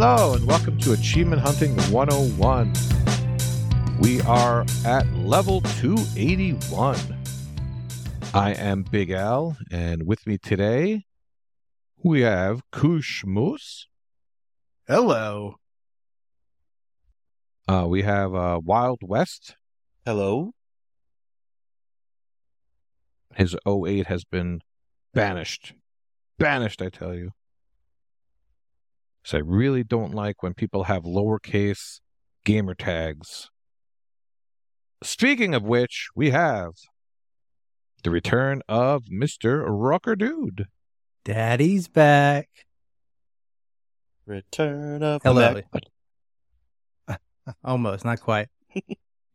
Hello, and welcome to Achievement Hunting 101. We are at level 281. I am Big Ell, and with me today, we have Koosh Moose. Hello. We have Wild West. Hello. His 08 has been banished. Banished, I tell you. So I really don't like when people have lowercase gamer tags. Speaking of which, we have the return of Mr. Rocker Dude. Daddy's back. Return of Hello. Almost, not quite.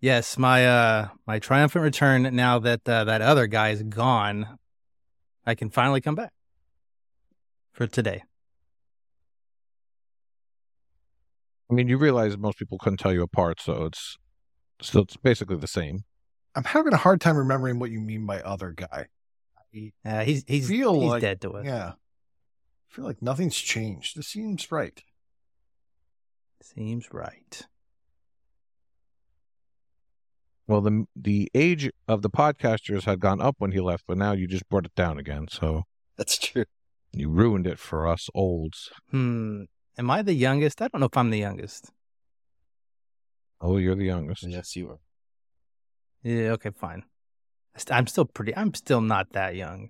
Yes, my triumphant return now that that other guy is gone. I can finally come back for today. I mean, you realize most people couldn't tell you apart, so it's basically the same. I'm having a hard time remembering what you mean by other guy. He's dead to us. Yeah. I feel like nothing's changed. This seems right. Seems right. Well, the age of the podcasters had gone up when he left, but now you just brought it down again. So that's true. You ruined it for us olds. Am I the youngest? I don't know if I'm the youngest. Oh, you're the youngest. Yes, you are. Yeah. Okay. Fine. I'm still not that young.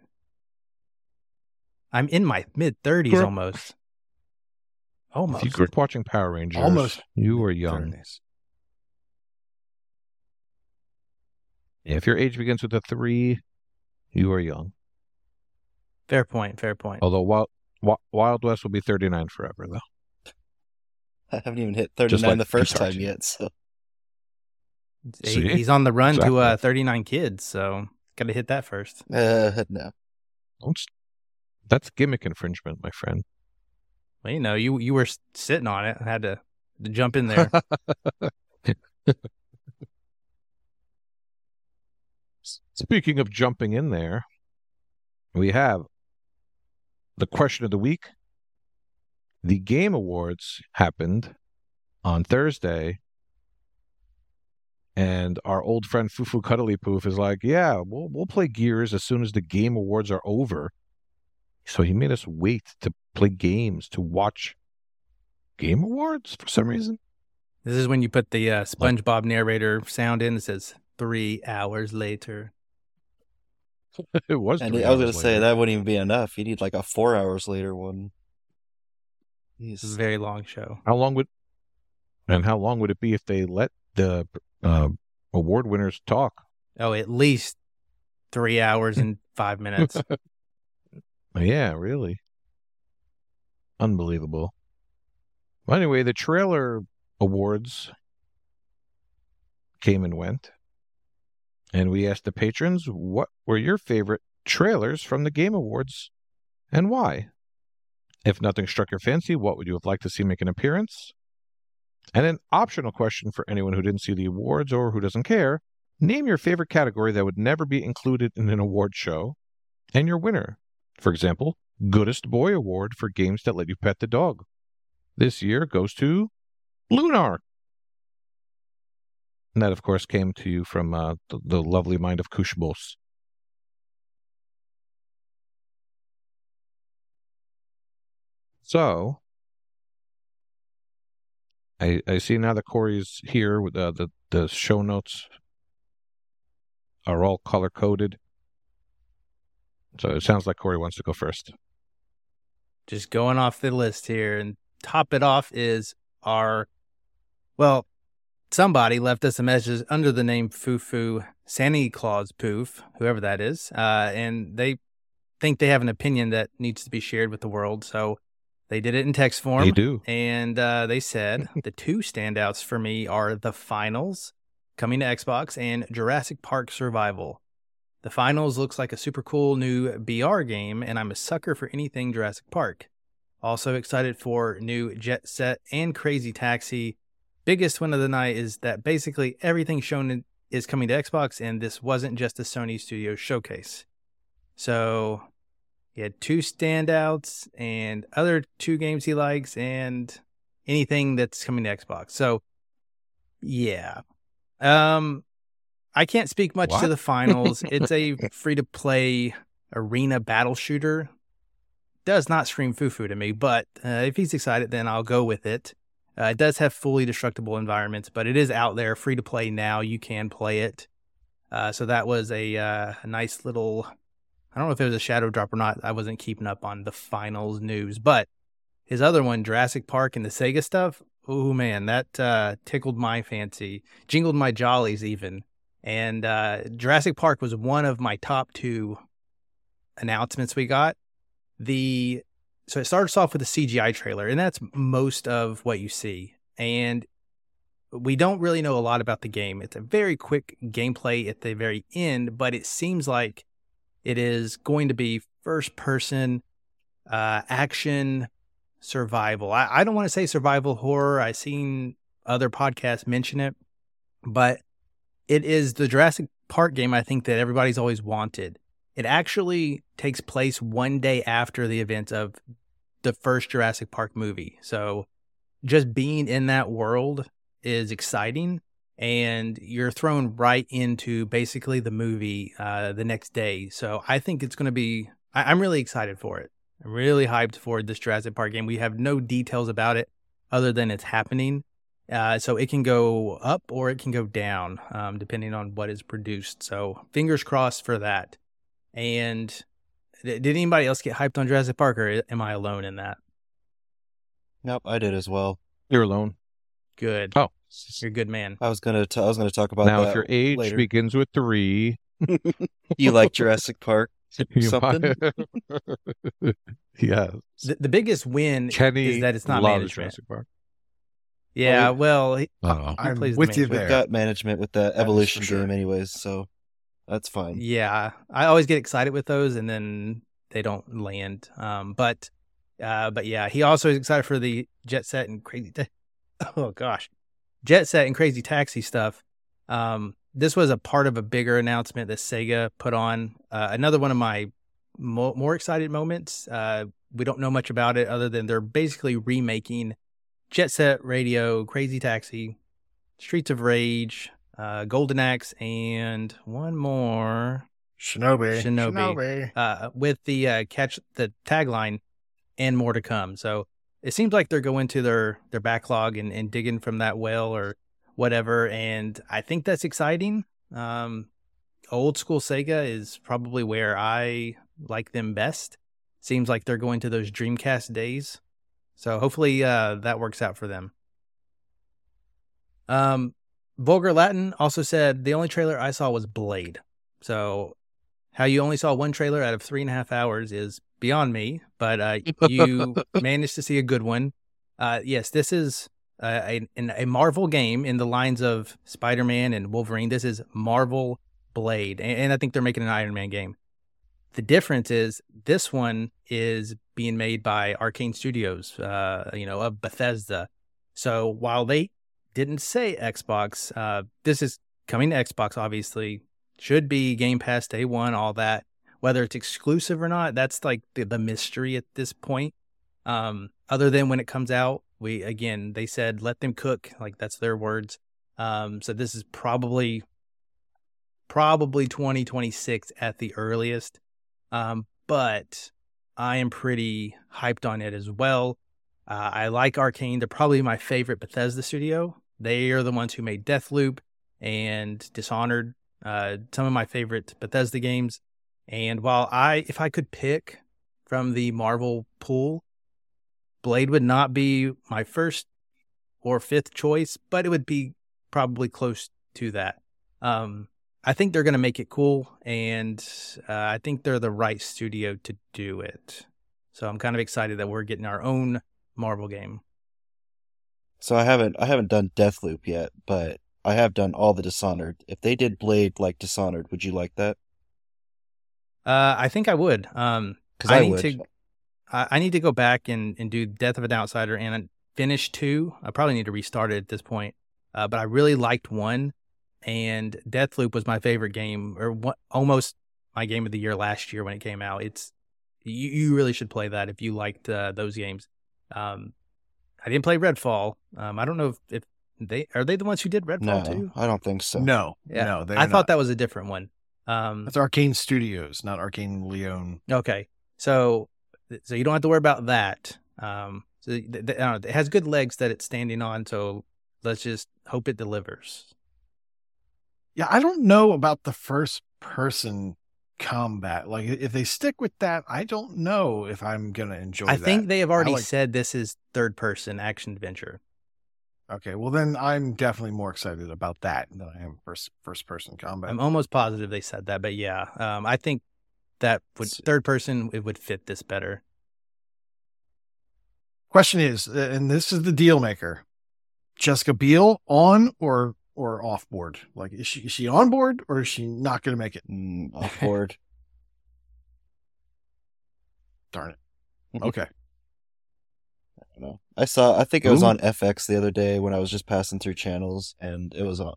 I'm in my mid-30s almost. Almost. If you were watching Power Rangers, almost. You were young. 30s. If your age begins with a 3, you are young. Fair point, fair point. Although Wild West will be 39 forever, though. I haven't even hit 39 the first time yet, so. He's on the run to 39 kids, so got to hit that first. No. That's gimmick infringement, my friend. Well, you know, you were sitting on it. I had to jump in there. Speaking of jumping in there, we have the question of the week. The Game Awards happened on Thursday, and our old friend Fufu Cuddly Poof is like, yeah, we'll play Gears as soon as the Game Awards are over. So he made us wait to play games, to watch Game Awards for some reason. This is when you put the SpongeBob narrator sound in that says, 3 hours later. It was 3 hours. I was going to say, that wouldn't even be enough. You need like a 4 hours later one. This is a very long show. How long would it be if they let the award winners talk? Oh, at least 3 hours and 5 minutes. Yeah, really. Unbelievable. Well, anyway, the trailer awards came and went. And we asked the patrons, what were your favorite trailers from the Game Awards and why? If nothing struck your fancy, what would you have liked to see make an appearance? And an optional question for anyone who didn't see the awards or who doesn't care, name your favorite category that would never be included in an award show and your winner. For example, Goodest Boy Award for games that let you pet the dog. This year goes to Lunar. And that, of course, came to you from the lovely mind of Koosh Moose. So, I see now that Corey's here with the show notes are all color-coded. So it sounds like Corey wants to go first. Just going off the list here, and top it off is somebody left us a message under the name Foo Foo Santa Claus Poof, whoever that is, and they think they have an opinion that needs to be shared with the world, so they did it in text form. They do. And they said, the two standouts for me are The Finals, coming to Xbox, and Jurassic Park Survival. The Finals looks like a super cool new BR game, and I'm a sucker for anything Jurassic Park. Also excited for new Jet Set and Crazy Taxi. Biggest win of the night is that basically everything shown is coming to Xbox, and this wasn't just a Sony Studios showcase. So he had two standouts and other two games he likes, and anything that's coming to Xbox. So, yeah. I can't speak much to The Finals. It's a free-to-play arena battle shooter. Does not scream foo-foo to me, but if he's excited, then I'll go with it. It does have fully destructible environments, but it is out there, free-to-play now. You can play it. So that was a nice little... I don't know if it was a shadow drop or not. I wasn't keeping up on The Finals news, but his other one, Jurassic Park and the Sega stuff, oh, man, that tickled my fancy, jingled my jollies even. And Jurassic Park was one of my top two announcements we got. So it starts off with a CGI trailer, and that's most of what you see. And we don't really know a lot about the game. It's a very quick gameplay at the very end, but it seems like it is going to be first-person action survival. I don't want to say survival horror. I've seen other podcasts mention it, but it is the Jurassic Park game I think that everybody's always wanted. It actually takes place one day after the events of the first Jurassic Park movie. So just being in that world is exciting, and you're thrown right into basically the movie the next day. So I think it's going to be, I'm really excited for it. I'm really hyped for this Jurassic Park game. We have no details about it other than it's happening. So it can go up or it can go down, depending on what is produced. So fingers crossed for that. And did anybody else get hyped on Jurassic Park, or am I alone in that? Nope, I did as well. You're alone. Good. Oh. You're a good man. I was gonna talk about that. Now, if your age later begins with 3, you like Jurassic Park? Something. Yeah. The biggest win Kenny is that it's not management. Jurassic Park. Yeah. I'm with you there. We got management with the Evolution game, anyways. So that's fine. Yeah, I always get excited with those, and then they don't land. But yeah, he also is excited for the Jet Set and Jet Set and Crazy Taxi stuff. This was a part of a bigger announcement that Sega put on. Another one of my more excited moments. We don't know much about it other than they're basically remaking Jet Set Radio, Crazy Taxi, Streets of Rage, Golden Axe, and one more. Shinobi. With the the tagline, and more to come. So it seems like they're going to their backlog and digging from that well or whatever, and I think that's exciting. Old school Sega is probably where I like them best. Seems like they're going to those Dreamcast days. So hopefully that works out for them. Vulgar Latin also said, the only trailer I saw was Blade. So how you only saw one trailer out of 3.5 hours is beyond me, but you managed to see a good one. Yes, this is a Marvel game in the lines of Spider-Man and Wolverine. This is Marvel Blade, and I think they're making an Iron Man game. The difference is this one is being made by Arkane Studios, of Bethesda. So while they didn't say Xbox, this is coming to Xbox, obviously. Should be Game Pass day one, all that. Whether it's exclusive or not, that's like the mystery at this point. Other than when it comes out, they said, let them cook. Like, that's their words. So this is probably 2026 at the earliest. But I am pretty hyped on it as well. I like Arkane. They're probably my favorite Bethesda studio. They are the ones who made Deathloop and Dishonored, some of my favorite Bethesda games. And while if I could pick from the Marvel pool, Blade would not be my first or fifth choice, but it would be probably close to that. I think they're going to make it cool, and I think they're the right studio to do it. So I'm kind of excited that we're getting our own Marvel game. So I haven't done Deathloop yet, but I have done all the Dishonored. If they did Blade like Dishonored, would you like that? I think I would. I need to go back and do Death of an Outsider and finish 2. I probably need to restart it at this point. But I really liked 1, and Deathloop was my favorite game, or almost my game of the year last year when it came out. You really should play that if you liked those games. I didn't play Redfall. I don't know if they are they the ones who did Redfall too? I don't think so. No, yeah. No, I thought that was a different one. That's Arkane Studios, not Arkane Leon. Okay, so you don't have to worry about that. So it has good legs that it's standing on. So let's just hope it delivers. Yeah, I don't know about the first-person combat. Like, if they stick with that, I don't know if I'm going to enjoy that. I think they have already said this is third-person action-adventure. Okay, well, then I'm definitely more excited about that than I am first-person combat. I'm almost positive they said that, but yeah. I think that third-person, it would fit this better. Question is, and this is the deal-maker, Jessica Biel on or off board? Like, is she on board or is she not going to make it? Off board. Darn it. Okay. I don't know. I think it was on FX the other day when I was just passing through channels, and it was on.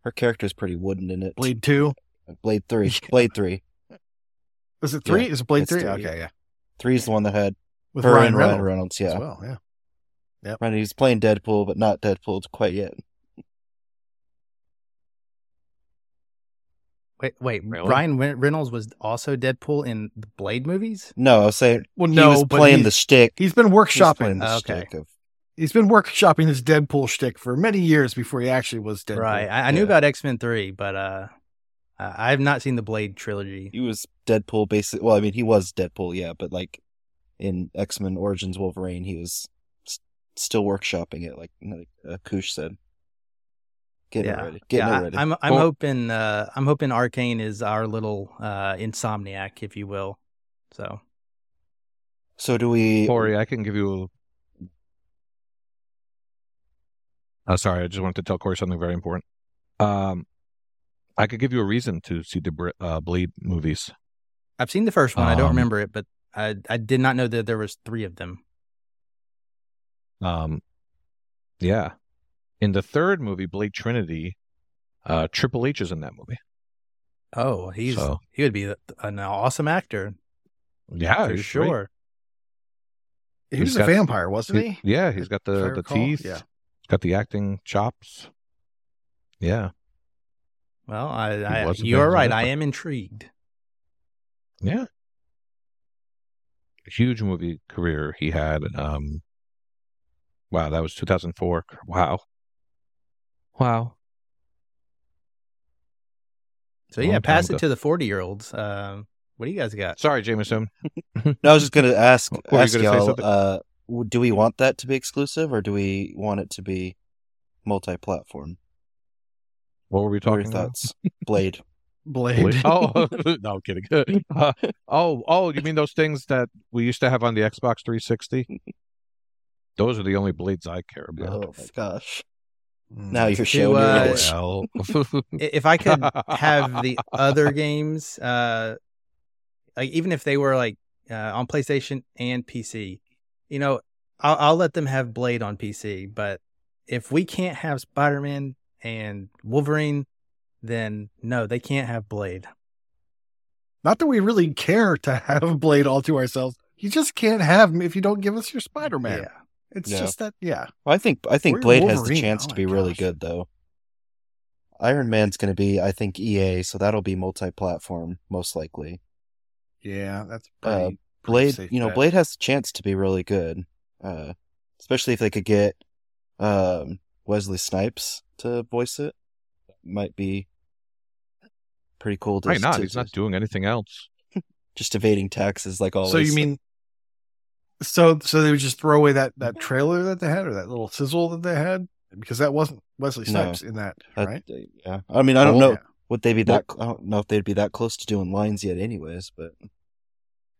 Her character's pretty wooden in it. Blade 2? Blade 3. Blade 3. Is it 3? Yeah, is it Blade 3? Okay, yeah. 3 is the one that had with her and Ryan Reynolds, yeah. As well, yeah. Yep. Ryan, he's playing Deadpool, but not Deadpool quite yet. Wait, really? Ryan Reynolds was also Deadpool in the Blade movies? No, I was saying he was playing the shtick. He's been workshopping the shtick. He's been workshopping his Deadpool shtick for many years before he actually was Deadpool. Right. I knew about X-Men 3, but I have not seen the Blade trilogy. He was Deadpool basically. Well, I mean, he was Deadpool, yeah, but like in X-Men Origins Wolverine, he was still workshopping it, like Koosh said. Getting it ready. I'm hoping Arkane is our little insomniac, if you will. So do we? Corey, I can give you. Sorry, I just wanted to tell Corey something very important. I could give you a reason to see the Blade movies. I've seen the first one. I don't remember it, but I did not know that there was 3 of them. Yeah. In the third movie, Blade Trinity, Triple H is in that movie. Oh, he would be an awesome actor. Yeah, for sure. He was a vampire, wasn't he? Yeah, he's got the teeth. Yeah. He's got the acting chops. Yeah. Well, you're right. I am intrigued. Yeah. A huge movie career he had. Wow, that was 2004. Wow. So yeah, pass it to the 40-year-olds. What do you guys got? Sorry, Jameson. No, I was just going to ask y'all, do we want that to be exclusive or do we want it to be multi-platform? What were we talking about? Thoughts? Blade. Oh, no, I'm kidding. You mean those things that we used to have on the Xbox 360? Those are the only Blades I care about. Oh, my gosh. Now you're showing If I could have the other games, like even if they were like on PlayStation and PC, I'll let them have Blade on PC. But if we can't have Spider-Man and Wolverine, then no, they can't have Blade. Not that we really care to have Blade all to ourselves. You just can't have him if you don't give us your Spider-Man. Yeah. It's just that, yeah. Well, I think Blade has the chance to be really good, though. Iron Man's going to be, I think, EA, so that'll be multi-platform, most likely. Yeah, that's pretty Blade. Blade has the chance to be really good, especially if they could get Wesley Snipes to voice it. Might be pretty cool. Why not? He's not doing anything else. Just evading taxes, like always. So you mean? So they would just throw away that trailer that they had or that little sizzle that they had? Because that wasn't Wesley Snipes in that, right? Yeah. I mean, I don't know. Yeah. Would they be that? I don't know if they'd be that close to doing lines yet anyways, but.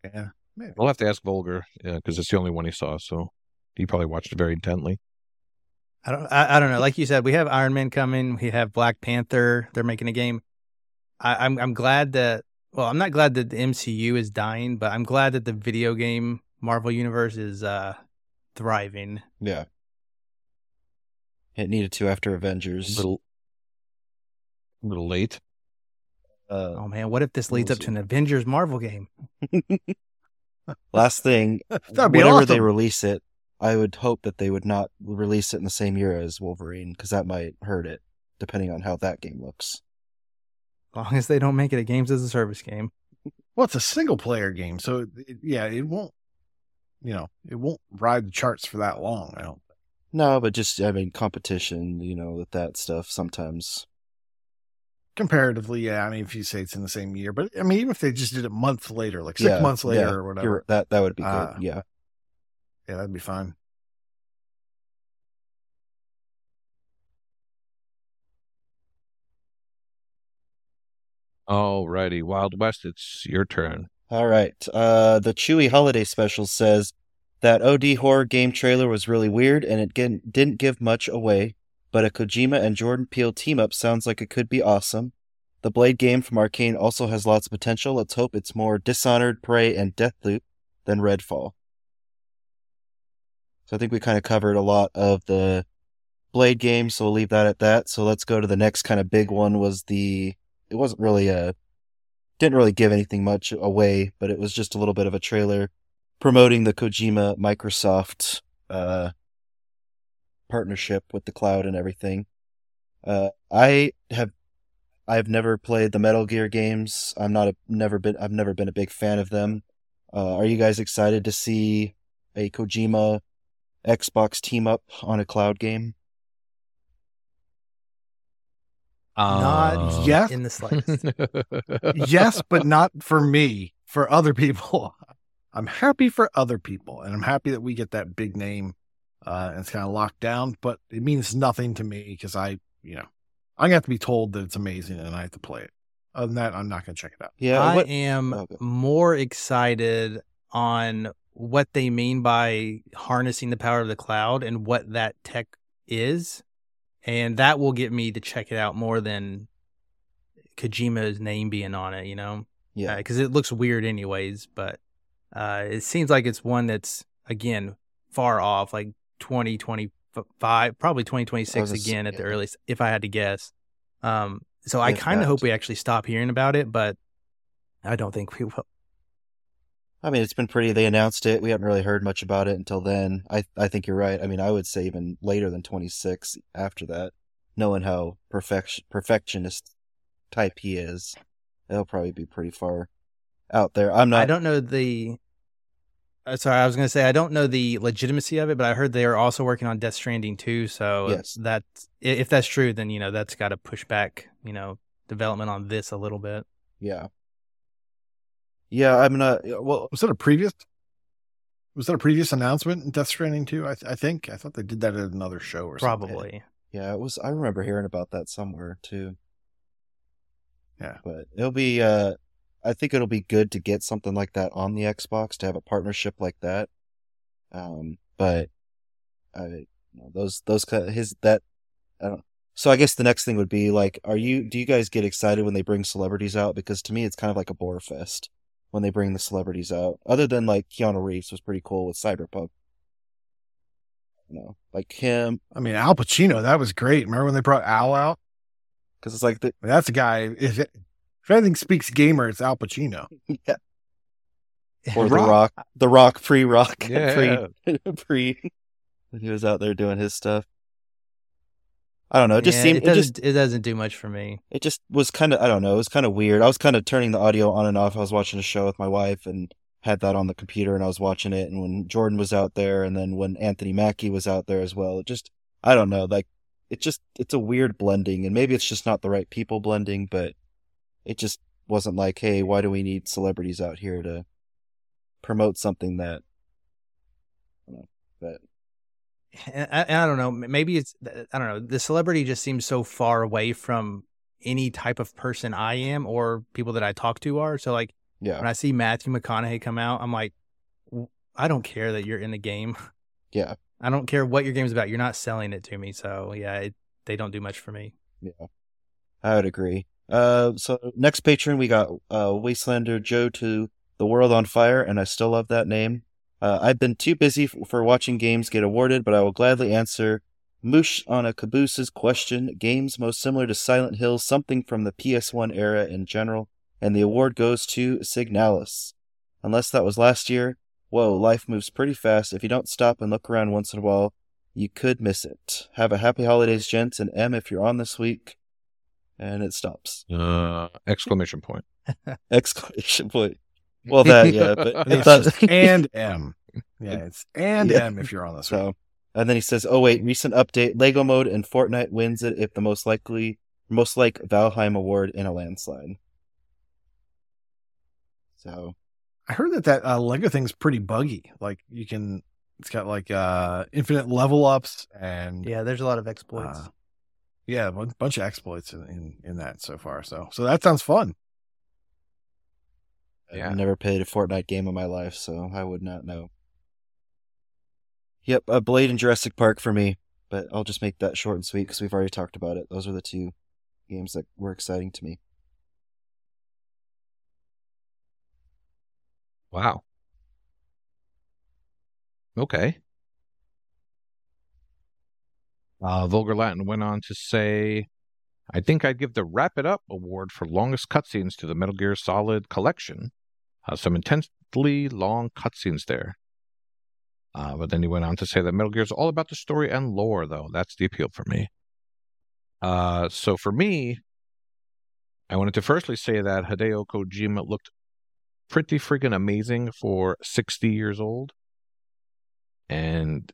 Yeah. Maybe. We'll have to ask Volger because it's the only one he saw. So he probably watched it very intently. I don't know. Like you said, we have Iron Man coming. We have Black Panther. They're making a game. I'm glad that, well, I'm not glad that the MCU is dying, but I'm glad that the video game Marvel Universe is thriving. Yeah. It needed to after Avengers. A little late. Oh, man. What if this leads up to an Avengers Marvel game? Last thing, whenever they release it, I would hope that they would not release it in the same year as Wolverine, because that might hurt it, depending on how that game looks. As long as they don't make it a games as a service game. Well, it's a single player game, so it won't, it won't ride the charts for that long, I don't think. No, but competition, with that stuff sometimes. Comparatively, yeah. If you say it's in the same year, but even if they just did it a month later, like 6 months later or whatever, that would be good. Yeah, that'd be fine. All righty, Wild West, it's your turn. All right. The Chewy Holiday Special says that OD horror game trailer was really weird and it didn't give much away, but a Kojima and Jordan Peele team-up sounds like it could be awesome. The Blade game from Arkane also has lots of potential. Let's hope it's more Dishonored, Prey, and Deathloop than Redfall. So I think we kind of covered a lot of the Blade game, so we'll leave that at that. So let's go to the next kind of big one. It wasn't really didn't really give anything much away, but it was just a little bit of a trailer promoting the Kojima Microsoft partnership with the cloud and everything. I've never played the Metal Gear games. I've never been a big fan of them. Are you guys excited to see a Kojima Xbox team up on a cloud game? Not yet in the slightest. Yes, but not for me. For other people, I'm happy for other people, and I'm happy that we get that big name. And it's kind of locked down, but it means nothing to me because I'm going to have to be told that it's amazing and I have to play it. Other than that, I'm not going to check it out. Yeah, I am more excited on what they mean by harnessing the power of the cloud and what that tech is. And that will get me to check it out more than Kojima's name being on it, Yeah. Because it looks weird anyways, but it seems like it's one that's, again, far off, like 2025, probably 2026 again at the earliest, if I had to guess. So I kind of hope we actually stop hearing about it, but I don't think we will. It's been pretty. They announced it. We haven't really heard much about it until then. I think you're right. I would say even later than 26 after that, knowing how perfectionist type he is, it'll probably be pretty far out there. I don't know the. Sorry, I was going to say, I don't know the legitimacy of it, but I heard they are also working on Death Stranding too. So yes. If that's true, then, that's got to push back, development on this a little bit. Yeah. Yeah, was that a previous announcement in Death Stranding too? I think. I thought they did that at another show or something. Probably. Yeah, it was. I remember hearing about that somewhere too. Yeah. But it'll be... I think it'll be good to get something like that on the Xbox, to have a partnership like that. So I guess the next thing would be like, do you guys get excited when they bring celebrities out? Because to me, it's kind of like a bore fest when they bring the celebrities out, other than like Keanu Reeves was pretty cool with Cyberpunk. Like him. Al Pacino, that was great. Remember when they brought Al out? Cause it's like, that's a guy. If anything speaks gamer, it's Al Pacino. Yeah. Or Rock. The Rock, pre-Rock. Yeah. He was out there doing his stuff. I don't know. It just seemed... It doesn't do much for me. It just was kind of... I don't know. It was kind of weird. I was kind of turning the audio on and off. I was watching a show with my wife and had that on the computer and I was watching it. And when Jordan was out there and then when Anthony Mackie was out there as well, it just... I don't know. Like, it's a weird blending. And maybe it's just not the right people blending, but... It just wasn't like, hey, why do we need celebrities out here to promote something that, that. I don't know. Maybe it's, I don't know. The celebrity just seems so far away from any type of person I am or people that I talk to are. So like, When I see Matthew McConaughey come out, I'm like, I don't care that you're in the game. Yeah. I don't care what your game's about. You're not selling it to me. So yeah, they don't do much for me. Yeah, I would agree. So next patron, we got Wastelander Joe to the World on Fire, and I still love that name. I've been too busy for watching games get awarded, but I will gladly answer Moosh on a Caboose's question. Games most similar to Silent Hill, something from the PS1 era in general, and the award goes to Signalis. Unless that was last year, whoa, life moves pretty fast. If you don't stop and look around once in a while, you could miss it. Have a happy holidays, gents, and M if you're on this week. And it stops. Exclamation point. Exclamation point. Well, that, yeah. But it's and M. Yeah, it's and M if you're on this week. And then he says, oh, wait, recent update, Lego mode and Fortnite wins it if the most like Valheim award in a landslide. So I heard that Lego thing's pretty buggy. Like it's got like infinite level ups and yeah, there's a lot of exploits. Yeah, a bunch of exploits in that so far. So that sounds fun. Yeah. I've never played a Fortnite game in my life, so I would not know. Yep, Blade and Jurassic Park for me, but I'll just make that short and sweet because we've already talked about it. Those are the two games that were exciting to me. Wow. Okay. Vulgar Latin went on to say, I think I'd give the Wrap It Up award for longest cutscenes to the Metal Gear Solid collection. Some intensely long cutscenes there. But then he went on to say that Metal Gear is all about the story and lore, though. That's the appeal for me. So for me, I wanted to firstly say that Hideo Kojima looked pretty freaking amazing for 60 years old. And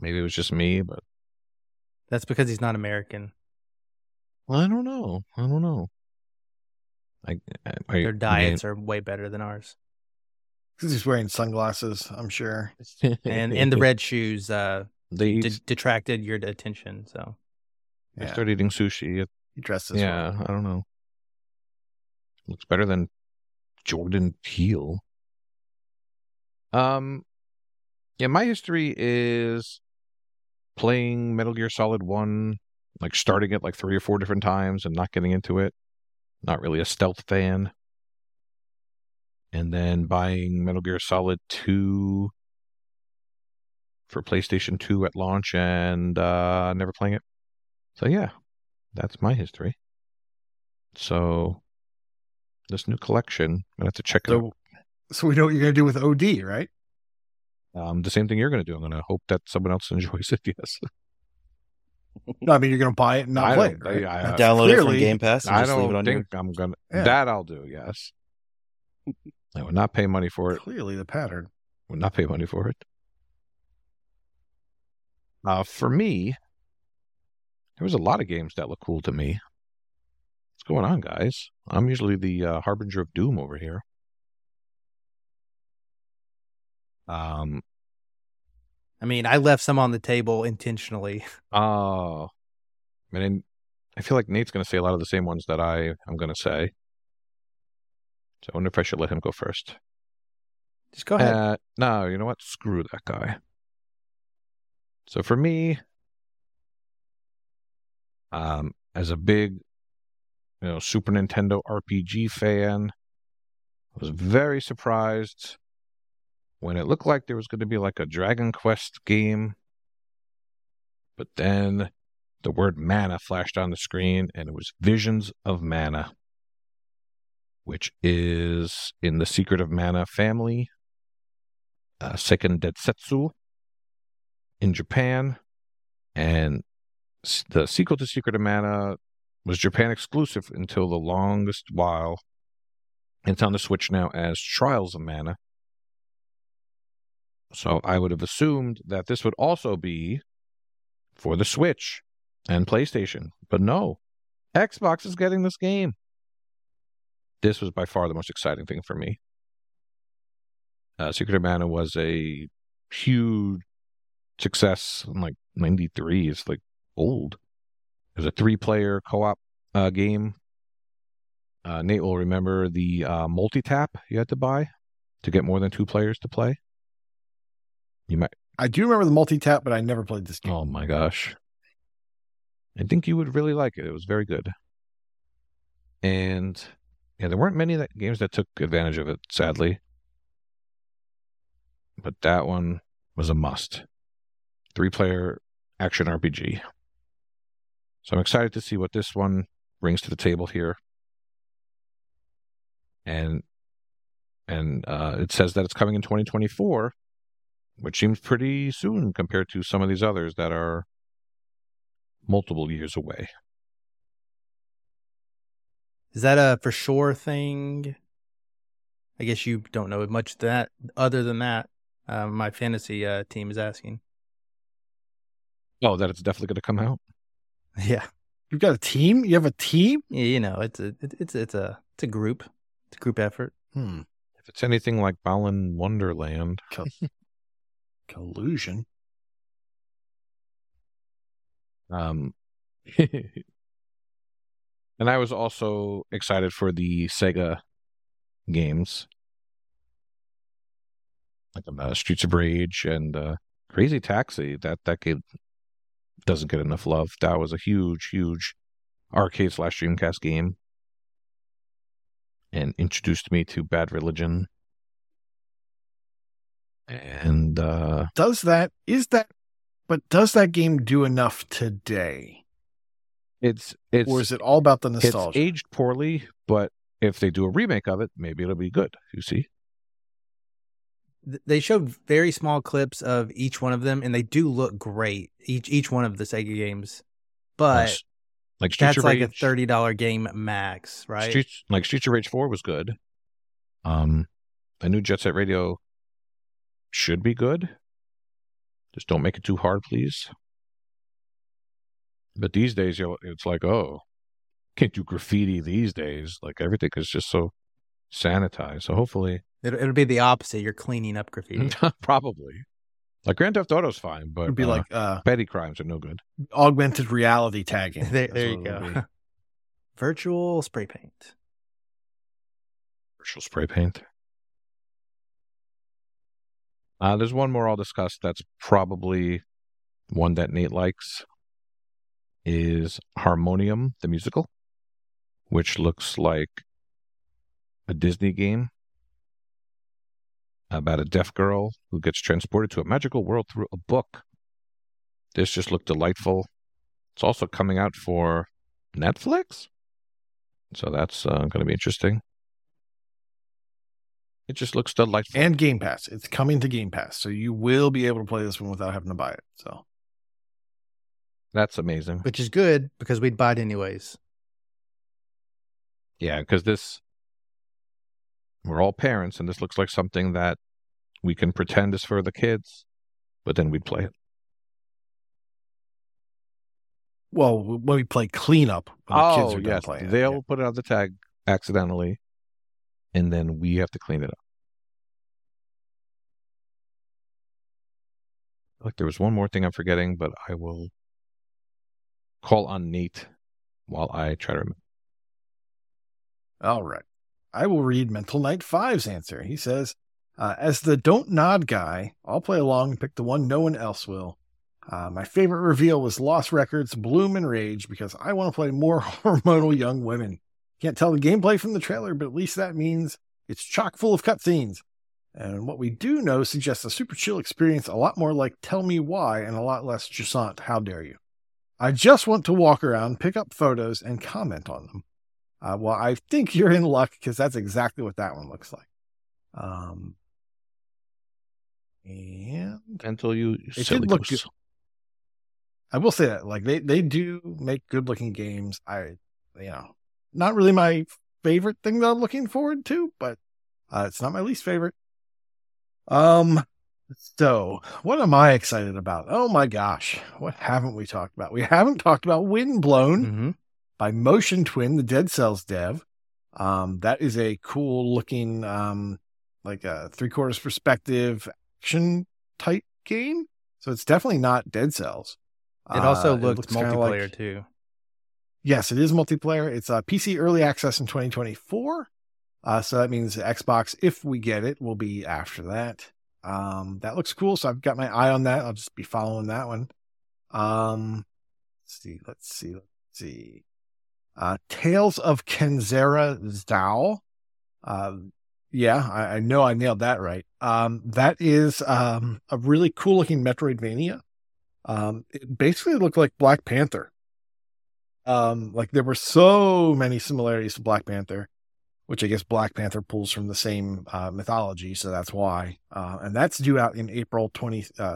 maybe it was just me, but... That's because he's not American. Well, I don't know. Their diets are way better than ours. Because he's wearing sunglasses, I'm sure. and the red shoes detracted your attention. So I started eating sushi. He dressed this way. I don't know. Looks better than Jordan Peele. Yeah, my history is playing Metal Gear Solid 1, like starting it like 3 or 4 different times and not getting into it. Not really a stealth fan. And then buying Metal Gear Solid 2 for PlayStation 2 at launch and never playing it. So yeah, that's my history. So this new collection, I'm going to have to check it out. So we know what you're going to do with OD, right? The same thing you're going to do. I'm going to hope that someone else enjoys it, yes. No, I mean, you're going to buy it and not play it, right? I download it from Game Pass and just leave it on your... I'm going to... Yeah. That I'll do, yes. I would not pay money for it. Clearly the pattern. Would not pay money for it. For me, there was a lot of games that look cool to me. What's going on, guys? I'm usually the harbinger of doom over here. I mean, I left some on the table intentionally. Oh. I mean, I feel like Nate's going to say a lot of the same ones that I am going to say. So I wonder if I should let him go first. Just go ahead. No, you know what? Screw that guy. So for me, as a big, Super Nintendo RPG fan, I was very surprised when it looked like there was going to be like a Dragon Quest game. But then the word mana flashed on the screen, and it was Visions of Mana, which is in the Secret of Mana family, Seiken Densetsu in Japan. And the sequel to Secret of Mana was Japan exclusive until the longest while. It's on the Switch now as Trials of Mana. So I would have assumed that this would also be for the Switch and PlayStation. But no, Xbox is getting this game. This was by far the most exciting thing for me. Secret of Mana was a huge success in like 93. It's like old. It was a 3-player co-op game. Nate will remember the multi-tap you had to buy to get more than 2 players to play. I do remember the multi-tap, but I never played this game. Oh my gosh. I think you would really like it. It was very good. And... yeah, there weren't many games that took advantage of it, sadly. But that one was a must. 3-player action RPG. So I'm excited to see what this one brings to the table here. And And it says that it's coming in 2024, which seems pretty soon compared to some of these others that are multiple years away. Is that a for sure thing? I guess you don't know much that other than that. My fantasy team is asking. Oh, that it's definitely going to come out. Yeah, you've got a team. You have a team. Yeah, you know, it's a group. It's a group effort. If it's anything like Balan Wonderland, collusion. And I was also excited for the Sega games, like Streets of Rage and Crazy Taxi. That game doesn't get enough love. That was a huge, huge arcade/Dreamcast game, and introduced me to Bad Religion. And does that game do enough today? It's or is it all about the nostalgia? It's aged poorly, but if they do a remake of it, maybe it'll be good. You see, they showed very small clips of each one of them, and they do look great. Each one of the Sega games, but nice. Like that's like Rage, a $30 game max, right? Streets of Rage 4 was good. The new Jet Set Radio should be good. Just don't make it too hard, please. But these days, it's like, oh, can't do graffiti these days. Like everything is just so sanitized. So hopefully it'll be the opposite. You're cleaning up graffiti, probably. Like Grand Theft Auto's fine, but it'd be like petty crimes are no good. Augmented reality tagging. there you go. Virtual spray paint. Virtual spray paint. There's one more I'll discuss. That's probably one that Nate likes. Is Harmonium, the musical, which looks like a Disney game about a deaf girl who gets transported to a magical world through a book. This just looked delightful. It's also coming out for Netflix, so that's going to be interesting. It just looks delightful. And Game Pass. It's coming to Game Pass, so you will be able to play this one without having to buy it, so... That's amazing. Which is good, because we'd buy it anyways. Yeah, because we're all parents, and this looks like something that we can pretend is for the kids, but then we'd play it. Well, when we play cleanup, when the kids are done playing. They'll put it on the tag accidentally, and then we have to clean it up. Look, there was one more thing I'm forgetting, but I will... call on Nate while I try to remember. All right. I will read Mental Knight 5's answer. He says, as the don't nod guy, I'll play along and pick the one no one else will. My favorite reveal was Lost Records, Bloom and Rage, because I want to play more hormonal young women. Can't tell the gameplay from the trailer, but at least that means it's chock full of cutscenes. And what we do know suggests a super chill experience, a lot more like Tell Me Why and a lot less Jusant, How Dare You. I just want to walk around, pick up photos, and comment on them. Well, I think you're in luck because that's exactly what that one looks like. And until you it did look good. I will say that, like they do make good-looking games. Not really my favorite thing that I'm looking forward to, but it's not my least favorite. So, what am I excited about? Oh my gosh, what haven't we talked about? We haven't talked about Windblown by Motion Twin, the Dead Cells dev. That is a cool looking, like a 3/4 perspective action type game. So it's definitely not Dead Cells. It also looks multiplayer too. Yes, it is multiplayer. It's a PC early access in 2024. So that means Xbox, if we get it, will be after that. That looks cool. So I've got my eye on that. I'll just be following that one. Let's see. Tales of Kenzera Zao. I know I nailed that right. That is, a really cool looking Metroidvania. It basically looked like Black Panther. Like there were so many similarities to Black Panther. which I guess Black Panther pulls from the same mythology. So that's why. And that's due out in April of 2024,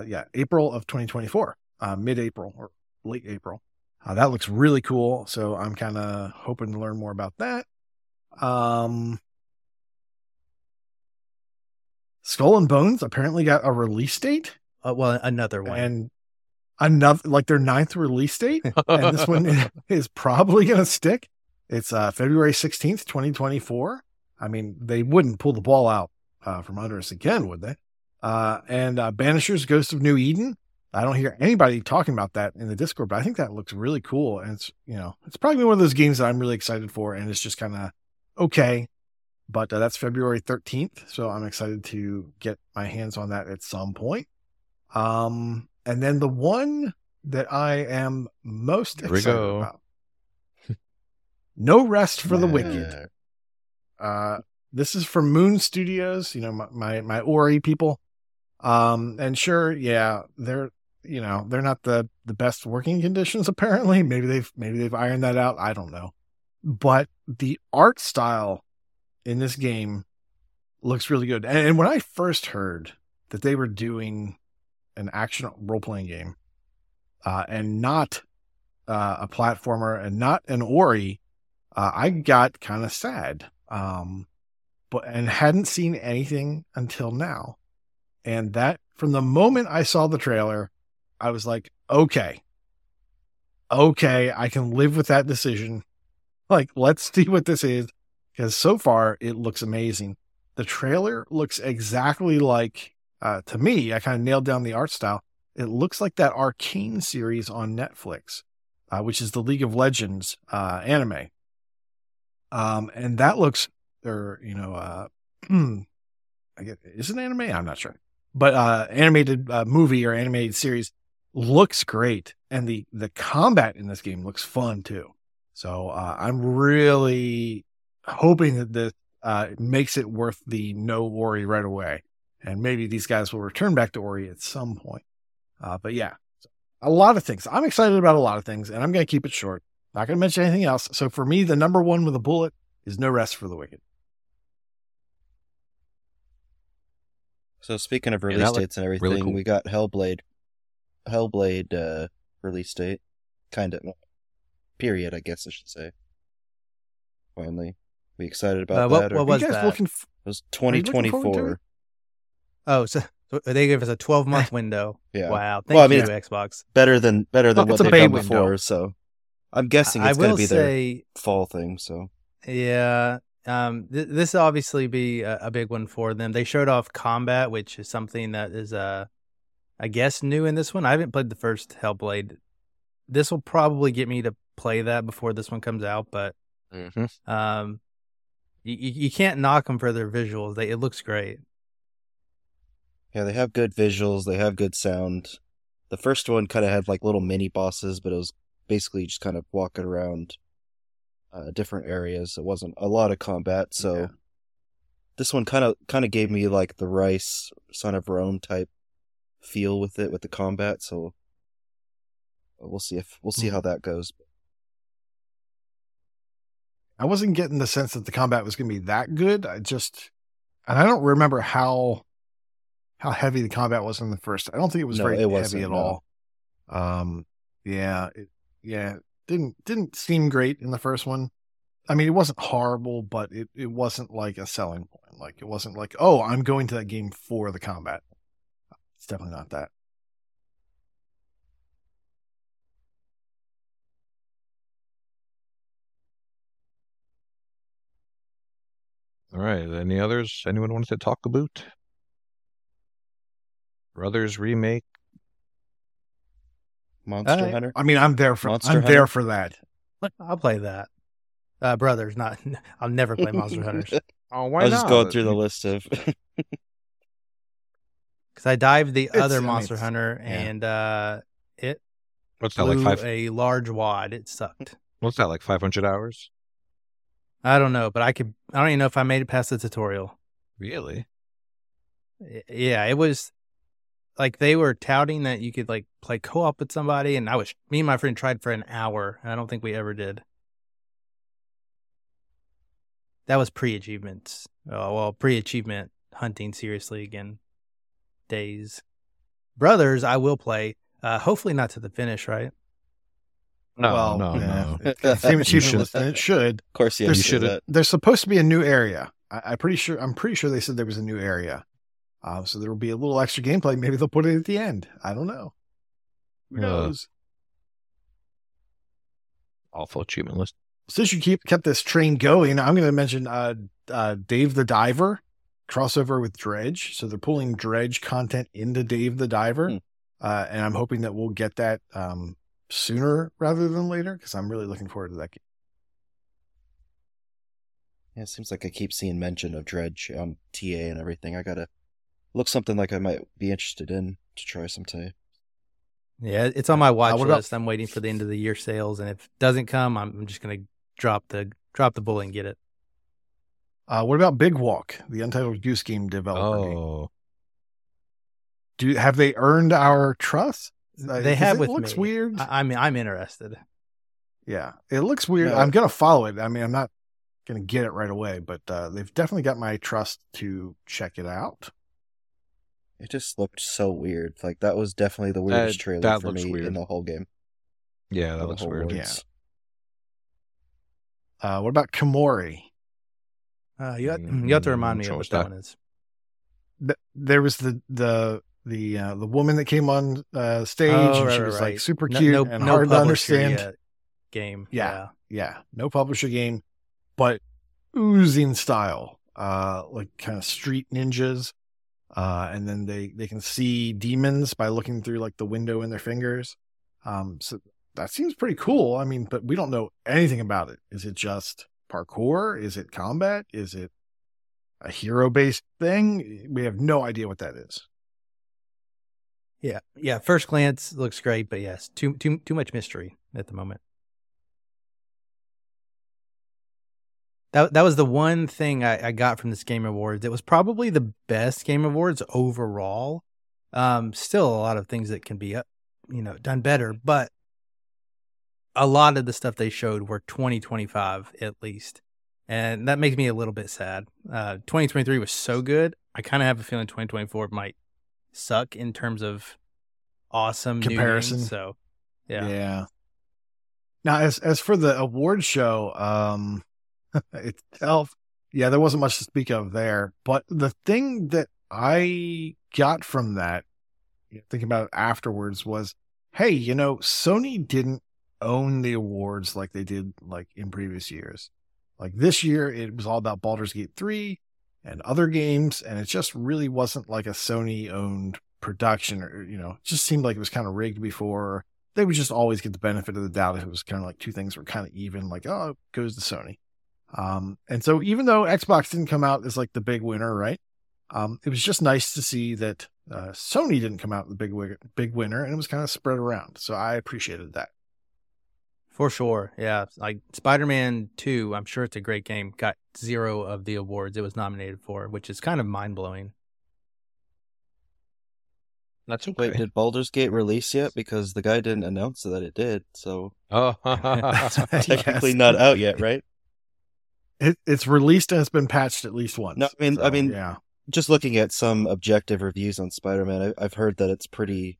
mid-April or late April. That looks really cool. So I'm kind of hoping to learn more about that. Skull and Bones apparently got a release date. Another one. And another, like, their 9th release date. And this one is probably going to stick. It's February 16th, 2024. I mean, they wouldn't pull the ball out from under us again, would they? And Banishers, Ghost of New Eden. I don't hear anybody talking about that in the Discord, but I think that looks really cool. And it's, you know, it's probably one of those games that I'm really excited for. And it's just kind of okay. But that's February 13th. So I'm excited to get my hands on that at some point. And then the one that I am most excited about. No Rest for the Wicked. This is from Moon Studios, you know, my Ori people. And sure, yeah, they're not the best working conditions, apparently. Maybe they've ironed that out. I don't know. But the art style in this game looks really good. And when I first heard that they were doing an action role-playing game, and not a platformer and not an Ori, I got kind of sad, but hadn't seen anything until now. And that, from the moment I saw the trailer, I was like, okay, I can live with that decision. Like, let's see what this is, because so far it looks amazing. The trailer looks exactly like, to me, I kind of nailed down the art style. It looks like that Arkane series on Netflix, which is the League of Legends anime. And that looks, or, you know, I guess, is it anime? I'm not sure. But animated movie or animated series looks great. And the combat in this game looks fun, too. So I'm really hoping that this makes it worth the no worry right away. And maybe these guys will return back to Ori at some point. But yeah, a lot of things. I'm excited about a lot of things, and I'm going to keep it short. Not going to mention anything else. So for me, the number one with a bullet is No Rest for the Wicked. So speaking of release dates and everything, really cool. We got Hellblade release date. Kind of. Period, I guess I should say. Finally. We excited about that? What was that? It was 2024. Oh, so they gave us a 12-month window. Yeah. Wow. Thank you, Xbox. Better than what they've done before, so I'm guessing it's going to be their fall thing. So yeah, this will obviously be a big one for them. They showed off combat, which is something that is, I guess, new in this one. I haven't played the first Hellblade. This will probably get me to play that before this one comes out, but you can't knock them for their visuals. It looks great. Yeah, they have good visuals. They have good sound. The first one kind of had like little mini bosses, but it was basically just kind of walking around different areas. It wasn't a lot of combat, so yeah. This one kind of gave me like the Rise, Son of Rome type feel with it, with the combat. So we'll see how that goes. I wasn't getting the sense that the combat was going to be that good. I don't remember how heavy the combat was in the first. I don't think it was very heavy at all. It didn't seem great in the first one. I mean, it wasn't horrible, but it wasn't like a selling point. Like, it wasn't like, oh, I'm going to that game for the combat. It's definitely not that. All right. Any others? Anyone wants to talk about? Brothers remake. Monster Hunter. I mean, I'm there for that. I'll play that. Brothers, not. I'll never play Monster Hunters. Oh, why not? I was just going through the list of. Because I dived other Monster Hunter and it. What's that, like a large wad? It sucked. What's that, like 500 hours? I don't know, but I don't even know if I made it past the tutorial. Really? Yeah, it was. Like, they were touting that you could, like, play co-op with somebody, and me and my friend tried for an hour, and I don't think we ever did. That was pre-achievements. Well, pre-achievement hunting, seriously, again, days. Brothers, I will play. Hopefully not to the finish, right? No. It should. Of course, yeah, you should. There's supposed to be a new area. I'm pretty sure they said there was a new area. So there will be a little extra gameplay. Maybe they'll put it at the end. I don't know. Who knows? Awful achievement list. Since you kept this train going, I'm going to mention Dave the Diver crossover with Dredge. So they're pulling Dredge content into Dave the Diver. And I'm hoping that we'll get that sooner rather than later, because I'm really looking forward to that game. Yeah, it seems like I keep seeing mention of Dredge on TA and everything. I got to look something like I might be interested in to try sometime. Yeah, it's on my watch list. I'm waiting for the end of the year sales, and if it doesn't come, I'm just going to drop the bullet and get it. What about Big Walk, the Untitled Goose Game developer? Oh, have they earned our trust? They have. It looks weird. I mean, I'm interested. Yeah, it looks weird. No. I'm going to follow it. I mean, I'm not going to get it right away, but they've definitely got my trust to check it out. It just looked so weird. Like, that was definitely the weirdest trailer for me in the whole game. Yeah, that looks weird. Yeah. What about Komori? You have to remind me of what that one is. There was the woman that came on stage, and she was like super cute and hard to understand. Game. Yeah. No publisher game, but oozing style. Like kind of street ninjas. And then they can see demons by looking through like the window in their fingers. So that seems pretty cool. I mean, but we don't know anything about it. Is it just parkour? Is it combat? Is it a hero-based thing? We have no idea what that is. Yeah. First glance looks great, but yes, too much mystery at the moment. That was the one thing I got from this Game Awards. It was probably the best Game Awards overall. Still a lot of things that can be done better, but a lot of the stuff they showed were 2025 at least, and that makes me a little bit sad. 2023 was so good. I kind of have a feeling 2024 might suck in terms of awesome comparison. New games, so yeah. Now, as for the award show, itself, there wasn't much to speak of there, but the thing that I got from that, thinking about it afterwards, was, hey, Sony didn't own the awards like they did like in previous years. Like this year, it was all about Baldur's Gate 3 and other games, and it just really wasn't like a Sony-owned production, or it just seemed like it was kind of rigged before. They would just always get the benefit of the doubt if it was kind of like two things were kind of even, like, oh, it goes to Sony. And so even though Xbox didn't come out as like the big winner, right? It was just nice to see that Sony didn't come out the big winner, and it was kind of spread around. So I appreciated that. For sure. Yeah. Like Spider-Man 2, I'm sure it's a great game, got 0 of the awards it was nominated for, which is kind of mind blowing. That's okay. Wait, did Baldur's Gate release yet? Because the guy didn't announce that it did. So it's technically not out yet, right? It's released and it's been patched at least once. No, I mean, just looking at some objective reviews on Spider-Man, I've heard that it's pretty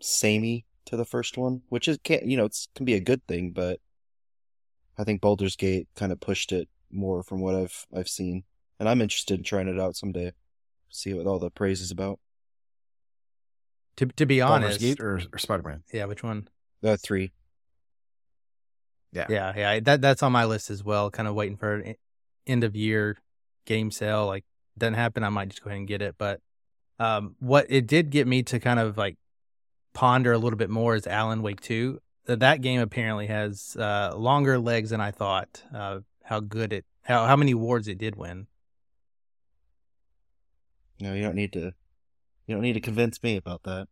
samey to the first one, which is can be a good thing, but I think Baldur's Gate kind of pushed it more from what I've seen, and I'm interested in trying it out someday. See what all the praise is about. To be honest, Baldur's Gate or Spider-Man? Yeah, which one? 3. Yeah. That's on my list as well. Kind of waiting for an end of year game sale. Like, doesn't happen, I might just go ahead and get it. But what it did get me to kind of like ponder a little bit more is Alan Wake 2. That game apparently has longer legs than I thought. How many awards it did win. No, you don't need to convince me about that.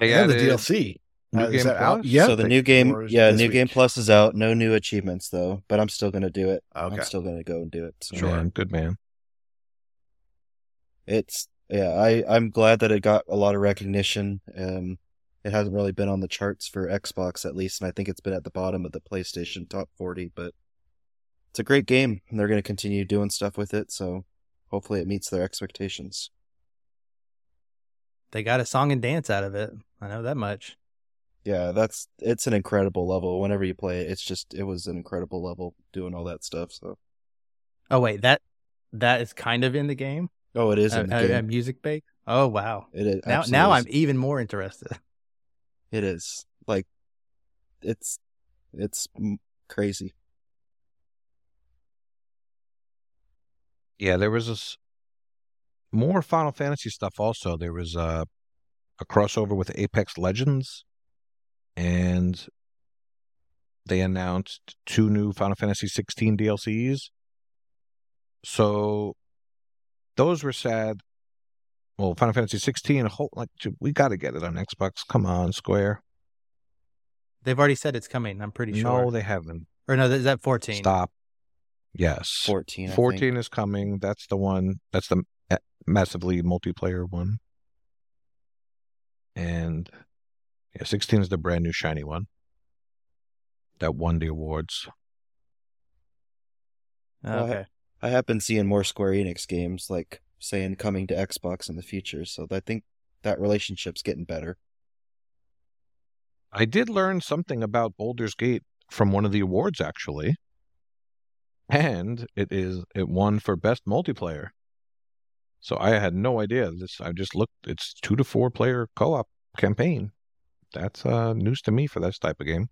They got the DLC. Is that out? Yeah. So the new game, New Game Plus is out. No new achievements though, but I'm still going to do it. Okay. I'm still going to go and do it. So. Sure, good man. I'm glad that it got a lot of recognition. It hasn't really been on the charts for Xbox at least, and I think it's been at the bottom of the PlayStation top 40, but it's a great game, and they're going to continue doing stuff with it, so hopefully it meets their expectations. They got a song and dance out of it. I know that much. Yeah, it's an incredible level. Whenever you play it, it was an incredible level doing all that stuff. So, oh wait, that is kind of in the game. Oh, it is in the game. Music bake. Oh wow, it is. Now I'm even more interested. It is like it's crazy. Yeah, there was more Final Fantasy stuff. Also, there was a crossover with Apex Legends. And they announced 2 new Final Fantasy 16 DLCs. So those were sad. Well, Final Fantasy 16, we got to get it on Xbox. Come on, Square. They've already said it's coming, I'm pretty sure. No, they haven't. Or no, is that 14? Stop. Yes. 14, I think. 14 is coming. That's the one. That's the massively multiplayer one. And... yeah, 16 is the brand new shiny one that won the awards. Okay. I have been seeing more Square Enix games like saying coming to Xbox in the future, so I think that relationship's getting better. I did learn something about Baldur's Gate from one of the awards, actually. And it won for best multiplayer. So I had no idea. I just looked. It's 2 to 4 player co-op campaign. That's news to me for this type of game.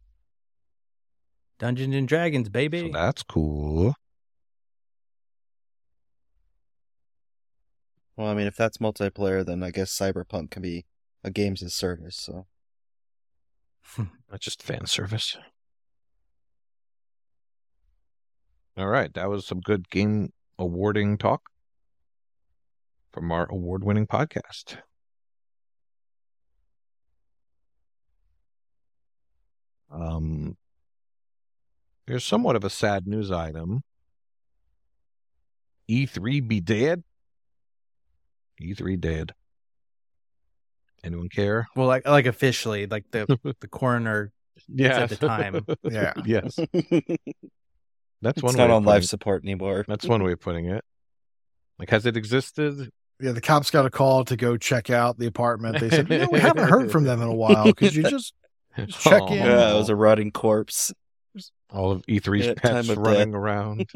Dungeons and Dragons, baby. So that's cool. Well, I mean, if that's multiplayer, then I guess Cyberpunk can be a games as service, so. That's just fan service. All right, that was some good game awarding talk from our award-winning podcast. Here's somewhat of a sad news item. E3 be dead? E3 dead. Anyone care? Well, like officially, like the coroner yes. At the time. Yeah. Yes. That's one. It's not on life support anymore. That's one way of putting it. Like, has it existed? Yeah, the cops got a call to go check out the apartment. They said, we haven't heard from them in a while. Could you just check in? Yeah, it was a rotting corpse. All of E3's pets running around.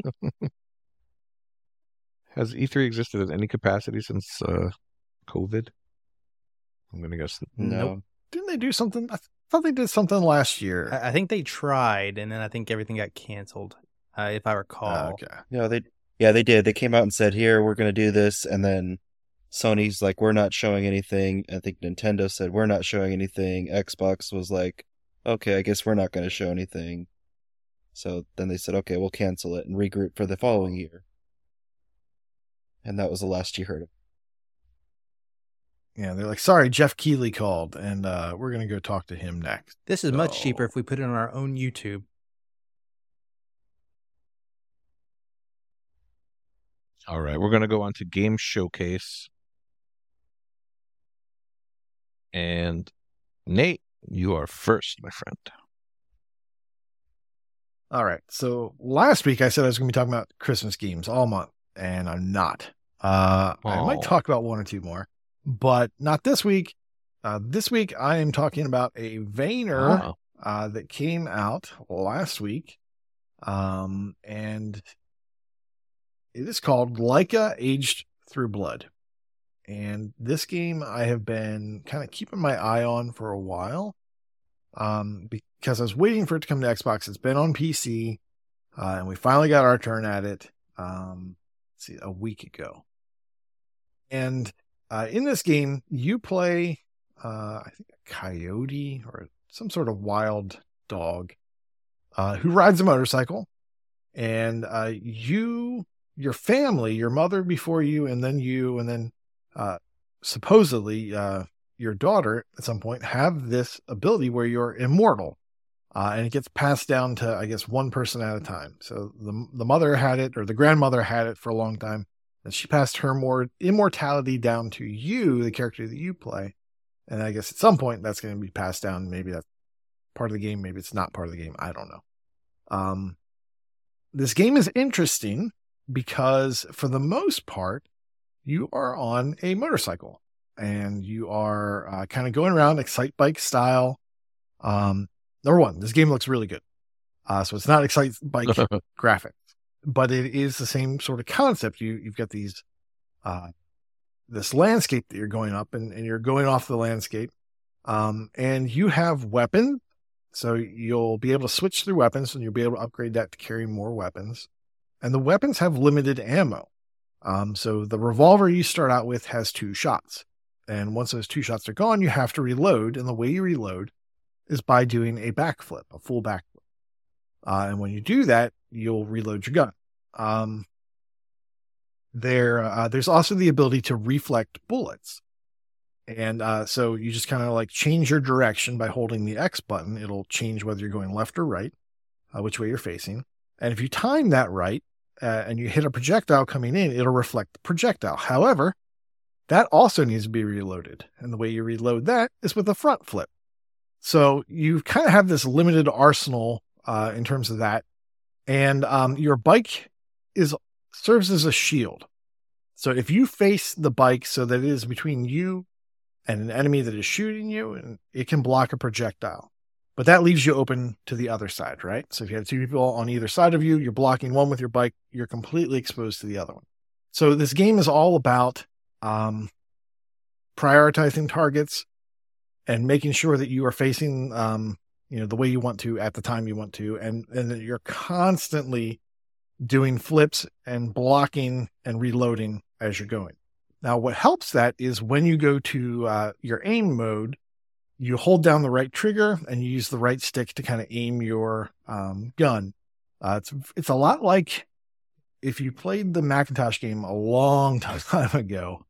Has E3 existed in any capacity since COVID? I'm going to guess no. Nope. Didn't they do something? I thought they did something last year. I think they tried, and then I think everything got canceled, if I recall. Okay. No, they did. They came out and said, here, we're going to do this, and then Sony's like, we're not showing anything. I think Nintendo said, we're not showing anything. Xbox was like, okay, I guess we're not going to show anything. So then they said, okay, we'll cancel it and regroup for the following year. And that was the last you heard of. Yeah, they're like, sorry, Jeff Keighley called, and we're going to go talk to him next. This is much cheaper if we put it on our own YouTube. All right, we're going to go on to Game Showcase. And Nate, you are first, my friend. All right. So last week I said I was going to be talking about Christmas games all month, and I'm not. I might talk about 1 or 2 more, but not this week. This week I am talking about a Vayner that came out last week, and it is called Laika Aged Through Blood. And this game I have been kind of keeping my eye on for a while, because I was waiting for it to come to Xbox. It's been on PC, and we finally got our turn at it a week ago. And in this game, you play, I think, a coyote or some sort of wild dog who rides a motorcycle. And your family, your mother before you, and then supposedly your daughter at some point have this ability where you're immortal, and it gets passed down to, I guess, one person at a time. So the mother had it, or the grandmother had it for a long time, and she passed her more immortality down to you, the character that you play. And I guess at some point that's going to be passed down. Maybe that's part of the game. Maybe it's not part of the game. I don't know. This game is interesting because for the most part, you are on a motorcycle and you are kind of going around Excite Bike style. Number one, this game looks really good. So it's not Excite Bike graphics, but it is the same sort of concept. You've got these this landscape that you're going up and you're going off the landscape, and you have weapons. So you'll be able to switch through weapons and you'll be able to upgrade that to carry more weapons. And the weapons have limited ammo. So the revolver you start out with has 2 shots. And once those 2 shots are gone, you have to reload. And the way you reload is by doing a backflip, a full backflip. And when you do that, you'll reload your gun. There's also the ability to reflect bullets. And so you just kind of like change your direction by holding the X button. It'll change whether you're going left or right, which way you're facing. And if you time that right and you hit a projectile coming in, it'll reflect the projectile. However, that also needs to be reloaded. And the way you reload that is with a front flip. So you kind of have this limited arsenal in terms of that. And your bike serves as a shield. So if you face the bike so that it is between you and an enemy that is shooting you, and it can block a projectile. But that leaves you open to the other side, right? So if you have 2 people on either side of you, you're blocking one with your bike, you're completely exposed to the other one. So this game is all about prioritizing targets and making sure that you are facing the way you want to at the time you want to, and that you're constantly doing flips and blocking and reloading as you're going. Now, what helps that is when you go to your aim mode, you hold down the right trigger and you use the right stick to kind of aim your gun. It's a lot like if you played the Macintosh game a long time ago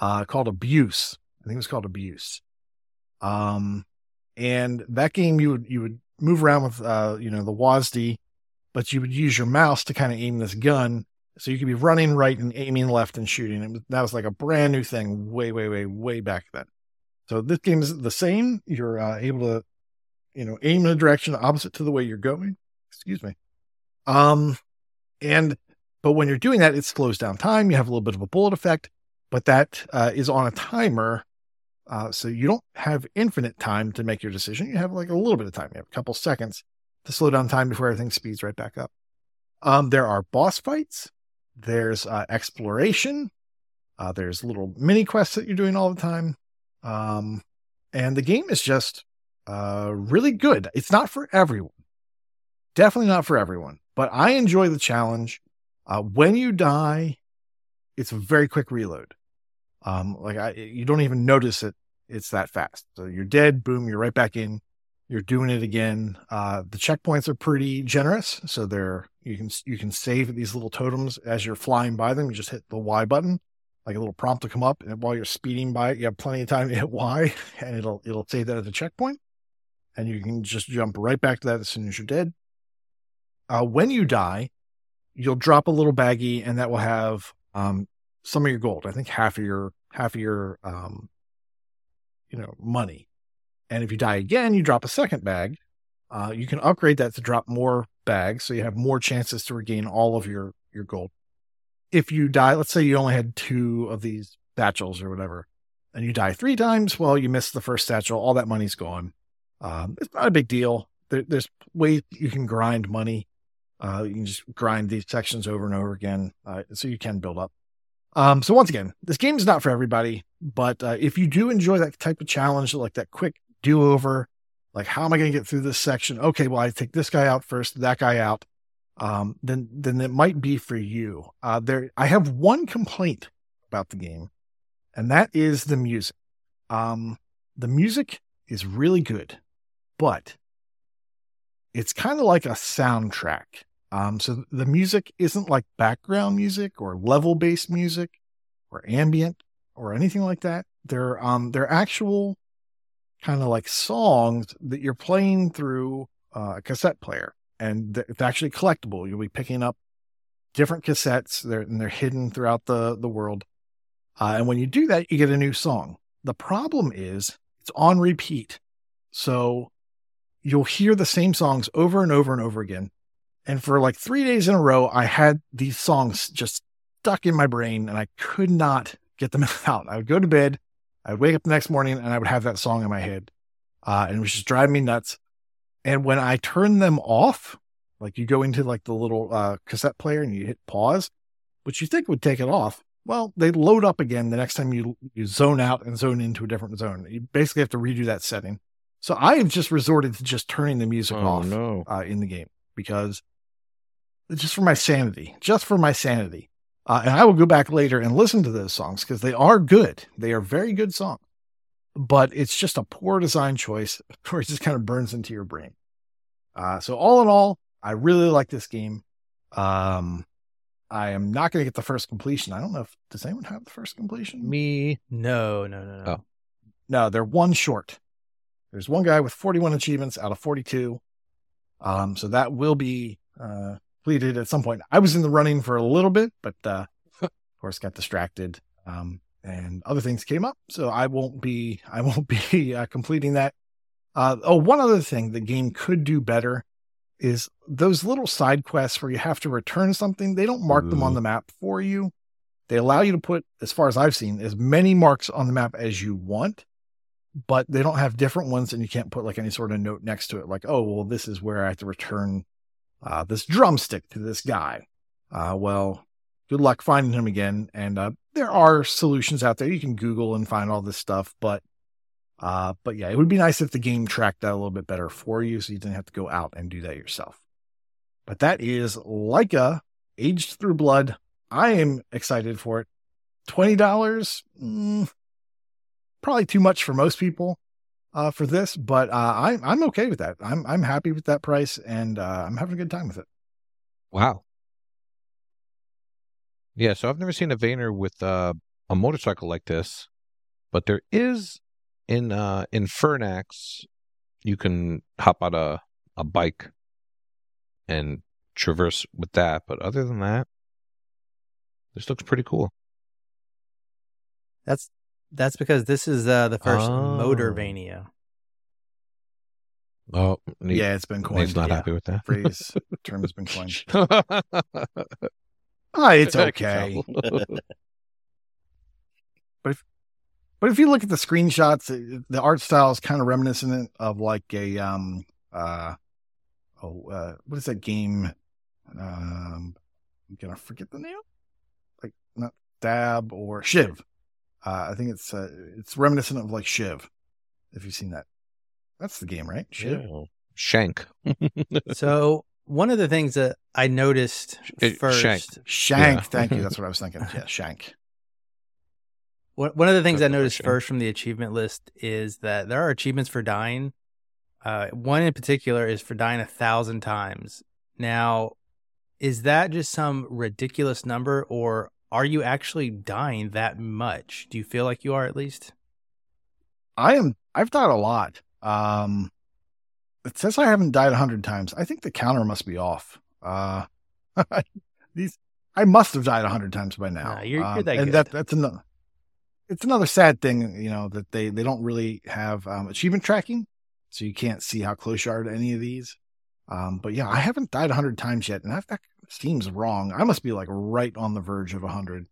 called Abuse. I think it was called Abuse. And that game, you would move around with the WASD, but you would use your mouse to kind of aim this gun. So you could be running right and aiming left and shooting. That was like a brand new thing way, way, way, way back then. So this game is the same. You're able to, aim in a direction opposite to the way you're going. Excuse me. But when you're doing that, it slows down time. You have a little bit of a bullet effect, but that is on a timer. So you don't have infinite time to make your decision. You have like a little bit of time. You have a couple seconds to slow down time before everything speeds right back up. There are boss fights. There's exploration. There's little mini quests that you're doing all the time. And the game is just really good. It's not for everyone. Definitely not for everyone. But I enjoy the challenge. When you die, it's a very quick reload. You don't even notice it. It's that fast. So you're dead. Boom. You're right back in. You're doing it again. The checkpoints are pretty generous. So you can save these little totems as you're flying by them. You just hit the Y button, like a little prompt to come up. And while you're speeding by it, you have plenty of time to hit Y and it'll save that at the checkpoint. And you can just jump right back to that as soon as you're dead. When you die, you'll drop a little baggie and that will have some of your gold. I think half of your money. And if you die again, you drop a second bag. You can upgrade that to drop more bags, so you have more chances to regain all of your gold. If you die, let's say you only had 2 of these satchels or whatever, and you die 3 times, well, you missed the first satchel. All that money's gone. It's not a big deal. There's ways you can grind money. You can just grind these sections over and over again, so you can build up. So once again, this game is not for everybody, but if you do enjoy that type of challenge, like that quick do-over, like how am I going to get through this section? Okay, well, I take this guy out first, that guy out. Then it might be for you. I have one complaint about the game, and that is the music. The music is really good, but it's kind of like a soundtrack. So the music isn't like background music or level-based music or ambient or anything like that. They're actual kind of like songs that you're playing through a cassette player, and it's actually collectible. You'll be picking up different cassettes and they're hidden throughout the world. And when you do that, you get a new song. The problem is it's on repeat. So you'll hear the same songs over and over and over again. And for like 3 days in a row, I had these songs just stuck in my brain and I could not get them out. I would go to bed, I'd wake up the next morning and I would have that song in my head. And it was just driving me nuts. And when I turned them off, like you go into like the little cassette player and you hit pause, which you think would take it off. Well, they load up again the next time you zone out and zone into a different zone. You basically have to redo that setting. So I have just resorted to just turning the music off in the game because just for my sanity. And I will go back later and listen to those songs because they are good. They are very good songs, but it's just a poor design choice where it just kind of burns into your brain. So all in all, I really like this game. I am not going to get the first completion. I don't know if, does anyone have the first completion? Me? No. Oh. No, they're one short. There's one guy with 41 achievements out of 42. So that will be completed at some point. I was in the running for a little bit, but of course got distracted and other things came up. So I won't be completing that. One other thing the game could do better is those little side quests where you have to return something. They don't mark them on the map for you. They allow you to put, as far as I've seen, as many marks on the map as you want, but they don't have different ones and you can't put like any sort of note next to it. Like, oh, well, this is where I have to return this drumstick to this guy. Well, good luck finding him again. And there are solutions out there. You can Google and find all this stuff, but yeah, it would be nice if the game tracked that a little bit better for you so you didn't have to go out and do that yourself. But that is Leica, Aged Through Blood. I am excited for it. $20, probably too much for most people for this, but I'm okay with that. I'm happy with that price, and I'm having a good time with it. Wow. Yeah, so I've never seen a Vayner with a motorcycle like this, but there is... In Fernax, you can hop on a bike and traverse with that. But other than that, this looks pretty cool. That's because this is the first Motorvania. Oh, yeah, it's been coined. He's not happy with that. Phrase term has been coined. It's okay. But if you look at the screenshots, the art style is kind of reminiscent of like a, what is that game? I'm going to forget the name. Like not Dab or Shiv. I think it's reminiscent of like Shiv. If you've seen that, that's the game, right? Shiv. Yeah. Shank. So one of the things that I noticed first. Shank. Yeah. Thank you. That's what I was thinking. Yeah. Shank. One of the things I noticed first from the achievement list is that there are achievements for dying. One in particular is for dying 1,000 times. Now, is that just some ridiculous number, or are you actually dying that much? Do you feel like you are at least? I am. I've died a lot. It says I haven't died 100 times. I think the counter must be off. I must have died 100 times by now. Nah, you're that good. And that's another. It's another sad thing, you know, that they don't really have achievement tracking, so you can't see how close you are to any of these. But yeah, I haven't died 100 times yet, and that seems wrong. I must be like right on the verge of 100.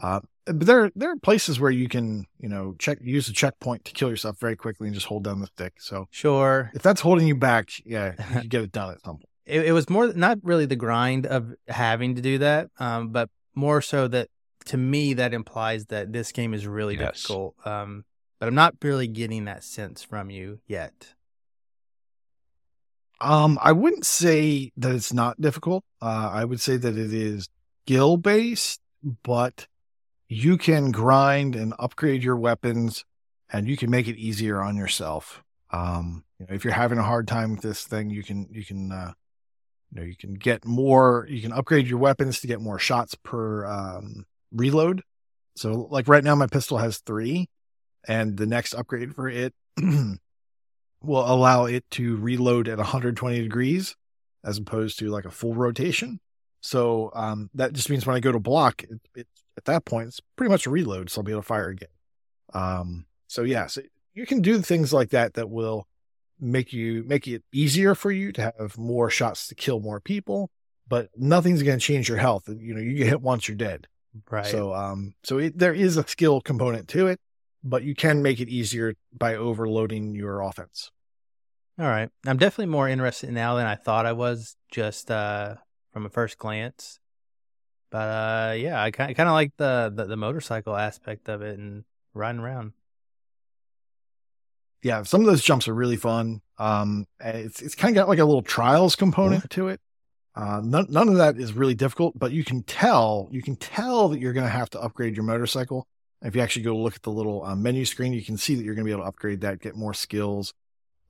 But there are places where you can, you know, use a checkpoint to kill yourself very quickly and just hold down the stick. So sure, if that's holding you back, yeah, you can get it done at some point. It was more not really the grind of having to do that, but more so that. To me, that implies that this game is really difficult, but I'm not really getting that sense from you yet. I wouldn't say that it's not difficult. I would say that it is skill-based, but you can grind and upgrade your weapons, and you can make it easier on yourself. You know, if you're having a hard time with this thing, you can get more. You can upgrade your weapons to get more shots per reload. So like right now my pistol has 3, and the next upgrade for it will allow it to reload at 120 degrees as opposed to like a full rotation. So that just means when I go to block it at that point, it's pretty much a reload. So I'll be able to fire again. So yeah, so you can do things like that will make it easier for you to have more shots to kill more people, but nothing's going to change your health. You know, you get hit once, you're dead. Right. So, there is a skill component to it, but you can make it easier by overloading your offense. All right. I'm definitely more interested now than I thought I was just, from a first glance, but, yeah, I kind of like the motorcycle aspect of it and riding around. Yeah. Some of those jumps are really fun. It's kind of got like a little trials component to it. None of that is really difficult, but you can tell that you're going to have to upgrade your motorcycle. If you actually go look at the little menu screen, you can see that you're going to be able to upgrade that, get more skills.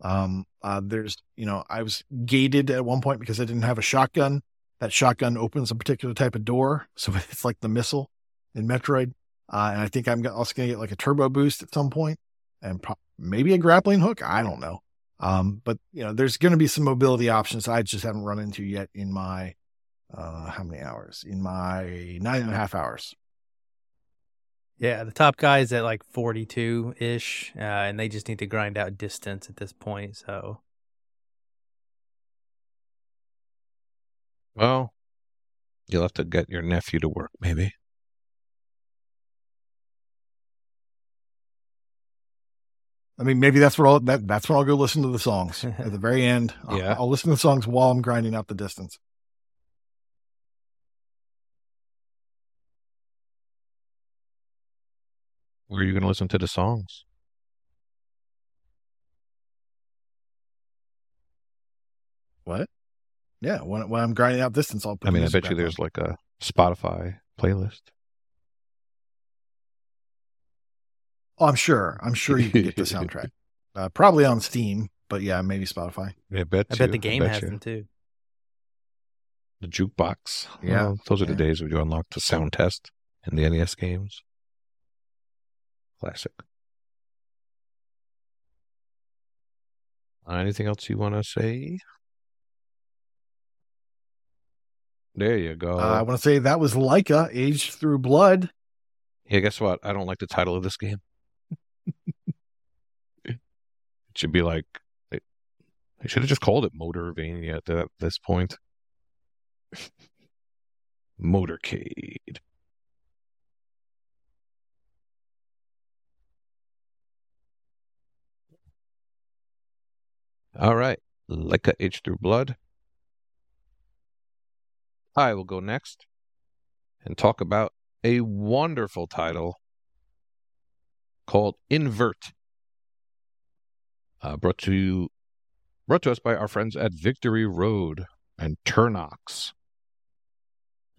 There's, you know, I was gated at one point because I didn't have a shotgun. That shotgun opens a particular type of door. So it's like the missile in Metroid. And I think I'm also going to get like a turbo boost at some point and maybe a grappling hook. I don't know. But you know, there's going to be some mobility options I just haven't run into yet in my, how many hours? In my 9.5 hours. Yeah. The top guy is at like 42 ish. And they just need to grind out distance at this point. So. Well, you'll have to get your nephew to work maybe. I mean, maybe that's what that's when I'll go listen to the songs at the very end. Yeah. I'll listen to the songs while I'm grinding out the distance. Where are you going to listen to the songs? What? Yeah. When I'm grinding out distance, I'll put, I mean, I bet you there's like a Spotify playlist. Oh, I'm sure you can get the soundtrack. Probably on Steam, but yeah, maybe Spotify. I bet the game has them too. The jukebox. Yeah. Well, those are the days when you unlock the sound test in the NES games. Classic. Anything else you want to say? There you go. I want to say that was Laika, Aged Through Blood. Yeah, guess what? I don't like the title of this game. It should be like, they should have just called it Motorvania at this point. Motorcade. All right. Laika, Aged Through Blood. I will go next and talk about a wonderful title called Invert. Brought to us by our friends at Victory Road and Turnox.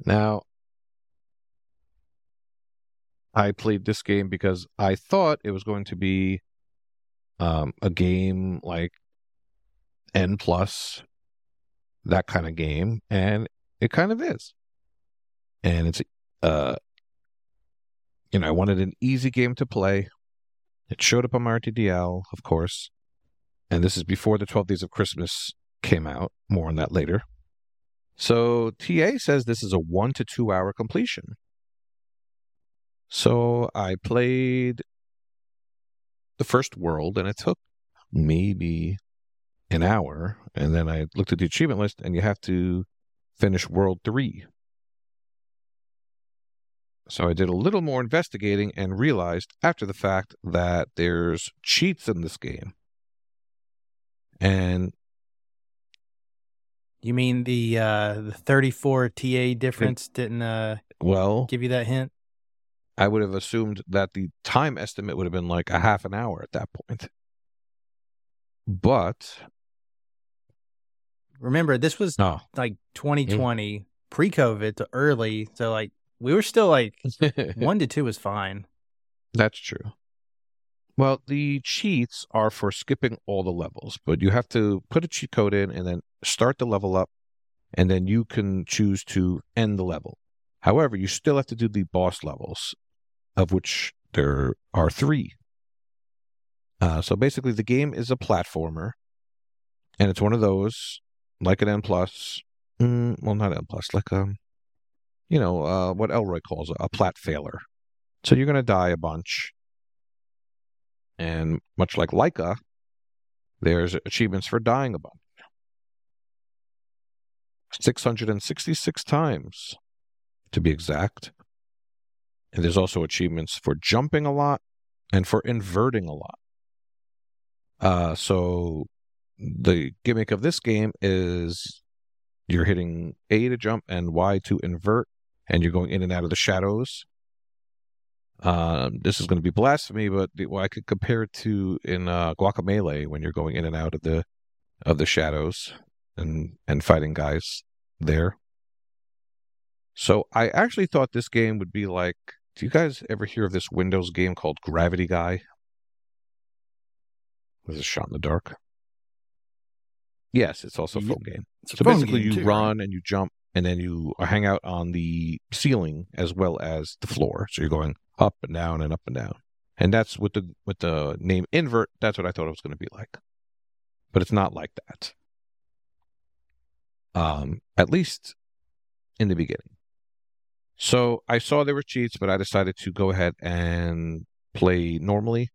Now, I played this game because I thought it was going to be a game like N+, that kind of game, and it kind of is. And it's, you know, I wanted an easy game to play. It showed up on my RTDL, of course. And this is before the 12 Days of Christmas came out. More on that later. So TA says this is a 1 to 2 hour completion. So I played the first world and it took maybe an hour. And then I looked at the achievement list and you have to finish world 3. So I did a little more investigating and realized after the fact that there's cheats in this game. And you mean the 34 TA difference didn't give you that hint? I would have assumed that the time estimate would have been like a half an hour at that point. But remember, this was like 2020, pre-COVID to early, so like we were still like 1 to 2 was fine. That's true. Well, the cheats are for skipping all the levels, but you have to put a cheat code in and then start the level up, and then you can choose to end the level. However, you still have to do the boss levels, of which there are 3. So basically, the game is a platformer, and it's one of those, like an N+, well, not N+, like a... You know, what Elroy calls a plat failure. So you're going to die a bunch. And much like Laika, There's achievements for dying a bunch. 666 times, to be exact. And there's also achievements for jumping a lot and for inverting a lot. So the gimmick of this game is you're hitting A to jump and Y to invert, and you're going in and out of the shadows. This is going to be blasphemy, but I could compare it to in Guacamelee when you're going in and out of the shadows and fighting guys there. So I actually thought this game would be like, do you guys ever hear of this Windows game called Gravity Guy? Was it shot in the dark? Yes, it's also a phone game. So basically you run and you jump and then you hang out on the ceiling as well as the floor. So you're going up and down and up and down. And that's with the name invert, that's what I thought it was going to be like. But it's not like that. At least in the beginning. So I saw there were cheats, but I decided to go ahead and play normally.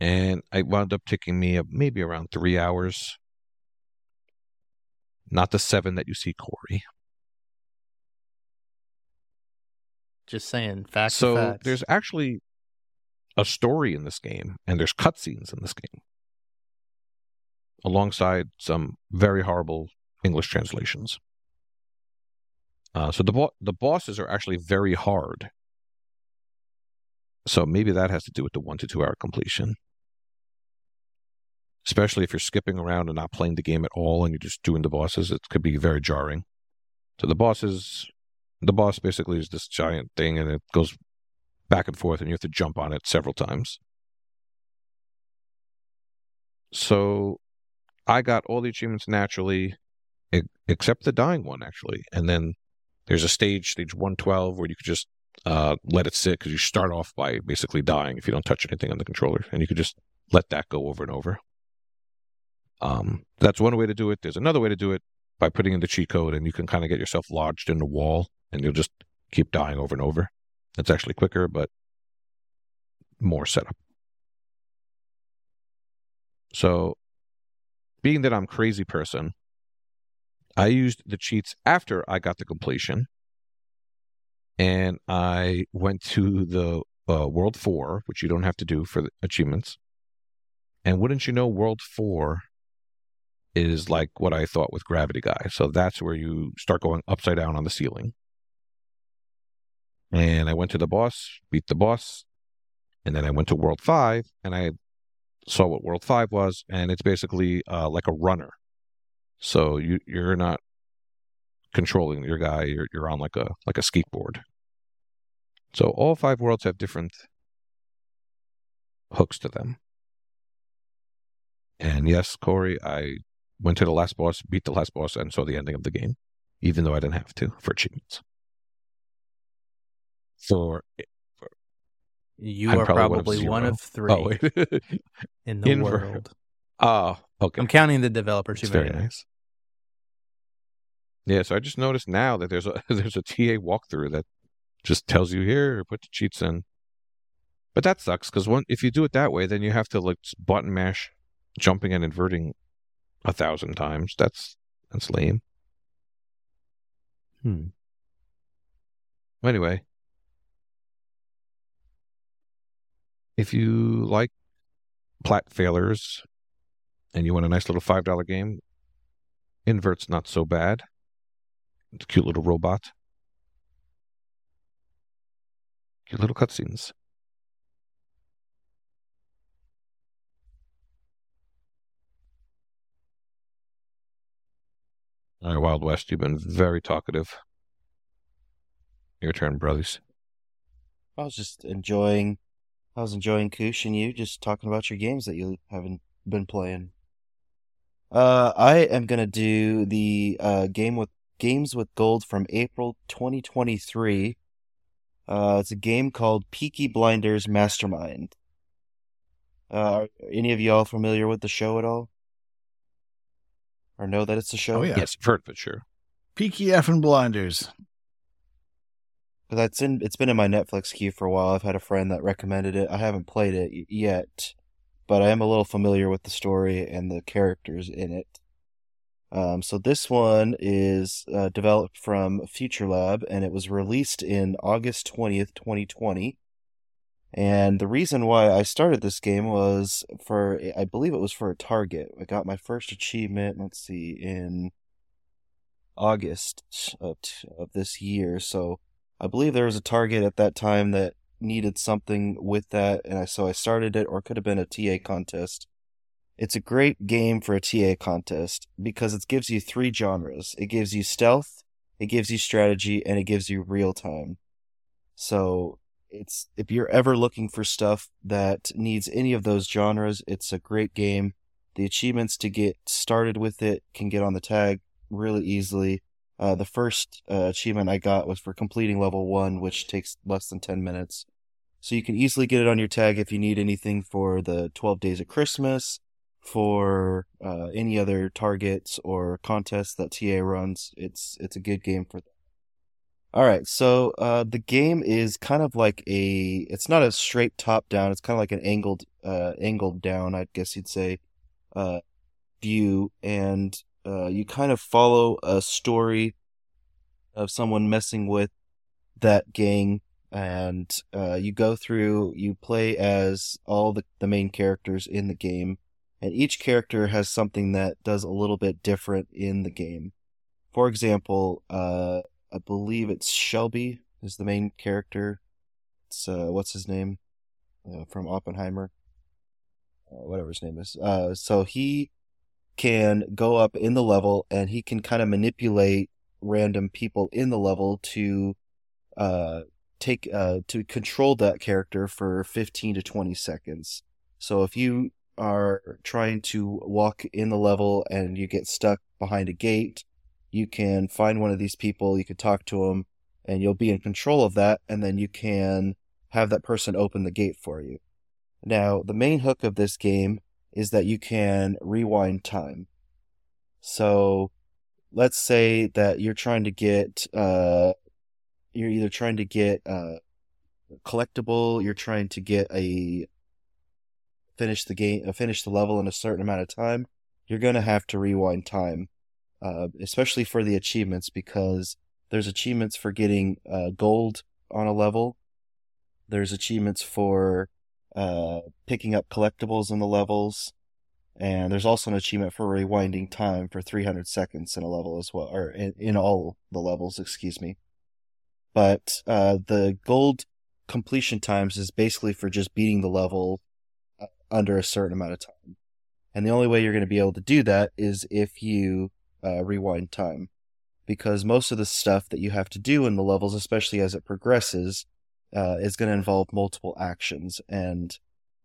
And it wound up taking me maybe around 3 hours. Not the 7 that you see, Corey. Just saying, facts. So there's actually a story in this game, and there's cutscenes in this game, alongside some very horrible English translations. So the bosses are actually very hard. So maybe that has to do with the 1 to 2 hour completion. Especially if you're skipping around and not playing the game at all and you're just doing the bosses, it could be very jarring. So the boss basically is this giant thing and it goes back and forth and you have to jump on it several times. So I got all the achievements naturally, except the dying one, actually. And then there's a stage 112, where you could just let it sit because you start off by basically dying if you don't touch anything on the controller. And you could just let that go over and over. That's one way to do it. There's another way to do it by putting in the cheat code, and you can kind of get yourself lodged in the wall, and you'll just keep dying over and over. That's actually quicker, but more setup. So, being that I'm a crazy person, I used the cheats after I got the completion, and I went to the World 4, which you don't have to do for the achievements. And wouldn't you know, World 4 is like what I thought with Gravity Guy. So that's where you start going upside down on the ceiling. And I went to the boss, beat the boss, and then I went to World 5, and I saw what World 5 was, and it's basically like a runner. So you're not controlling your guy. You're on like a skateboard. So all 5 worlds have different hooks to them. And yes, Corey, I went to the last boss, beat the last boss, and saw the ending of the game, even though I didn't have to for achievements. So you are probably one of 3 in the world. Oh, okay. I'm counting the developers. That's very nice. Yeah, so I just noticed now that there's a TA walkthrough that just tells you here, put the cheats in. But that sucks because if you do it that way, then you have to like button mash, jumping and inverting 1,000 times. That's lame. Anyway, if you like plat failers and you want a nice little $5 game, Invert's not so bad. It's a cute little robot. Cute little cutscenes. All right, Wild West, you've been very talkative. Your turn, brothers. I was enjoying Koosh and you just talking about your games that you haven't been playing. I am gonna do the Games with Gold from April 2023. It's a game called Peaky Blinders Mastermind. Are any of y'all familiar with the show at all? Or know that it's a show? Oh yeah, yes, I've heard for sure. Peaky effing Blinders. It's been in my Netflix queue for a while. I've had a friend that recommended it. I haven't played it yet. but I am a little familiar with the story and the characters in it. So this one is developed from Future Lab, and it was released in August 20th, 2020. And the reason why I started this game was for, I believe it was for a target. I got my first achievement, let's see, in August of this year. So I believe there was a target at that time that needed something with that, and so I started it, or it could have been a TA contest. It's a great game for a TA contest because it gives you three genres. It gives you stealth, it gives you strategy, and it gives you real time. So it's, if you're ever looking for stuff that needs any of those genres, it's a great game. The achievements to get started with it can get on the tag really easily. The first achievement I got was for completing level 1, which takes less than 10 minutes. So you can easily get it on your tag if you need anything for the 12 Days of Christmas, for any other targets or contests that TA runs. It's a good game for that. All right, so the game is kind of like a... It's not a straight top-down. It's kind of like an angled down, I guess you'd say, view. And you kind of follow a story of someone messing with that gang. And you go through... You play as all the main characters in the game. And each character has something that does a little bit different in the game. For example... I believe it's Shelby is the main character. It's, what's his name? From Oppenheimer. Whatever his name is. So he can go up in the level, and he can kind of manipulate random people in the level to to control that character for 15 to 20 seconds. So if you are trying to walk in the level and you get stuck behind a gate, you can find one of these people, you can talk to them, and you'll be in control of that, and then you can have that person open the gate for you. Now, the main hook of this game is that you can rewind time. So, let's say that you're trying to get, you're either trying to get a collectible, you're trying to get finish the level in a certain amount of time, you're going to have to rewind time. Especially for the achievements, because there's achievements for getting gold on a level. There's achievements for picking up collectibles in the levels. And there's also an achievement for rewinding time for 300 seconds in a level as well, or in all the levels, excuse me. But the gold completion times is basically for just beating the level under a certain amount of time. And the only way you're going to be able to do that is if you rewind time, because most of the stuff that you have to do in the levels, especially as it progresses, is going to involve multiple actions. And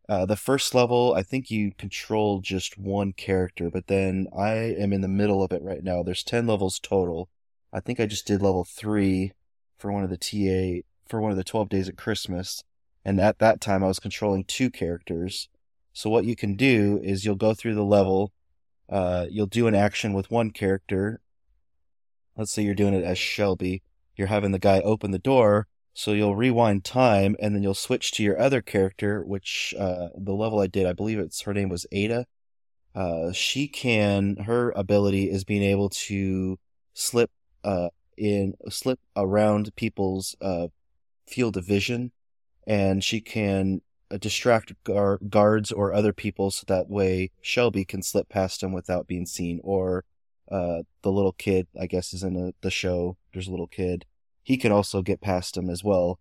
the first level, I think you control just one character, but then I am in the middle of it right now. There's 10 levels total. I think I just did level 3 for one of the 12 Days at Christmas, and at that time I was controlling 2 characters. So what you can do is you'll go through the level. You'll do an action with one character. Let's say you're doing it as Shelby. You're having the guy open the door, so you'll rewind time, and then you'll switch to your other character, which the level I did, I believe her name was Ada. Her ability is being able to slip around people's field of vision, and she can distract guards or other people, so that way Shelby can slip past them without being seen. Or the little kid, I guess, is in the show. There's a little kid. He can also get past them as well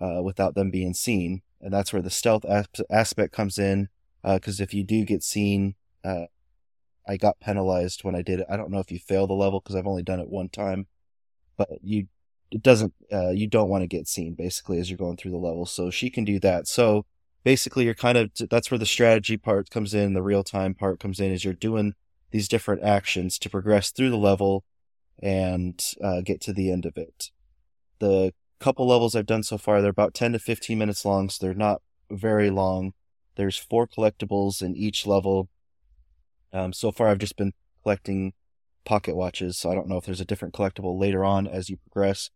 without them being seen. And that's where the stealth aspect comes in, because if you do get seen, I got penalized when I did it. I don't know if you fail the level, because I've only done it one time, but you don't want to get seen, basically, as you're going through the level. So she can do that. So basically, that's where the strategy part comes in, the real-time part comes in, is you're doing these different actions to progress through the level and get to the end of it. The couple levels I've done so far, they're about 10 to 15 minutes long, so they're not very long. There's 4 collectibles in each level. So far, I've just been collecting pocket watches, so I don't know if there's a different collectible later on as you progress.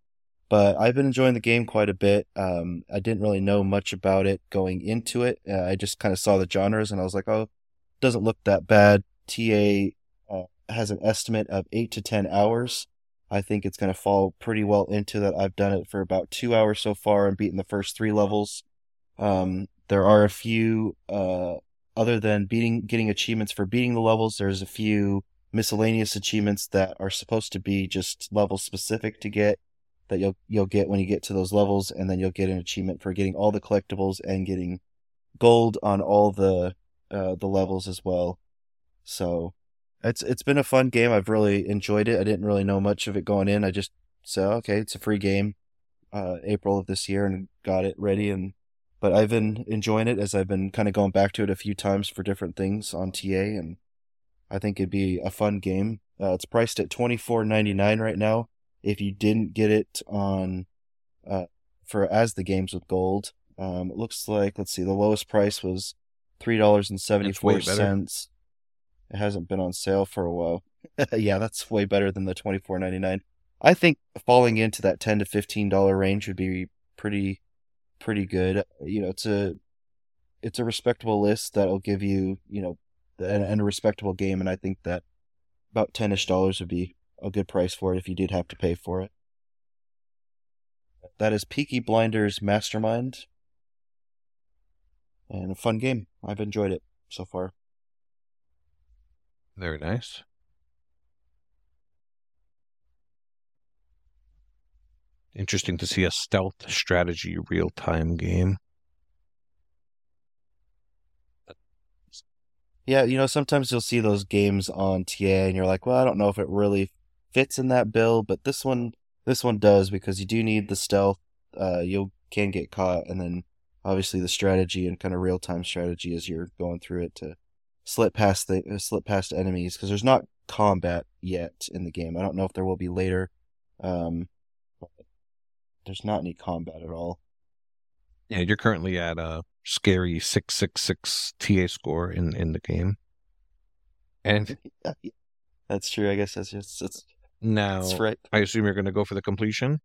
But I've been enjoying the game quite a bit. I didn't really know much about it going into it. I just kind of saw the genres and I was like, oh, doesn't look that bad. TA has an estimate of 8 to 10 hours. I think it's going to fall pretty well into that. I've done it for about 2 hours so far and beaten the first 3 levels. There are a few, other than getting achievements for beating the levels, there's a few miscellaneous achievements that are supposed to be just level specific to get, that you'll get when you get to those levels, and then you'll get an achievement for getting all the collectibles and getting gold on all the levels as well. So it's been a fun game. I've really enjoyed it. I didn't really know much of it going in. I just said, okay, it's a free game, April of this year, and got it ready. But I've been enjoying it as I've been kind of going back to it a few times for different things on TA, and I think it'd be a fun game. It's priced at $24.99 right now. If you didn't get it on for as the games with gold, it looks like, let's see, the lowest price was $3.74. It hasn't been on sale for a while. Yeah, that's way better than the $24.99. I think falling into that $10 to $15 range would be pretty good. You know, it's a respectable list that'll give you, you know, and a respectable game, and I think that about $10-ish would be a good price for it if you did have to pay for it. That is Peaky Blinders Mastermind, and a fun game. I've enjoyed it so far. Very nice. Interesting to see a stealth strategy real-time game. Yeah, you know, sometimes you'll see those games on TA and you're like, well, I don't know if it really fits in that bill, but this one does, because you do need the stealth. You can get caught, and then obviously the strategy and kind of real-time strategy as you're going through it to slip past enemies, because there's not combat yet in the game. I don't know if there will be later. There's not any combat at all. Yeah, you're currently at a scary 666 TA score in the game. And that's true. I guess that's just it's now. That's right. I assume you're going to go for the completion.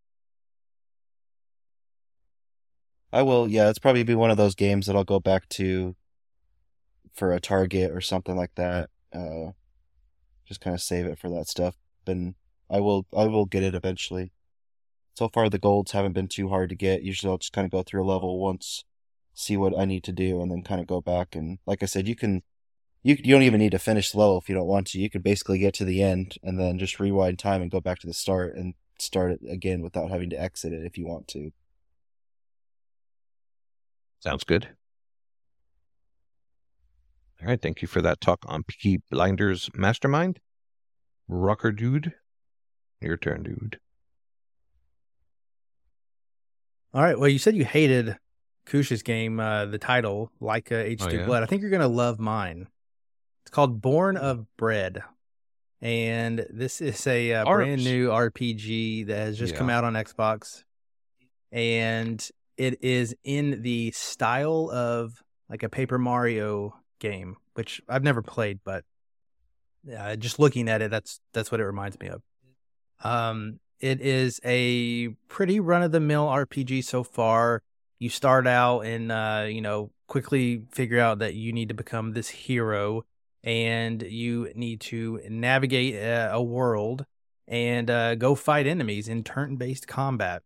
I will. Yeah, it's probably be one of those games that I'll go back to for a target or something like that. Just kind of save it for that stuff. And I will get it eventually. So far, the golds haven't been too hard to get. Usually, I'll just kind of go through a level once, see what I need to do, and then kind of go back. And like I said, you don't even need to finish the level if you don't want to. You can basically get to the end and then just rewind time and go back to the start and start it again without having to exit it if you want to. Sounds good. All right, thank you for that talk on Peaky Blinders Mastermind. Rocker Dude, your turn, dude. All right. Well, you said you hated Koosh's game, the title, Laika H2 Blood. I think you're going to love mine. It's called Born of Bread. And this is a brand new RPG that has just come out on Xbox. And it is in the style of like a Paper Mario game, which I've never played, but just looking at it, that's what it reminds me of. It is a pretty run-of-the-mill RPG so far. You start out and, quickly figure out that you need to become this hero, and you need to navigate a world and go fight enemies in turn-based combat.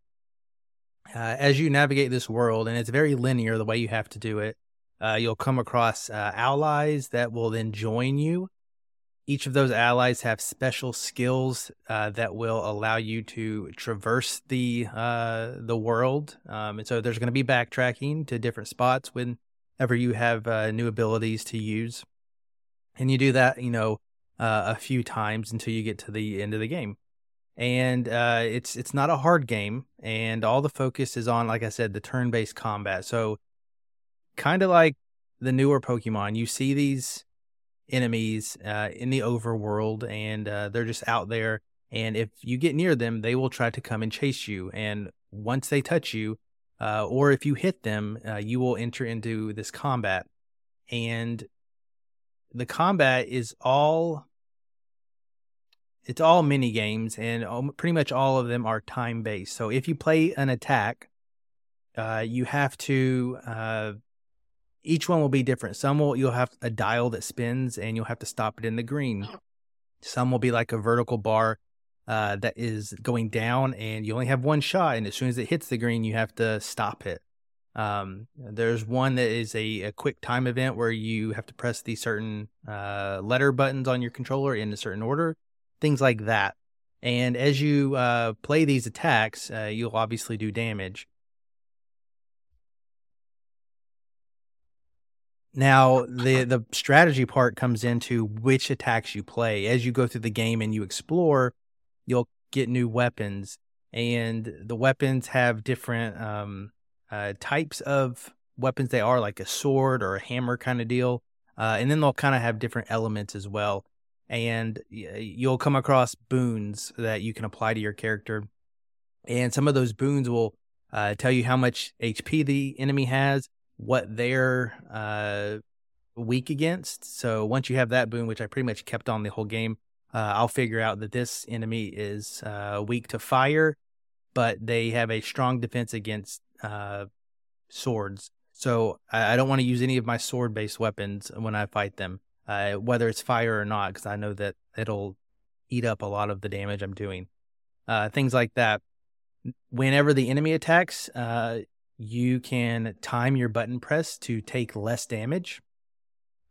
As you navigate this world, and it's very linear the way you have to do it, you'll come across allies that will then join you. Each of those allies have special skills that will allow you to traverse the world. And so there's going to be backtracking to different spots whenever you have new abilities to use. And you do that, a few times until you get to the end of the game. And it's not a hard game. And all the focus is on, like I said, the turn-based combat. So kind of like the newer Pokemon, you see these enemies in the overworld, and they're just out there, and if you get near them, they will try to come and chase you, and once they touch you, or if you hit them, you will enter into this combat. And the combat is all It's all mini games, and pretty much all of them are time based. So if you play an attack, you have to. Each one will be different. Some will you'll have a dial that spins, and you'll have to stop it in the green. Some will be like a vertical bar that is going down, and you only have one shot. And as soon as it hits the green, you have to stop it. There's one that is a quick time event where you have to press these certain letter buttons on your controller in a certain order, things like that. And as you play these attacks, you'll obviously do damage. Now, the strategy part comes into which attacks you play. As you go through the game and you explore, you'll get new weapons. And the weapons have different... types of weapons they are, like a sword or a hammer kind of deal. And then they'll kind of have different elements as well. And you'll come across boons that you can apply to your character. And some of those boons will tell you how much HP the enemy has, what they're weak against. So once you have that boon, which I pretty much kept on the whole game, I'll figure out that this enemy is weak to fire, but they have a strong defense against swords. So I don't want to use any of my sword-based weapons when I fight them, whether it's fire or not, because I know that it'll eat up a lot of the damage I'm doing. Things like that. Whenever the enemy attacks, you can time your button press to take less damage.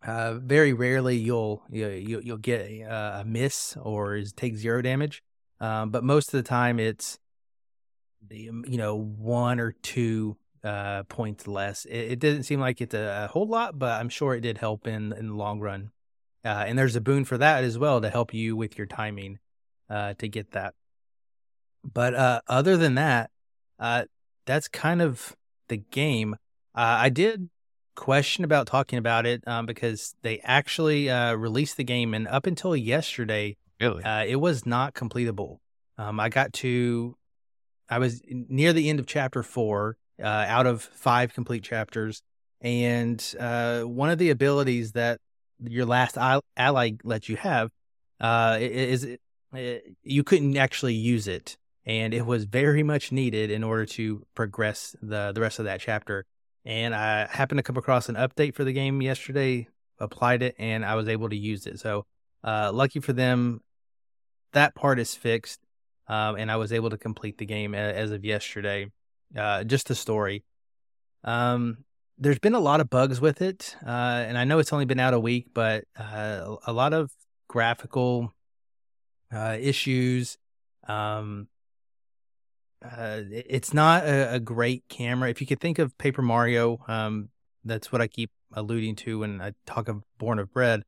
Very rarely you'll get a miss or take zero damage, but most of the time it's, you know, 1 or 2 points less. It doesn't seem like it's a whole lot, but I'm sure it did help in the long run. And there's a boon for that as well to help you with your timing to get that. But other than that, that's kind of the game. I did question about talking about it because they actually released the game, and up until yesterday, really? It was not completable. I was near the end of chapter 4 out of 5 complete chapters, and one of the abilities that your last ally lets you have is you couldn't actually use it, and it was very much needed in order to progress the rest of that chapter. And I happened to come across an update for the game yesterday, applied it, and I was able to use it. So lucky for them, that part is fixed. And I was able to complete the game as of yesterday, just the story. There's been a lot of bugs with it, and I know it's only been out a week, but a lot of graphical issues. It's not a great camera. If you could think of Paper Mario, that's what I keep alluding to when I talk of Born of Bread.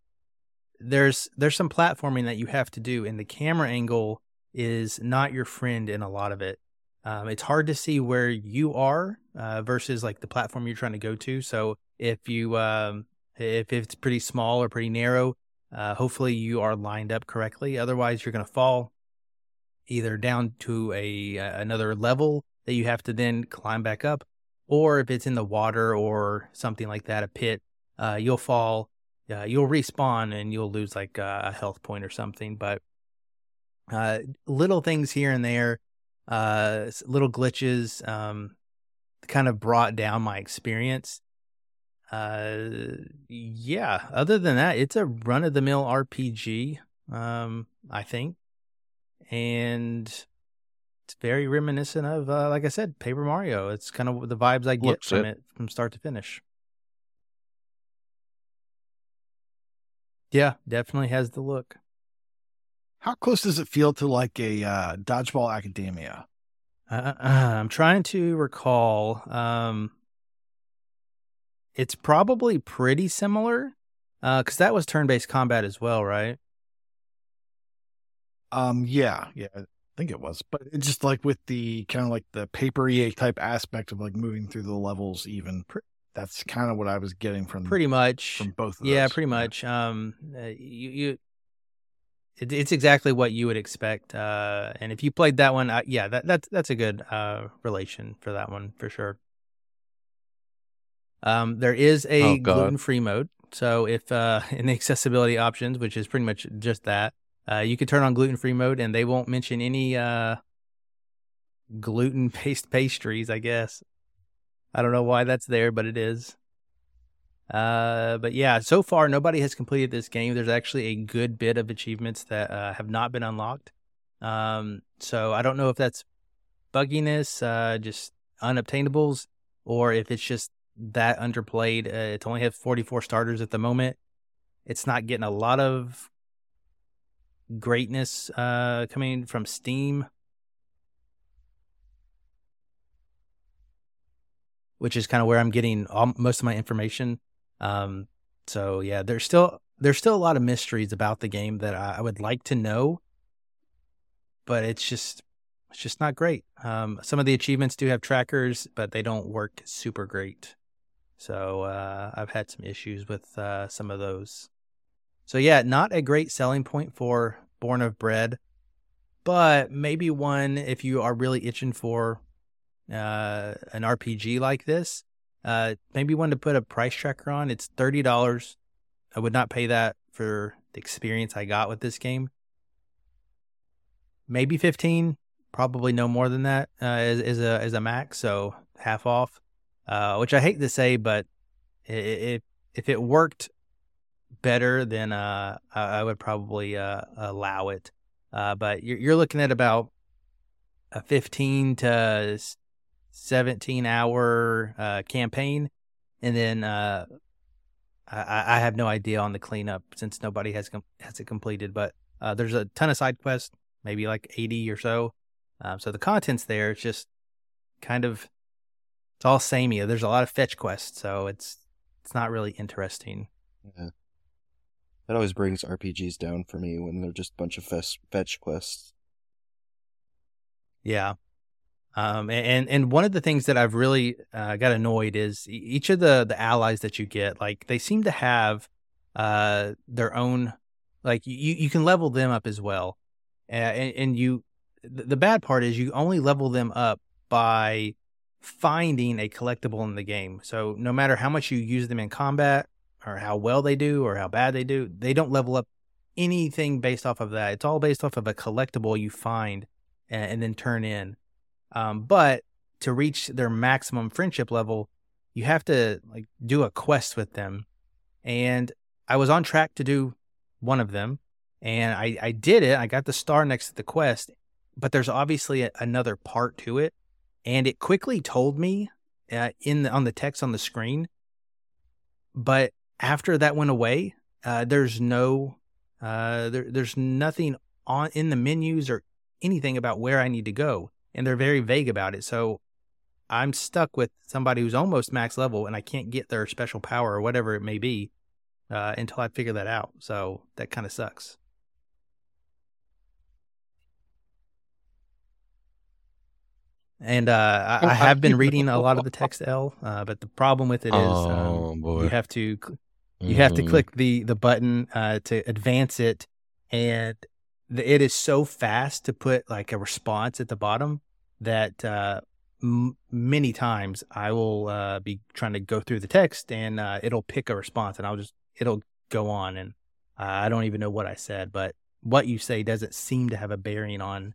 There's some platforming that you have to do, and the camera angle is not your friend in a lot of it. It's hard to see where you are versus like the platform you're trying to go to. So if you if it's pretty small or pretty narrow, hopefully you are lined up correctly. Otherwise, you're going to fall either down to another level that you have to then climb back up, or if it's in the water or something like that, a pit, you'll fall, you'll respawn, and you'll lose like a health point or something. But little things here and there, little glitches, kind of brought down my experience. Yeah. Other than that, it's a run-of-the-mill RPG, I think, and it's very reminiscent of, like I said, Paper Mario. It's kind of the vibes I get from it from start to finish. Yeah, definitely has the look. How close does it feel to like a Dodgeball Academia? I'm trying to recall. It's probably pretty similar because that was turn-based combat as well, right? Yeah, I think it was. But it's just like with the kind of like the papery type aspect of like moving through the levels even. That's kind of what I was getting from pretty much from both of those. Yeah, pretty much. It's exactly what you would expect, and if you played that one, that's a good relation for that one for sure. There is a gluten-free mode, so if in the accessibility options, which is pretty much just that, You can turn on gluten-free mode, and they won't mention any gluten-based pastries, I guess. I don't know why that's there, but it is. But yeah, so far, nobody has completed this game. There's actually a good bit of achievements that have not been unlocked. So I don't know if that's bugginess, just unobtainables, or if it's just that underplayed. It's only have 44 starters at the moment. It's not getting a lot of greatness coming from Steam, which is kind of where I'm getting most of my information. So yeah, there's still a lot of mysteries about the game that I would like to know, but it's just not great. Some of the achievements do have trackers, but they don't work super great. So I've had some issues with some of those. So yeah, not a great selling point for Born of Bread, but maybe one if you are really itching for an RPG like this, maybe one to put a price tracker on. It's $30. I would not pay that for the experience I got with this game. Maybe 15, probably no more than that is a max. So half off, which I hate to say, but if it worked better, then I would probably allow it. But you're looking at about a 15 to 17-hour campaign, and then I have no idea on the cleanup since nobody has it completed. But there's a ton of side quests, maybe like 80 or so. So the content's there. It's just kind of it's all samey. There's a lot of fetch quests, so it's not really interesting. Yeah. That always brings RPGs down for me when they're just a bunch of fetch quests. Yeah. And one of the things that I've really got annoyed is each of the allies that you get, like they seem to have their own, like you can level them up as well. And the bad part is you only level them up by finding a collectible in the game. So no matter how much you use them in combat or how well they do or how bad they do, they don't level up anything based off of that. It's all based off of a collectible you find and then turn in. But to reach their maximum friendship level, you have to like do a quest with them. And I was on track to do one of them, and I did it. I got the star next to the quest, but there's obviously another part to it. And it quickly told me on the text on the screen. But after that went away, there's no there's nothing on in the menus or anything about where I need to go. And they're very vague about it. So I'm stuck with somebody who's almost max level, and I can't get their special power or whatever it may be until I figure that out. So that kind of sucks. And I have been reading a lot of the text, L, but the problem with it is you have to click the button to advance it, and it is so fast to put like a response at the bottom that many times I will be trying to go through the text, and it'll pick a response, and it'll go on, and I don't even know what I said, but what you say doesn't seem to have a bearing on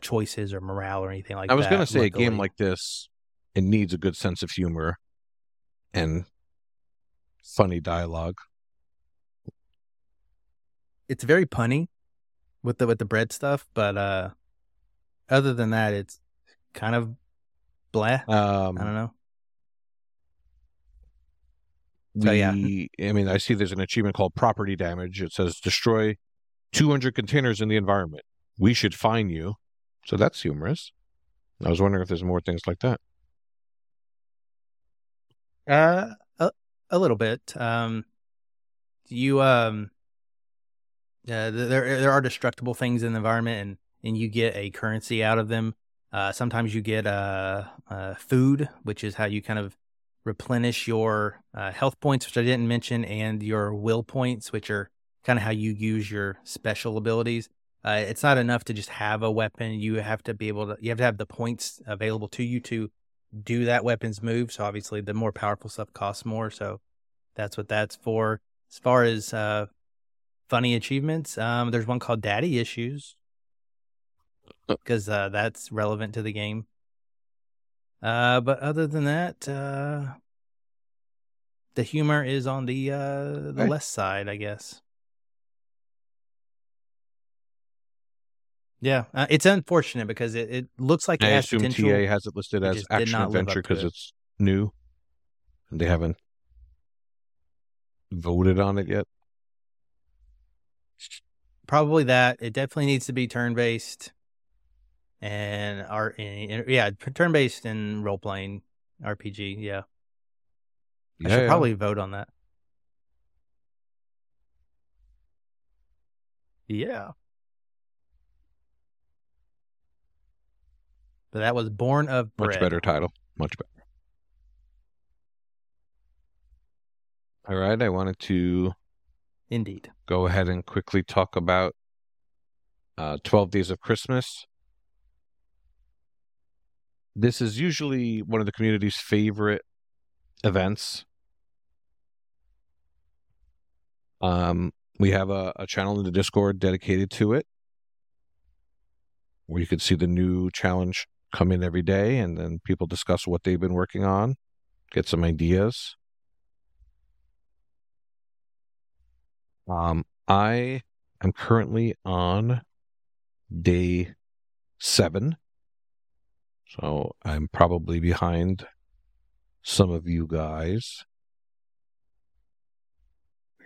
choices or morale or anything like that. I was going to say luckily. A game like this, it needs a good sense of humor and funny dialogue. It's very punny with the bread stuff, but other than that, it's kind of blah. I don't know. So yeah, I mean, I see there's an achievement called Property Damage. It says destroy 200 containers in the environment. We should fine you. So that's humorous. I was wondering if there's more things like that. A little bit. There are destructible things in the environment, and you get a currency out of them. Sometimes you get food, which is how you kind of replenish your health points, which I didn't mention, and your will points, which are kind of how you use your special abilities. It's not enough to just have a weapon. You have to have the points available to you to do that weapon's move. So obviously the more powerful stuff costs more. So that's what that's for. As far as funny achievements. There's one called Daddy Issues because that's relevant to the game. But other than that, the humor is on the right. less side, I guess. Yeah, it's unfortunate because it looks like it has potential. I assume TA has it listed as action adventure because it's new, and they haven't voted on it yet. Probably that. It definitely needs to be turn-based, and turn-based and role-playing RPG. Yeah, I should probably vote on that. Yeah. But that was Born of Bread. Much better title. Much better. All right. I wanted to go ahead and quickly talk about 12 Days of Christmas. This is usually one of the community's favorite events. We have a channel in the Discord dedicated to it, where you could see the new challenge come in every day, and then people discuss what they've been working on, get some ideas. I am currently on day 7, so I'm probably behind some of you guys.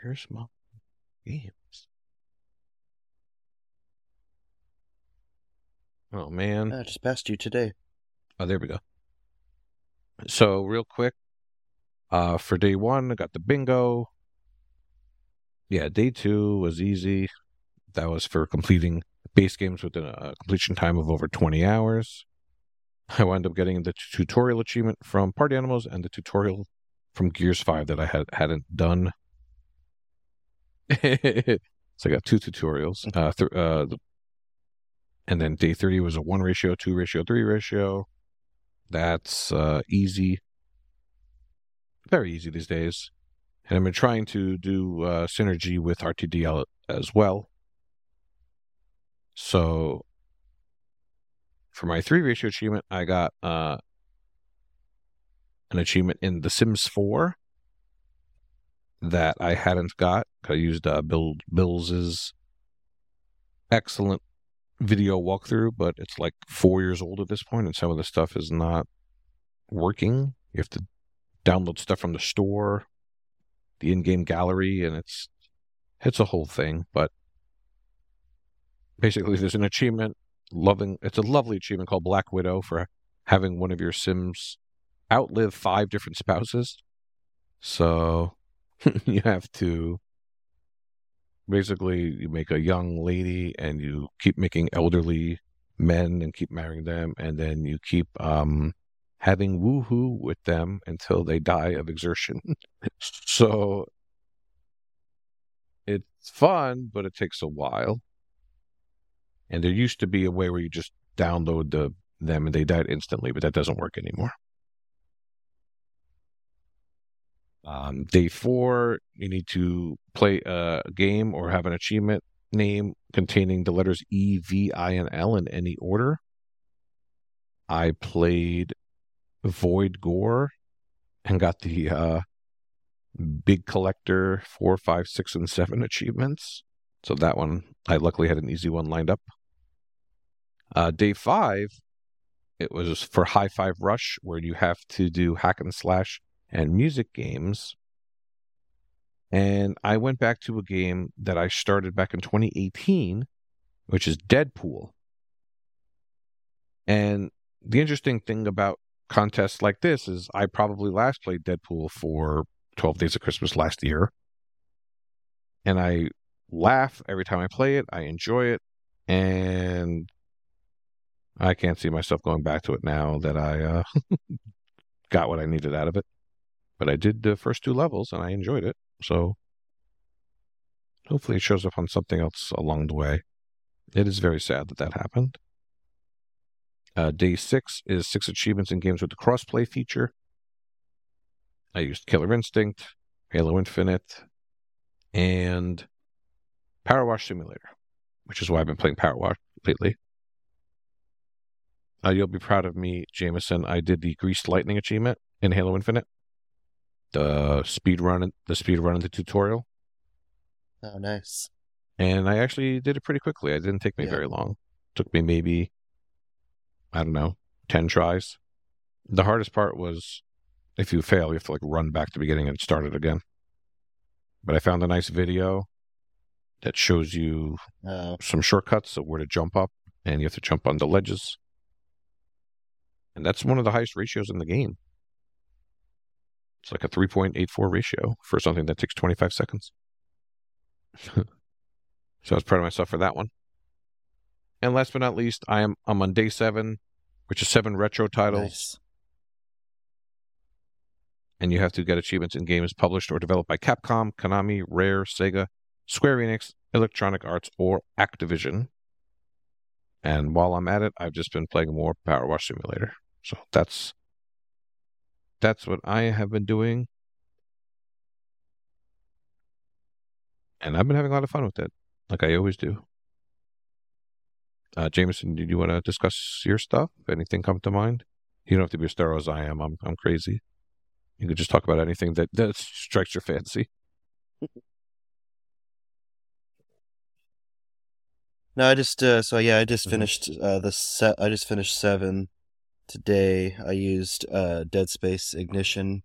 Where's my games? Oh, man. I just passed you today. Oh, there we go. So, real quick, for day 1, I got the bingo. Yeah, day 2 was easy. That was for completing base games within a completion time of over 20 hours. I wound up getting the tutorial achievement from Party Animals and the tutorial from Gears 5 that I hadn't done. So I got 2 tutorials. And then day 30 was a 1 ratio, 2 ratio, 3 ratio. That's easy. Very easy these days. And I've been trying to do synergy with RTDL as well. So for my 3 ratio achievement, I got an achievement in The Sims 4 that I hadn't got. I used Bill's excellent video walkthrough, but it's like 4 years old at this point, and some of the stuff is not working. You have to download stuff from the store, the in-game gallery, and it's a whole thing. But basically, there's an achievement. It's a lovely achievement called Black Widow for having one of your Sims outlive 5 different spouses. So you have to. Basically, you make a young lady, and you keep making elderly men and keep marrying them, and then you keep having woohoo with them until they die of exertion. So it's fun, but it takes a while. And there used to be a way where you just download them and they died instantly, but that doesn't work anymore. Day 4, you need to play a game or have an achievement name containing the letters E, V, I, and L in any order. I played Void Gore and got the Big Collector 4, 5, 6, and 7 achievements. So that one, I luckily had an easy one lined up. Day 5, it was for High Five Rush, where you have to do hack and slash and music games. And I went back to a game that I started back in 2018, which is Deadpool. And the interesting thing about contests like this is I probably last played Deadpool for 12 Days of Christmas last year. And I laugh every time I play it. I enjoy it. And I can't see myself going back to it now that I got what I needed out of it. But I did the first 2 levels, and I enjoyed it. So hopefully it shows up on something else along the way. It is very sad that happened. Day 6 is 6 achievements in games with the crossplay feature. I used Killer Instinct, Halo Infinite, and Power Wash Simulator, which is why I've been playing Power Wash lately. You'll be proud of me, Jameson. I did the Greased Lightning achievement in Halo Infinite. The speed run in the tutorial. Oh, nice. And I actually did it pretty quickly. It didn't take me very long. It took me maybe, 10 tries. The hardest part was if you fail, you have to run back to the beginning and start it again. But I found a nice video that shows you some shortcuts of where to jump up, and you have to jump on the ledges. And that's one of the highest ratios in the game. It's a 3.84 ratio for something that takes 25 seconds. So I was proud of myself for that one. And last but not least, I'm on day 7, which is 7 retro titles. Nice. And you have to get achievements in games published or developed by Capcom, Konami, Rare, Sega, Square Enix, Electronic Arts, or Activision. And while I'm at it, I've just been playing more Power Wash Simulator. So that's what I have been doing. And I've been having a lot of fun with it, like I always do. Jameson, did you want to discuss your stuff? Anything come to mind? You don't have to be as thorough as I am. I'm crazy. You could just talk about anything that strikes your fancy. No, I just finished this set. I just finished 7 today. I used Dead Space Ignition,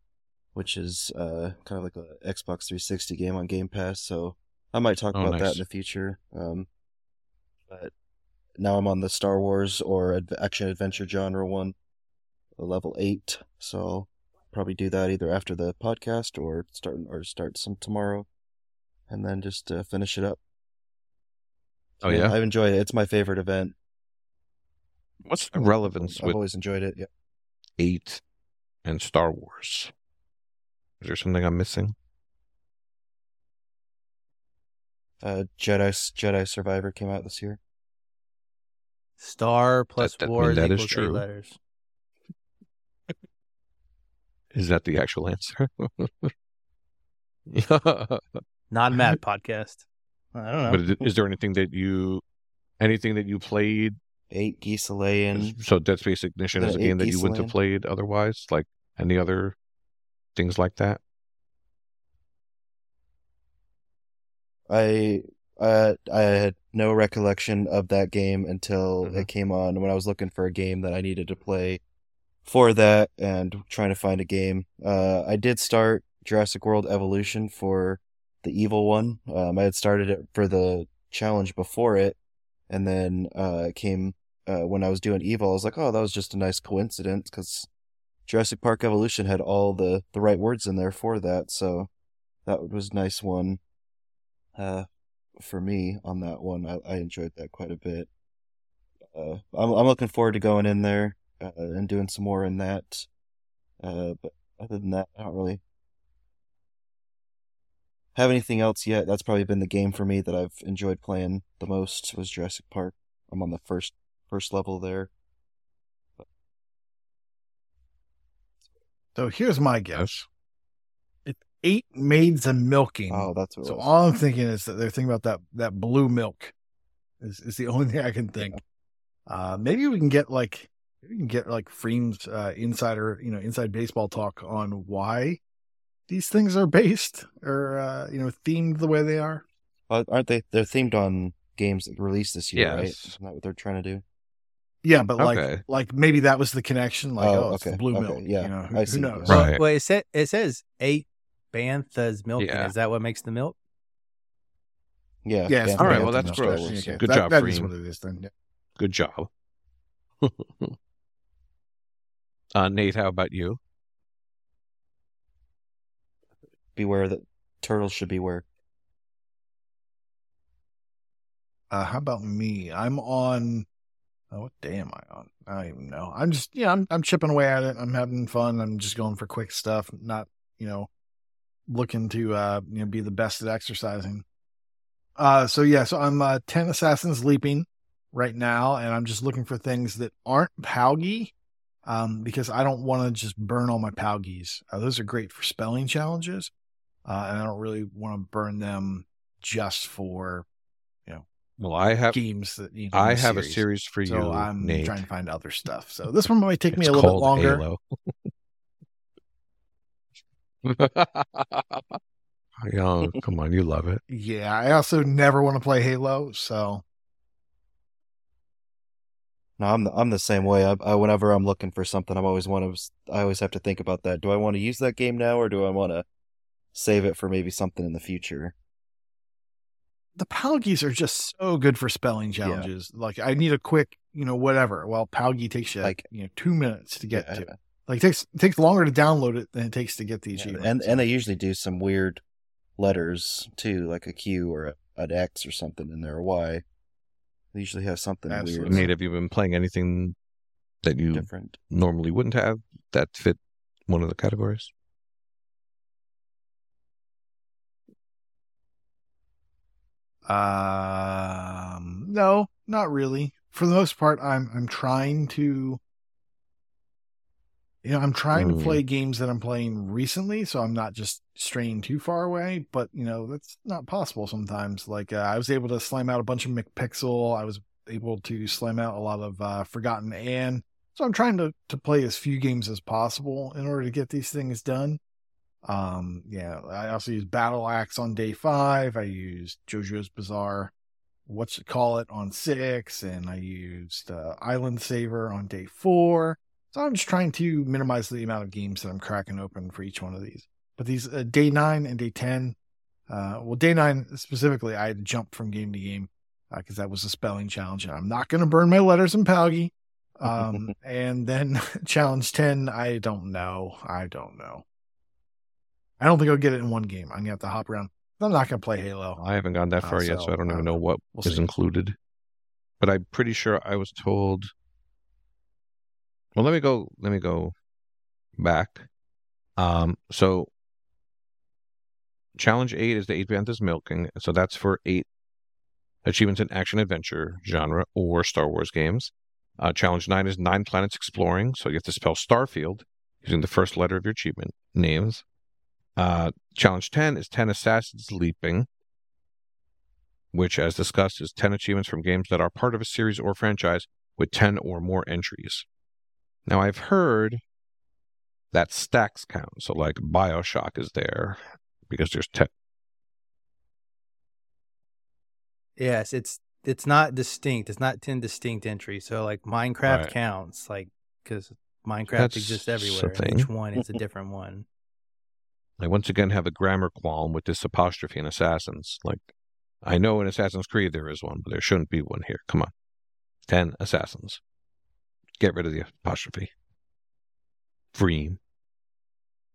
which is kind of like a Xbox 360 game on Game Pass. So I might talk about that in the future. But now I'm on the Star Wars or action adventure genre one, level 8. So I'll probably do that either after the podcast or start some tomorrow, and then just finish it up. Oh yeah, I've enjoyed it. It's my favorite event. What's the relevance? I've always enjoyed it. Yeah, 8 and Star Wars. Is there something I'm missing? Jedi Survivor came out this year. Star plus Wars that equals is true. 8 letters. Is that the actual answer? Not Matt podcast. I don't know. But is there anything that you played? 8 Geese a-layin'. So Dead Space Ignition is a game that you wouldn't have played otherwise? Like any other things like that? I had no recollection of that game until it came on when I was looking for a game that I needed to play for that and trying to find a game. I did start Jurassic World Evolution for the evil one. I had started it for the challenge before it, and then it came when I was doing evil. I was like, oh, that was just a nice coincidence, because Jurassic Park Evolution had all the right words in there for that, so that was a nice one for me on that one. I enjoyed that quite a bit. I'm looking forward to going in there and doing some more in that. But other than that, I don't really have anything else yet. That's probably been the game for me that I've enjoyed playing the most was Jurassic Park. I'm on the first level there. So here's my guess. It's 8 maids and milking. Oh, that's what it was. So all I'm thinking is that they're thinking about that blue milk is the only thing I can think. Yeah. Maybe we can get Freem's insider, inside baseball talk on why these things are based or, themed the way they are. Aren't they? They're themed on games that released this year, right? Isn't that what they're trying to do? Yeah, but maybe that was the connection. It's the blue milk. Yeah, who knows? Right. Well, it says 8 Bantha's milk. Yeah. Is that what makes the milk? Yeah. Yes. All right. Well, that's gross. Okay. Good job, Freem. That is one of these things. Yeah. Good job. Nate, how about you? Beware that turtles should beware. How about me? I'm on. Oh, what day am I on? I don't even know. I'm just I'm chipping away at it. I'm having fun. I'm just going for quick stuff. Not looking to be the best at exercising. So I'm 10 assassins leaping right now, and I'm just looking for things that aren't Palgi. Because I don't want to just burn all my Palgis. Those are great for spelling challenges. And I don't really want to burn them just for Well, I have games that need. I have a series for you. So I'm trying to find other stuff. So this one might take me a little bit longer. Oh, come on, you love it. Yeah, I also never want to play Halo. So no, I'm the same way. I whenever I'm looking for something, I always have to think about that. Do I want to use that game now, or do I want to save it for maybe something in the future? The Palgies are just so good for spelling challenges. Yeah. Like, I need a quick, whatever. Well, Palgi takes you, 2 minutes to get to. Like, it takes longer to download it than it takes to get the achievement. And they usually do some weird letters, too, like a Q or an X or something in there, or Y. They usually have something weird. Nate, have you been playing anything that you normally wouldn't have that fit one of the categories? No, not really. For the most part, I'm trying to, to play games that I'm playing recently, so I'm not just straying too far away, but that's not possible sometimes. Like, I was able to slam out a bunch of McPixel. I was able to slam out a lot of Forgotten Anne. So I'm trying to play as few games as possible in order to get these things done. I also use Battle Axe on day 5. I used JoJo's Bizarre on 6, and I used Island Saver on day 4. So I'm just trying to minimize the amount of games that I'm cracking open for each one of these. But these day 9 and day 10, day 9 specifically, I had to jump from game to game because that was a spelling challenge, and I'm not going to burn my letters in Palgi. And then challenge 10, I don't know. I don't think I'll get it in one game. I'm going to have to hop around. I'm not going to play Halo. I haven't gone that far yet, so I don't even know what is included. But I'm pretty sure I was told... Well, let me go back. So Challenge 8 is the 8 Panthers milking. So that's for 8 achievements in action-adventure genre or Star Wars games. Challenge 9 is 9 planets exploring. So you have to spell Starfield using the first letter of your achievement names. Challenge 10 is 10 Assassins Leaping, which, as discussed, is 10 achievements from games that are part of a series or franchise with 10 or more entries. Now, I've heard that stacks count, so like BioShock is there because there's 10. Yes, it's not distinct. It's not 10 distinct entries. So like Minecraft counts, like, because Minecraft exists everywhere. And each one is a different one. I once again have a grammar qualm with this apostrophe in Assassins. Like, I know in Assassin's Creed there is one, but there shouldn't be one here. Come on. 10 Assassins. Get rid of the apostrophe. Free.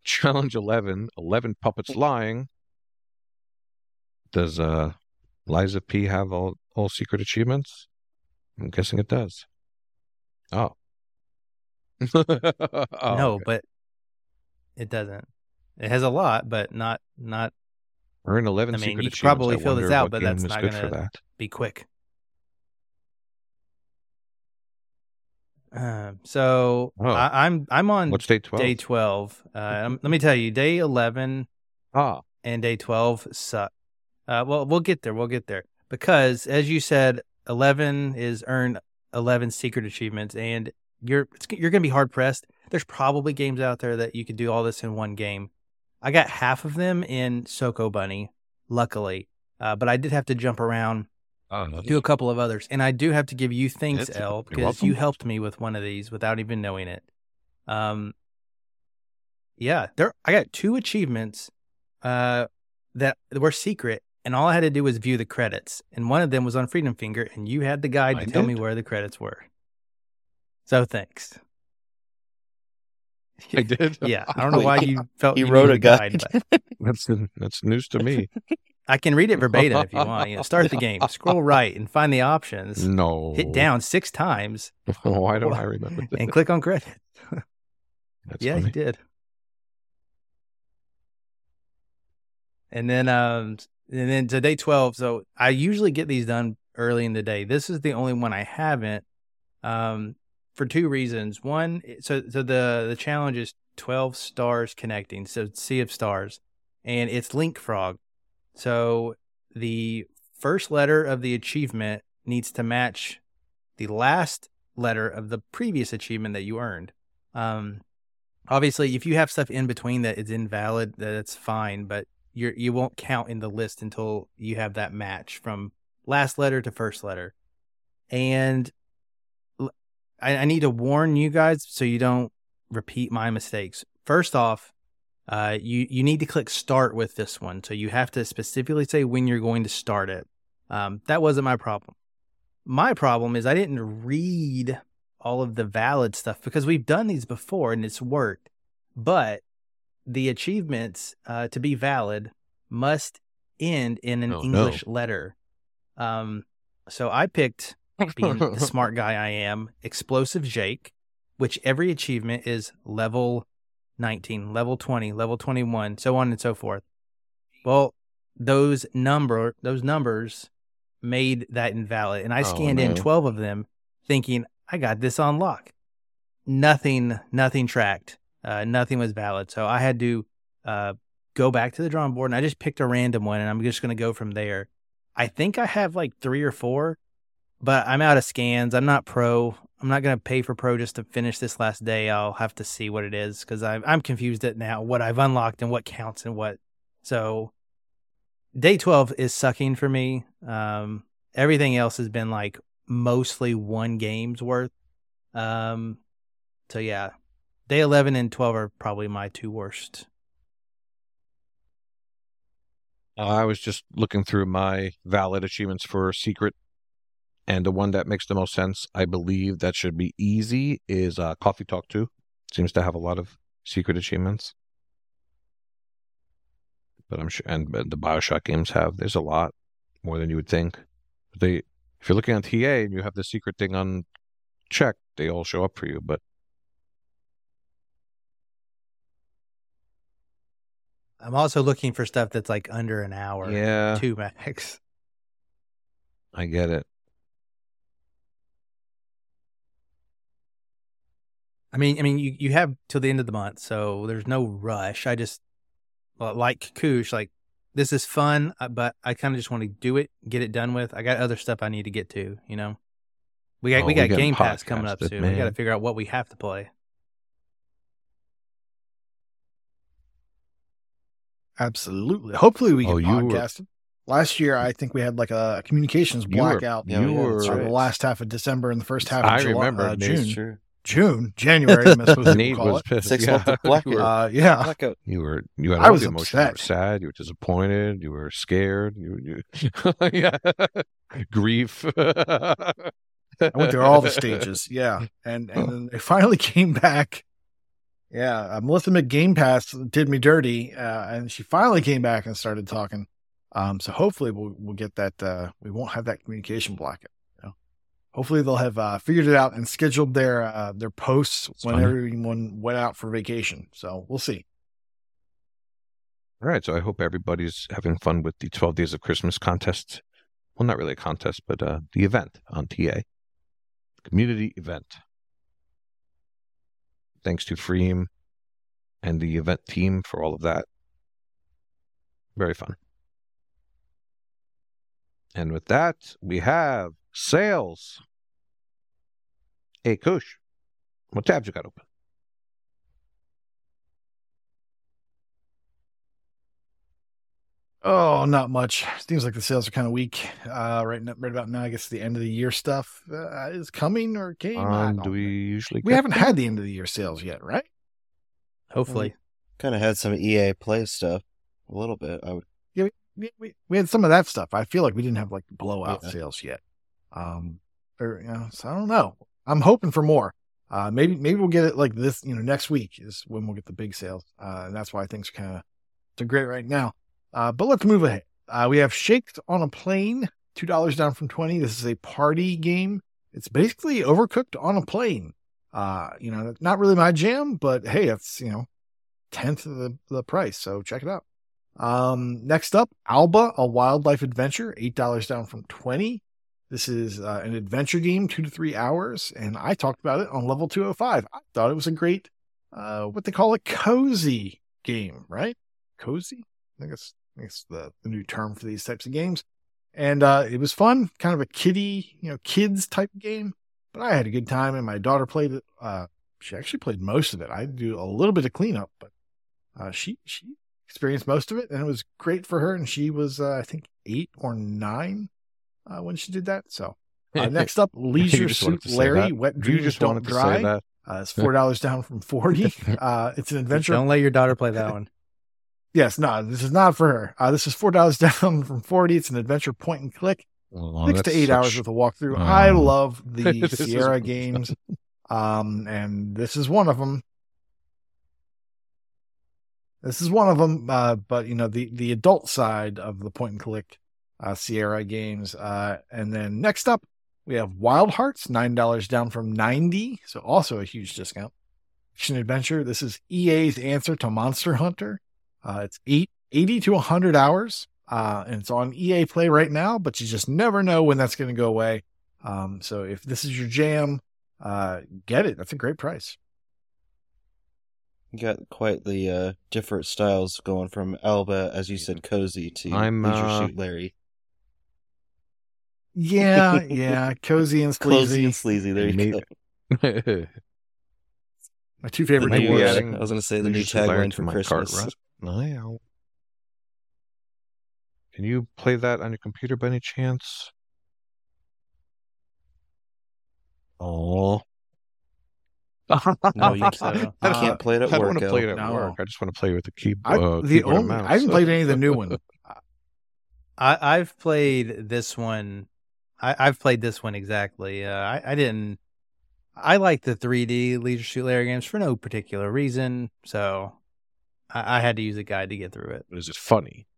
Challenge 11. 11 puppets lying. Does Liza P have all secret achievements? I'm guessing it does. Oh. No, okay. But it doesn't. It has a lot, but not. We're in 11 secret achievements. You could probably fill this out, but that's not going to be quick. I'm on day 12. Let me tell you, day 11 and day 12 suck. Well, we'll get there. Because, as you said, 11 is earn 11 secret achievements, and you're going to be hard-pressed. There's probably games out there that you could do all this in one game. I got half of them in Soko Bunny, luckily. But I did have to jump around, do a couple of others. And I do have to give you thanks, El, because you helped me with one of these without even knowing it. I got 2 achievements that were secret, and all I had to do was view the credits. And one of them was on Freedom Finger, and you had the guide to tell me where the credits were. So thanks. I did. Yeah, I don't know why you felt you wrote a guide. That's news to me. I can read it verbatim if you want. Start the game, scroll right, and find the options. No, hit down 6 times. Why don't I remember that? And click on credit. Funny. You did. And then, to day 12. So I usually get these done early in the day. This is the only one I haven't. For 2 reasons. One, so the challenge is 12 stars connecting, so Sea of Stars, and it's Link Frog. So the first letter of the achievement needs to match the last letter of the previous achievement that you earned. Obviously, if you have stuff in between that is invalid, that's fine, but you won't count in the list until you have that match from last letter to first letter. And I need to warn you guys so you don't repeat my mistakes. First off, you need to click start with this one. So you have to specifically say when you're going to start it. That wasn't my problem. My problem is I didn't read all of the valid stuff because we've done these before and it's worked. But the achievements, to be valid, must end in an English letter. So I picked, being the smart guy I am, Explosive Jake, which every achievement is level 19, level 20, level 21, so on and so forth. Well, those numbers made that invalid, and I scanned in 12 of them thinking, I got this on lock. Nothing tracked. Nothing was valid. So I had to go back to the drawing board, and I just picked a random one, and I'm just going to go from there. I think I have like 3 or 4, but I'm out of scans. I'm not pro. I'm not going to pay for pro just to finish this last day. I'll have to see what it is because I'm confused at now what I've unlocked and what counts and what. So day 12 is sucking for me. Everything else has been like mostly one game's worth. So yeah, day 11 and 12 are probably my 2 worst. I was just looking through my valid achievements for Secret, and the one that makes the most sense, I believe that should be easy, is Coffee Talk 2. Seems to have a lot of Secret achievements. But I'm sure, and the BioShock games have, there's a lot more than you would think. But if you're looking at TA and you have the Secret thing unchecked, they all show up for you, but. I'm also looking for stuff that's like under an hour. Yeah. 2 max. I get it. I mean, you have till the end of the month, so there's no rush. I just, like Koosh, like, this is fun, but I kind of just want to do it, get it done with. I got other stuff I need to get to, you know? We got Game Pass coming up soon. Man. We got to figure out what we have to play. Absolutely. Hopefully we can podcast it. Last year, I think we had like a communications blackout for the last half of December and the first half of July. I remember June. January. Need was pissed. 6 months of blackout. Blackout. You had all the emotions. You were sad. You were disappointed. You were scared. Grief. I went through all the stages. Yeah, and then it finally came back. Yeah, Melissa McGame Pass did me dirty, and she finally came back and started talking. So hopefully we'll get that. We won't have that communication blackout. Hopefully they'll have figured it out and scheduled their posts everyone went out for vacation. So we'll see. All right. So I hope everybody's having fun with the 12 Days of Christmas contest. Well, not really a contest, but the event on TA. Community event. Thanks to Freem and the event team for all of that. Very fun. And with that, we have sales. Hey, Koosh, what tabs you got open? Oh, not much. Seems like the sales are kind of weak right about now. I guess the end of the year stuff is coming or came. We haven't had the end of the year sales yet, right? Hopefully. Kind of had some EA Play stuff a little bit. We had some of that stuff. I feel like we didn't have like blowout sales yet. So I don't know. I'm hoping for more. Maybe we'll get it like this, next week is when we'll get the big sales. And that's why things are great right now. But let's move ahead. We have Shaked on a Plane, $2 down from $20. This is a party game. It's basically Overcooked on a plane. Not really my jam, but hey, it's, 10th of the price. So check it out. Next up, Alba, a wildlife adventure, $8 down from $20. This is an adventure game, 2 to 3 hours, and I talked about it on level 205. I thought it was a great, what they call a cozy game, right? Cozy? I think it's the new term for these types of games. And it was fun, kind of a kiddie, kids type game. But I had a good time, and my daughter played it. She actually played most of it. I do a little bit of cleanup, but she experienced most of it, and it was great for her. And she was, I think, 8 or 9 when she did that. So next up, Leisure Suit Larry, Wet Dreams Don't Dry. It's $4 down from $40. It's an adventure. Don't let your daughter play that one. Yes, no, this is not for her. This is $4 down from $40. It's an adventure point and click. 6 to 8 hours with a walkthrough. I love the Sierra games, and this is one of them. But the adult side of the point and click Sierra games. And then next up, we have Wild Hearts, $9 down from $90, so also a huge discount. Action adventure. This is EA's answer to Monster Hunter. It's 80 to 100 hours, and it's on EA Play right now, but you just never know when that's going to go away. So if this is your jam, get it. That's a great price. You got quite the different styles going from Alba, as you said, Cozy, to Leisure Suit Larry. Yeah, Cozy and Sleazy. Cozy and Sleazy, there you go. My two favorite awards. I was going to say the new tagline for Christmas. Can you play that on your computer by any chance? Oh. No, you can't. I can't play it at work. I don't want to play it at work. I just want to play with the keyboard. I haven't played any of the new one. I've played this one. I've played this one exactly. I didn't. I like the 3D Leisure Suit Larry games for no particular reason, so I had to use a guide to get through it. Is it funny?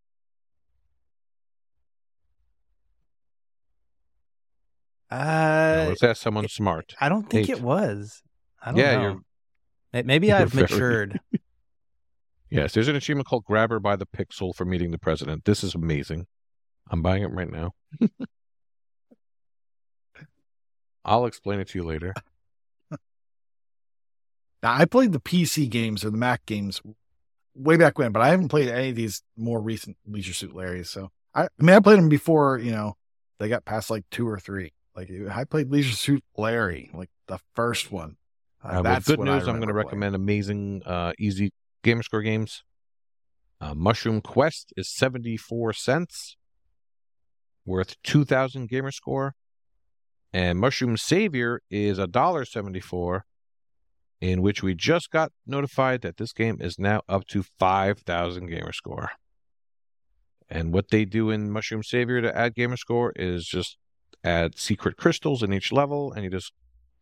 Was that someone smart? I don't think it was. I don't know. Maybe I've matured. Yes, there's an achievement called Grab Her by the Pixel for meeting the president. This is amazing. I'm buying it right now. I'll explain it to you later. Now, I played the PC games or the Mac games way back when, but I haven't played any of these more recent Leisure Suit Larrys. So, I played them before, they got past like 2 or 3. Like, I played Leisure Suit Larry, like the first one. That's with good news, I'm going to recommend amazing, easy Gamerscore games. Mushroom Quest is 74 cents, worth 2,000 Gamerscore, and Mushroom Savior is $1.74, in which we just got notified that this game is now up to 5,000 Gamerscore. And what they do in Mushroom Savior to add Gamerscore is just add secret crystals in each level, and you just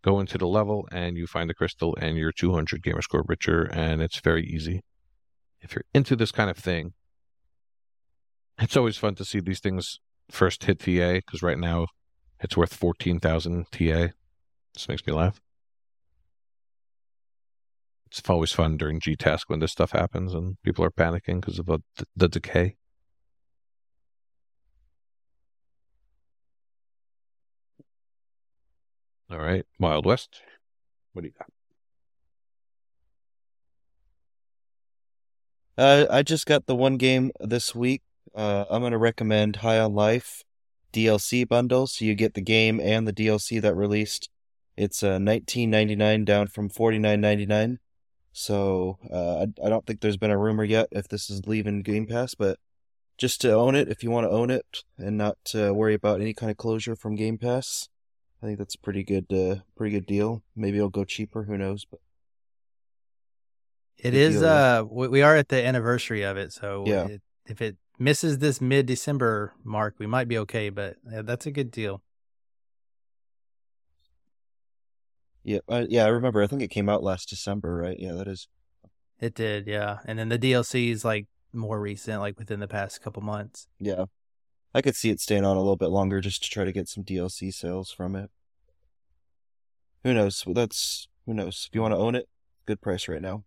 go into the level and you find the crystal and you're 200 Gamerscore richer, and it's very easy. If you're into this kind of thing, it's always fun to see these things first hit TA, because right now it's worth 14,000 TA. This makes me laugh. It's always fun during G-Task when this stuff happens and people are panicking because of the decay. All right, Wild West, what do you got? I just got the one game this week. I'm going to recommend High on Life DLC bundle, so you get the game and the DLC that released. It's $19.99 down from $49.99. So I don't think there's been a rumor yet if this is leaving Game Pass, but just to own it, if you want to own it and not worry about any kind of closure from Game Pass, I think that's a pretty good deal. Maybe it'll go cheaper. Who knows? But it is. We are at the anniversary of it, so yeah. If it misses this mid-December mark, we might be okay. But that's a good deal. Yeah, I remember. I think it came out last December, right? Yeah, that is. It did, yeah. And then the DLC is like more recent, like within the past couple months. Yeah. I could see it staying on a little bit longer just to try to get some DLC sales from it. Who knows? Well, who knows? If you want to own it, good price right now.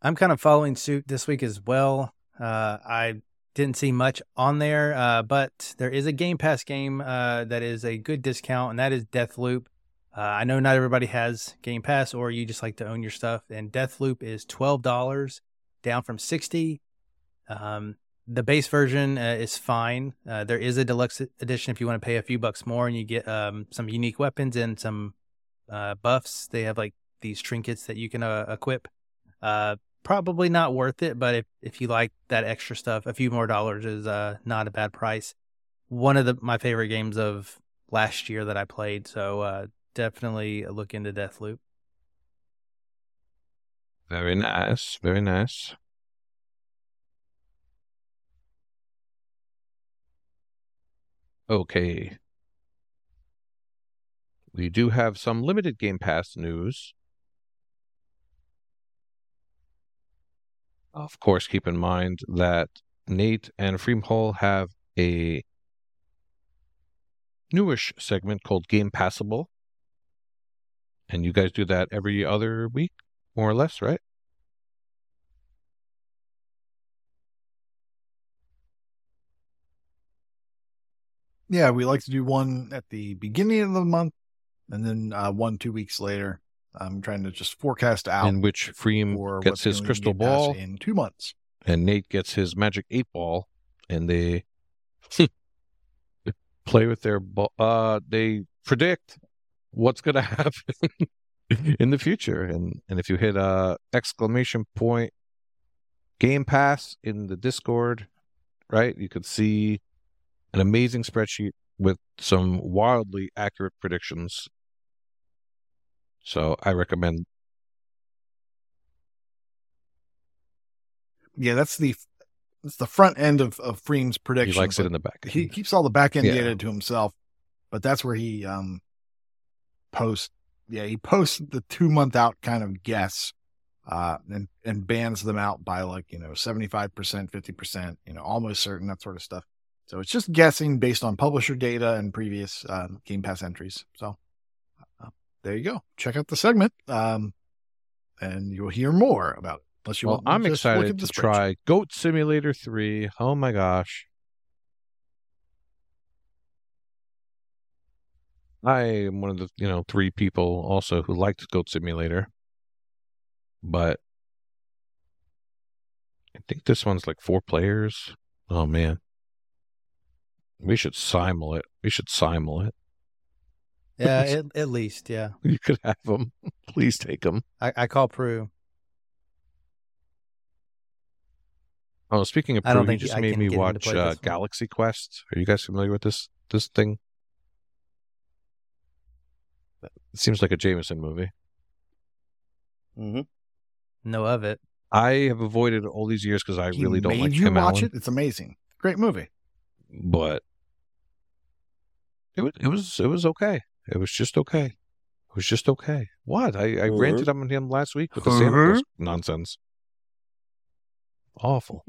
I'm kind of following suit this week as well. I didn't see much on there, but there is a Game Pass game that is a good discount, and that is Deathloop. I know not everybody has Game Pass, or you just like to own your stuff, and Deathloop is $12, down from $60. The base version is fine. There is a deluxe edition if you want to pay a few bucks more, and you get some unique weapons and some buffs. They have like these trinkets that you can equip. Probably not worth it, but if you like that extra stuff, a few more dollars is not a bad price. One of my favorite games of last year that I played, so definitely look into Deathloop. Very nice, very nice. Okay. We do have some limited Game Pass news. Of course, keep in mind that Nate and Freemhall have a newish segment called Game Passable. And you guys do that every other week, more or less, right? Yeah, we like to do one at the beginning of the month, and then 1-2 weeks later. I'm trying to just forecast out. In which Freem gets his crystal ball in 2 months, and Nate gets his magic 8 ball, and they play with their ball. They predict what's going to happen in the future, and if you hit exclamation point Game Pass in the Discord, right, you could see an amazing spreadsheet with some wildly accurate predictions. So I recommend. Yeah, that's the front end of Freem's predictions. He likes it in the back. He keeps all the back end data to himself, but that's where he posts. Yeah, he posts the 2 month out kind of guess, and bands them out by 75%, 50%, almost certain, that sort of stuff. So it's just guessing based on publisher data and previous Game Pass entries. So there you go. Check out the segment, and you'll hear more about it. Unless you want, I'm excited to try Goat Simulator 3. Oh my gosh! I am one of the 3 people also who liked Goat Simulator, but I think this one's 4 players. Oh man. We should simul it. Yeah, at least, yeah. You could have them. Please take them. I call Prue. Oh, speaking of Prue, he just made me watch Galaxy Quest. Are you guys familiar with this thing? It seems like a Jameson movie. Mm-hmm. Know of it. I have avoided all these years because I really don't like Tim Allen. You watch it? It's amazing. Great movie. But it was okay. It was just okay. What? I ranted on him last week with the Santa Claus nonsense. Awful.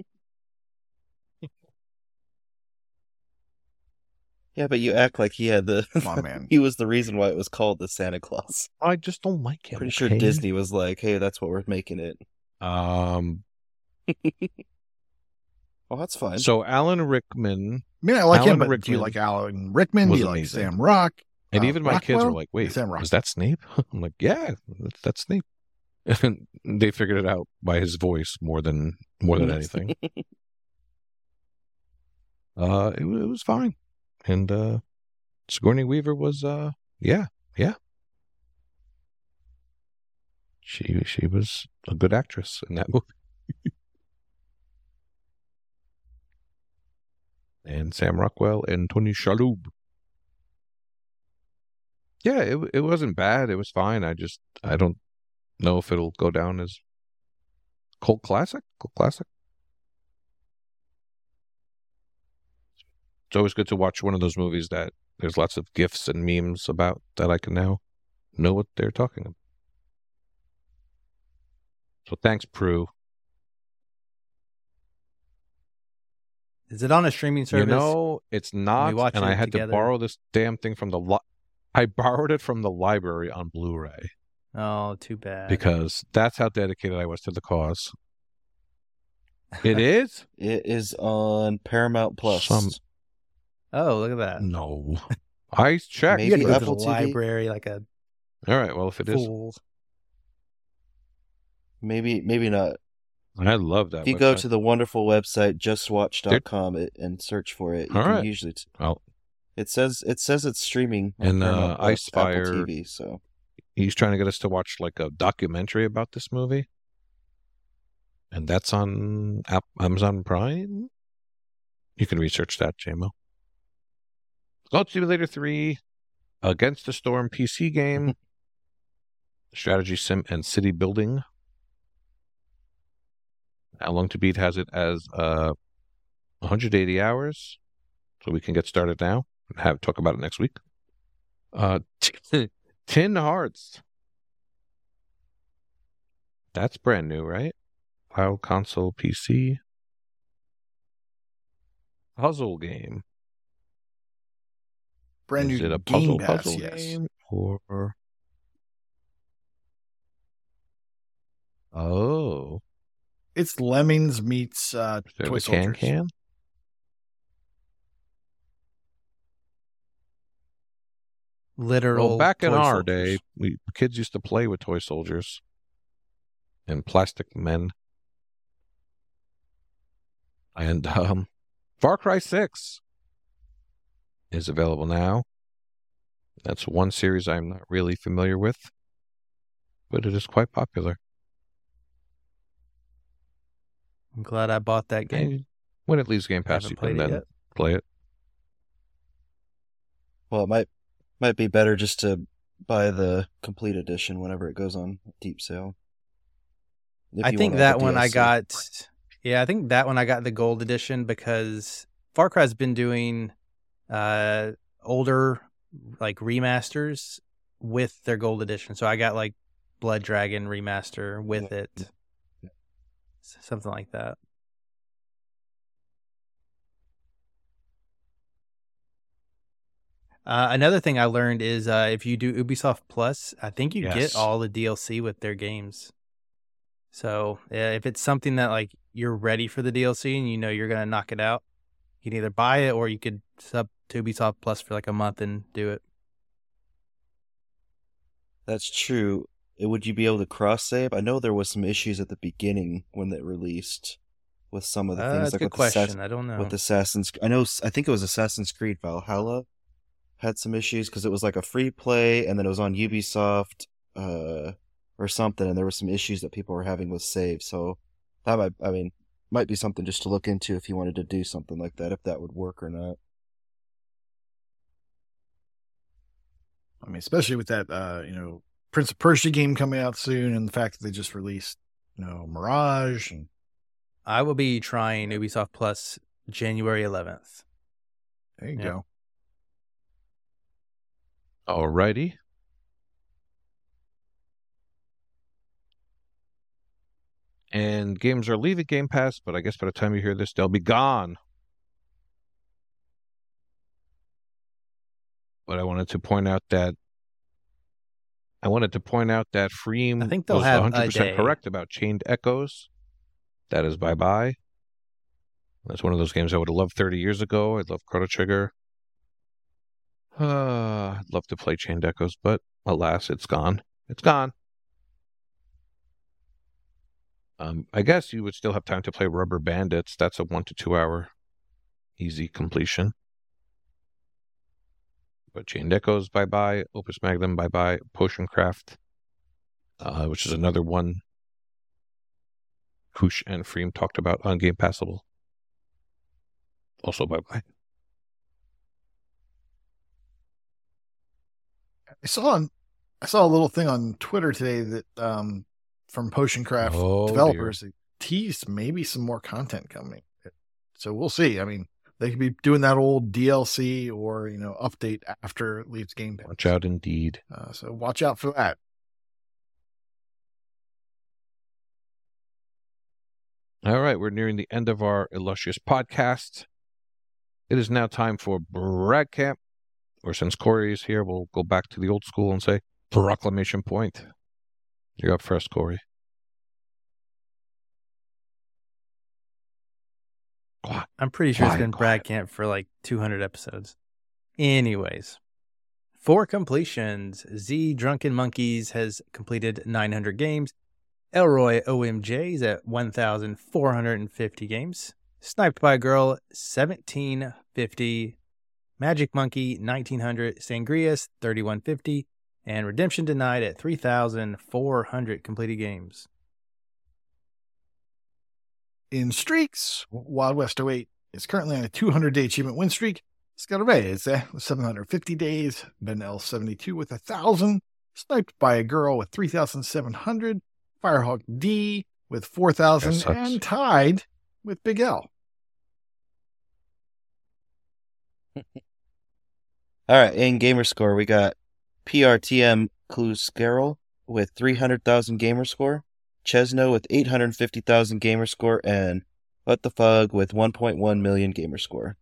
Yeah, but you act like he had the... Come on, man. He was the reason why it was called the Santa Claus. I just don't like him. Pretty sure Disney was like, hey, that's what we're making it. Oh, that's fine. So Alan Rickman. I mean, I like him, but do you like Alan Rickman? Do you like Sam Rock? And even my kids were like, wait, is that Snape? I'm like, yeah, that's Snape. And they figured it out by his voice more than anything. It was fine. And Sigourney Weaver was, yeah. She was a good actress in that movie. And Sam Rockwell and Tony Shalhoub. Yeah, it wasn't bad. It was fine. I don't know if it'll go down as cult classic. It's always good to watch one of those movies that there's lots of GIFs and memes about that I can now know what they're talking about. So thanks, Prue. Is it on a streaming service? No, it's not. And I had to borrow this damn thing from the... I borrowed it from the library on Blu-ray. Oh, too bad. Because that's how dedicated I was to the cause. It is? It is on Paramount Plus. Oh, look at that. No. I checked. Maybe you Apple TV? Library like a... All right, well, if it is... Maybe not. I love that. If you go to the wonderful website justwatch.com and search for it, you can usually it says it's streaming and Icefire Apple TV. So he's trying to get us to watch like a documentary about this movie, and that's on Amazon Prime. You can research that, JMO. Goat Simulator 3, Against the Storm PC game, strategy sim and city building. How Long to Beat has it as 180 hours, so we can get started now and have talk about it next week. Tin Hearts. That's brand new, right? Cloud console, PC. Puzzle game. Brand new game, or oh, it's Lemmings meets Toy Soldiers. Can? Literal. Well, back in our day, kids used to play with toy soldiers and plastic men, and Far Cry 6. Is available now. That's one series I'm not really familiar with, but it is quite popular. I'm glad I bought that game. And when it leaves Game Pass, you can then play it. Well, it might be better just to buy the complete edition whenever it goes on deep sale. I think that one I got. Yeah, I think that one I got the gold edition because Far Cry's been doing older like remasters with their gold edition. So I got like Blood Dragon remaster with it. Something like that. Another thing I learned is if you do Ubisoft Plus, I think you get all the DLC with their games. So if it's something that like you're ready for the DLC and you know you're going to knock it out, you can either buy it or you could sub to Ubisoft Plus for like a month and do it. That's true. Would you be able to cross-save? I know there was some issues at the beginning when it released with some of the things. That's like a good question. I don't know. With Assassin's, I think it was Assassin's Creed Valhalla had some issues because it was like a free play and then it was on Ubisoft or something, and there were some issues that people were having with save. So that might be something just to look into if you wanted to do something like that, if that would work or not. I mean, especially with that, Prince of Persia game coming out soon, and the fact that they just released, Mirage. And I will be trying Ubisoft Plus January 11th. There you go. Alrighty. And games are leaving Game Pass, but I guess by the time you hear this, they'll be gone. But I wanted to point out that Freem was 100% correct about Chained Echoes. That is bye-bye. That's one of those games I would have loved 30 years ago. I'd love Chrono Trigger. I'd love to play Chained Echoes, but alas, it's gone. It's gone. I guess you would still have time to play Rubber Bandits. That's a 1 to 2 hour easy completion. But Chained Echoes, bye-bye. Opus Magnum, bye-bye. Potion Craft, which is another one Koosh and Freem talked about on Game Passable. Also bye-bye. I saw a little thing on Twitter today that from Potion Craft developers that teased maybe some more content coming. So we'll see. I mean, they could be doing that old DLC or, update after it leaves Game Pass. Watch out indeed. So watch out for that. All right. We're nearing the end of our illustrious podcast. It is now time for Brad Camp. Or since Corey is here, we'll go back to the old school and say Proclamation Point. You're up first, Corey. I'm pretty sure it's been Brad Camp for like 200 episodes. Anyways, for completions, Z Drunken Monkeys has completed 900 games. Elroy OMJ is at 1,450 games. Sniped by a Girl, 1,750. Magic Monkey, 1,900. Sangrias, 3,150. And Redemption Denied at 3,400 completed games. In streaks, Wild West 08 is currently on a 200-day achievement win streak. Scott Ray is at 750 days. Ben L 72 with 1,000. Sniped by a Girl with 3,700. Firehawk D with 4,000 and tied with Big Ell. All right, in gamer score, we got PRTM Klusgerl with 300,000 gamer score, Chesno with 850,000 gamer score, and What the Fug with 1.1 million gamer score.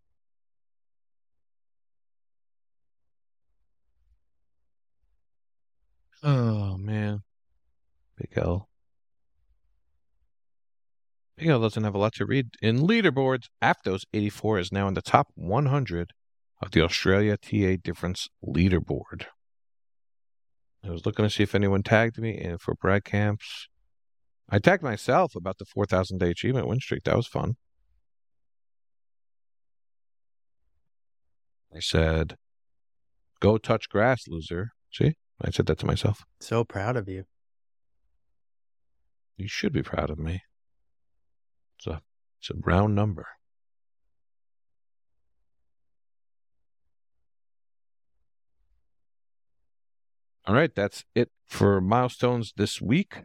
Oh, man. Big Ell. Big Ell doesn't have a lot to read. In leaderboards, Aptos 84 is now in the top 100 of the Australia TA Difference leaderboard. I was looking to see if anyone tagged me and for Brad Camps. I tagged myself about the 4,000-day achievement win streak. That was fun. I said, go touch grass, loser. See? I said that to myself. So proud of you. You should be proud of me. It's a round number. All right, that's it for milestones this week.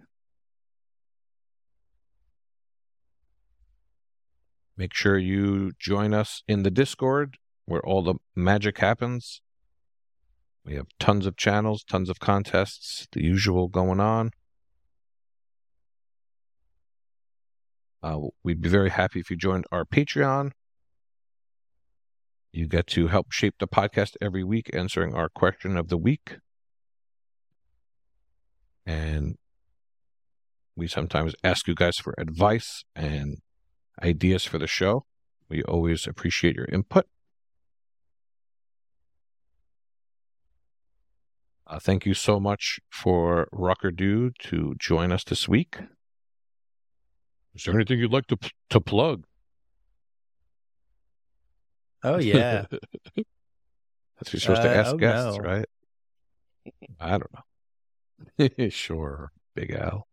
Make sure you join us in the Discord where all the magic happens. We have tons of channels, tons of contests, the usual going on. We'd be very happy if you joined our Patreon. You get to help shape the podcast every week, answering our question of the week. And we sometimes ask you guys for advice and ideas for the show. We always appreciate your input. Thank you so much for Rocker Dude to join us this week. Is there anything you'd like to plug? Oh, yeah. That's what you're supposed to ask guests, no. Right? I don't know. Sure, Big Ell.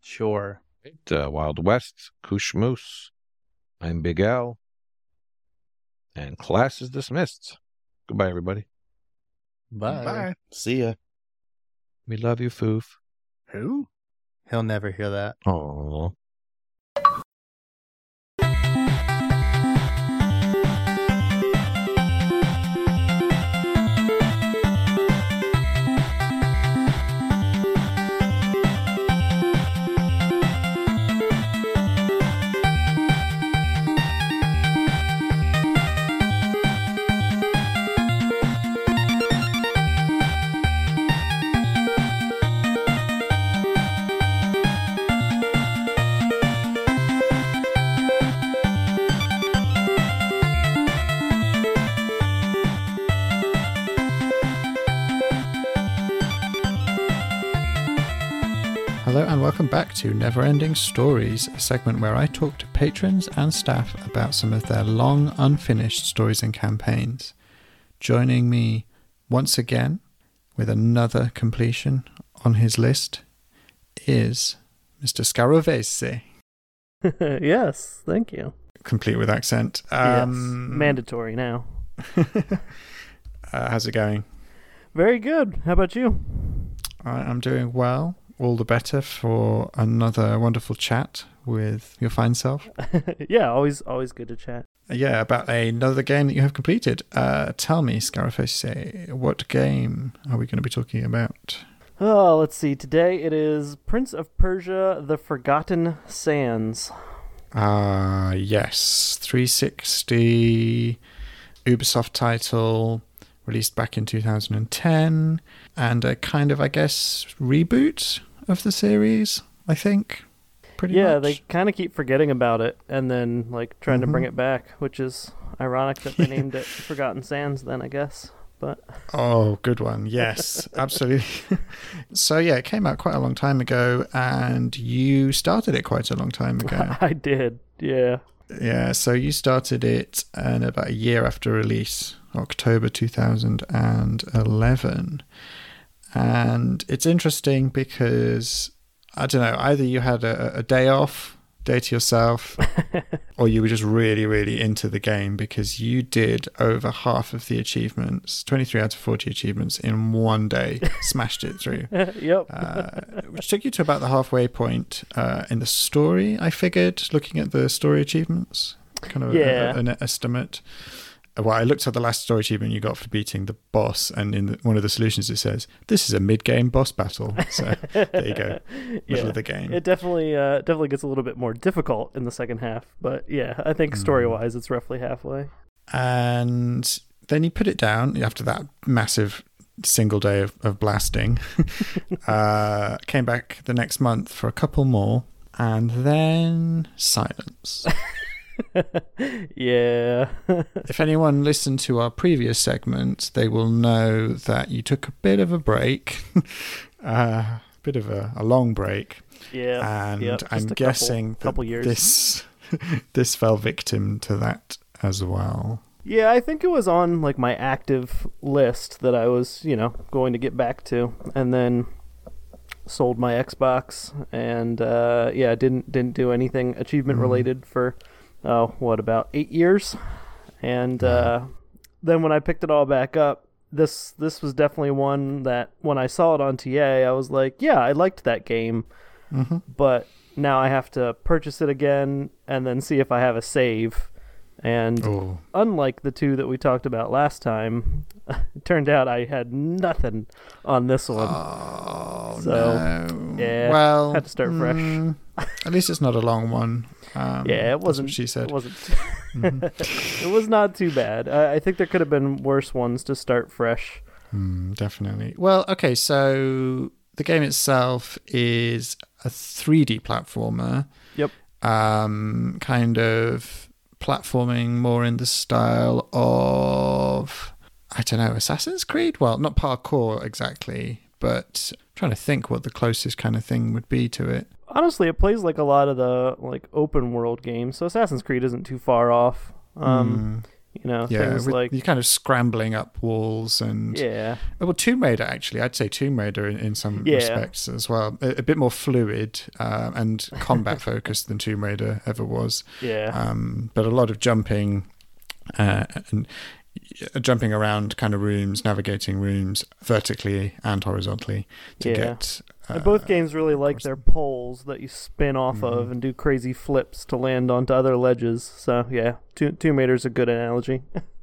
Sure. Wild West, Koosh Moose. I'm Big Ell. And class is dismissed. Goodbye, everybody. Bye. Bye. See ya. We love you, Foof. Who? He'll never hear that. Aww. And welcome back to Never Ending Stories, a segment where I talk to patrons and staff about some of their long unfinished stories and campaigns. Joining me once again with another completion on his list is Mr. Scarovese. Yes, thank you. Complete with accent. Yes, mandatory now. How's it going? Very good. How about you? I'm doing well. All the better for another wonderful chat with your fine self. Yeah, always good to chat. Yeah, about another game that you have completed. Tell me, Scaraface, what game are we going to be talking about? Oh, let's see. Today it is Prince of Persia, The Forgotten Sands. Ah, yes. 360 Ubisoft title. Released back in 2010, and a kind of, I guess, reboot of the series, I think, pretty much. Yeah, they kind of keep forgetting about it, and then, trying to bring it back, which is ironic that they named it Forgotten Sands then, I guess. But oh, good one. Yes, absolutely. So yeah, it came out quite a long time ago, and you started it quite a long time ago. I did, yeah. Yeah, so you started it and about a year after release, October 2011. And it's interesting because, I don't know, either you had a day off, day to yourself, or you were just really, really into the game, because you did over half of the achievements, 23 out of 40 achievements in one day, smashed it through. Yep. Which took you to about the halfway point in the story, I figured, looking at the story achievements, kind of an estimate. Well, I looked at the last story achievement you got for beating the boss, and in one of the solutions it says, this is a mid-game boss battle. So there you go, middle of the game. It definitely gets a little bit more difficult in the second half, but yeah, I think story-wise it's roughly halfway. And then you put it down after that massive single day of blasting. Came back the next month for a couple more, and then silence. Yeah. If anyone listened to our previous segment, they will know that you took a bit of a break, a long break. Yeah. And I'm guessing couple years. This fell victim to that as well. Yeah, I think it was on like my active list that I was, going to get back to, and then sold my Xbox, and didn't do anything achievement related for. About 8 years? And then when I picked it all back up, this was definitely one that when I saw it on TA, I was like, yeah, I liked that game, but now I have to purchase it again and then see if I have a save. And unlike the two that we talked about last time, it turned out I had nothing on this one. Oh, so, no. Yeah, well, had to start fresh. At least it's not a long one. It wasn't. That's what she said. It wasn't. It was not too bad. I think there could have been worse ones to start fresh. Definitely. Well, okay, so the game itself is a 3D platformer. Yep. Kind of platforming more in the style of, I don't know, Assassin's Creed? Well, not parkour exactly, but I'm trying to think what the closest kind of thing would be to it. Honestly, it plays like a lot of the like open world games, so Assassin's Creed isn't too far off. Things like you're kind of scrambling up walls and Tomb Raider, actually. I'd say Tomb Raider in some respects as well. A bit more fluid and combat focused than Tomb Raider ever was. Yeah. But a lot of jumping and jumping around kind of rooms, navigating rooms vertically and horizontally to get. Both games really like their poles that you spin off of and do crazy flips to land onto other ledges. So, yeah, Tomb Raider's a good analogy.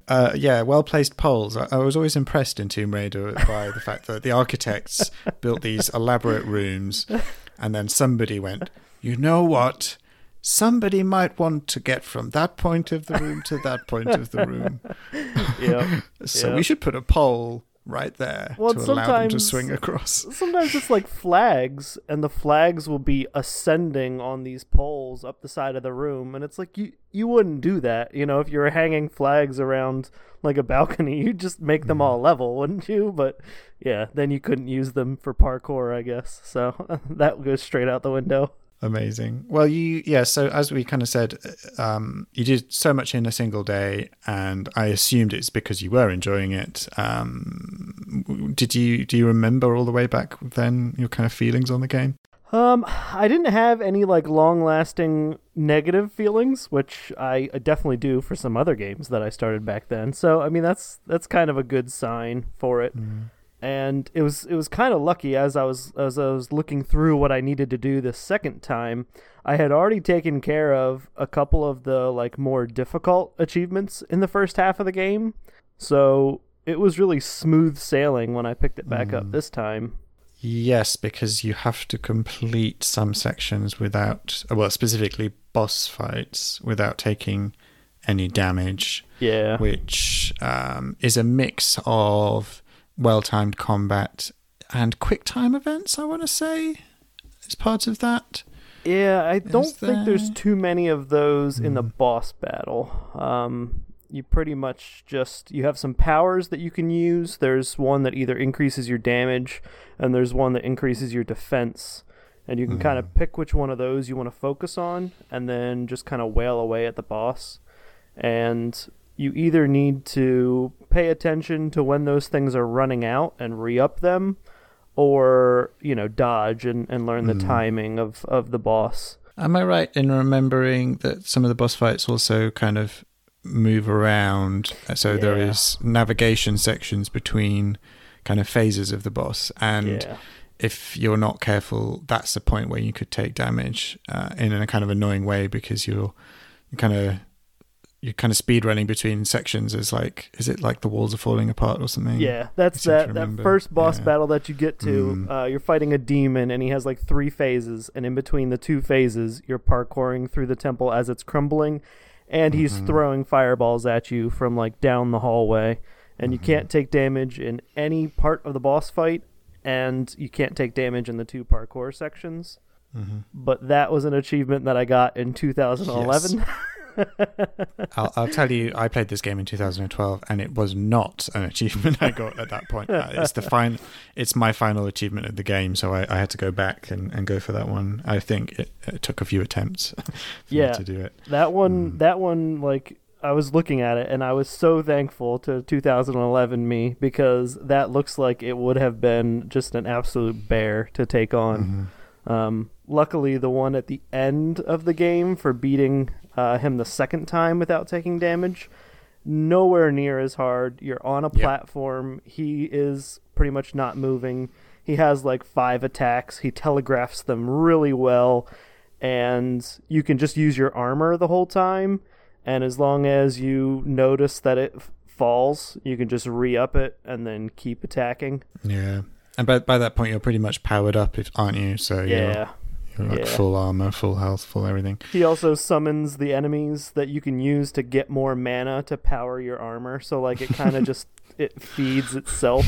Well-placed poles. I was always impressed in Tomb Raider by the fact that the architects built these elaborate rooms, and then somebody went, you know what? Somebody might want to get from that point of the room to that point of the room. Yeah. So we should put a pole right there to allow them to swing across. Sometimes it's like flags, and the flags will be ascending on these poles up the side of the room, and it's like you wouldn't do that, if you were hanging flags around like a balcony, you'd just make them all level, wouldn't you? But yeah, then you couldn't use them for parkour, I guess. So that goes straight out the window. Amazing. Well, so as we kind of said, you did so much in a single day, and I assumed it's because you were enjoying it. Do you remember all the way back then your kind of feelings on the game? I didn't have any like long-lasting negative feelings, which I definitely do for some other games that I started back then. So, I mean, that's kind of a good sign for it. Mm. And it was kind of lucky as I was looking through what I needed to do the second time. I had already taken care of a couple of the like more difficult achievements in the first half of the game, so it was really smooth sailing when I picked it back up this time. Yes, because you have to complete some sections without, well, specifically boss fights, without taking any damage. Yeah, which is a mix of well-timed combat and quick-time events, I want to say, is part of that. Yeah, I don't think there's too many of those in the boss battle. you pretty much just, you have some powers that you can use. There's one that either increases your damage, and there's one that increases your defense. And you can kind of pick which one of those you want to focus on, and then just kind of wail away at the boss. And you either need to pay attention to when those things are running out and re-up them, or, you know, dodge and learn the timing of the boss. Am I right in remembering that some of the boss fights also kind of move around? So there is navigation sections between kind of phases of the boss, and if you're not careful, that's the point where you could take damage in a kind of annoying way, because you're kind of speed running between sections. Is like, is it like the walls are falling apart or something? Yeah, that's that first boss battle that you get to. You're fighting a demon, and he has like three phases, and in between the two phases, you're parkouring through the temple as it's crumbling, and he's throwing fireballs at you from like down the hallway, and you can't take damage in any part of the boss fight, and you can't take damage in the two parkour sections. But that was an achievement that I got in 2011. Yes. I'll tell you, I played this game in 2012, and it was not an achievement I got at that point. It's my final achievement of the game, so I had to go back and go for that one. I think it took a few attempts for me to do it. That one, like, I was looking at it, and I was so thankful to 2011 me, because that looks like it would have been just an absolute bear to take on. Luckily, the one at the end of the game for beating him the second time without taking damage, nowhere near as hard. You're on a platform. He is pretty much not moving. He has like 5 attacks. He telegraphs them really well, and you can just use your armor the whole time, and as long as you notice that it falls, you can just re-up it and then keep attacking. Yeah. And by that point, you're pretty much powered up, aren't you? So you're like full armor, full health, full everything. He also summons the enemies that you can use to get more mana to power your armor. So like it kind of just it feeds itself.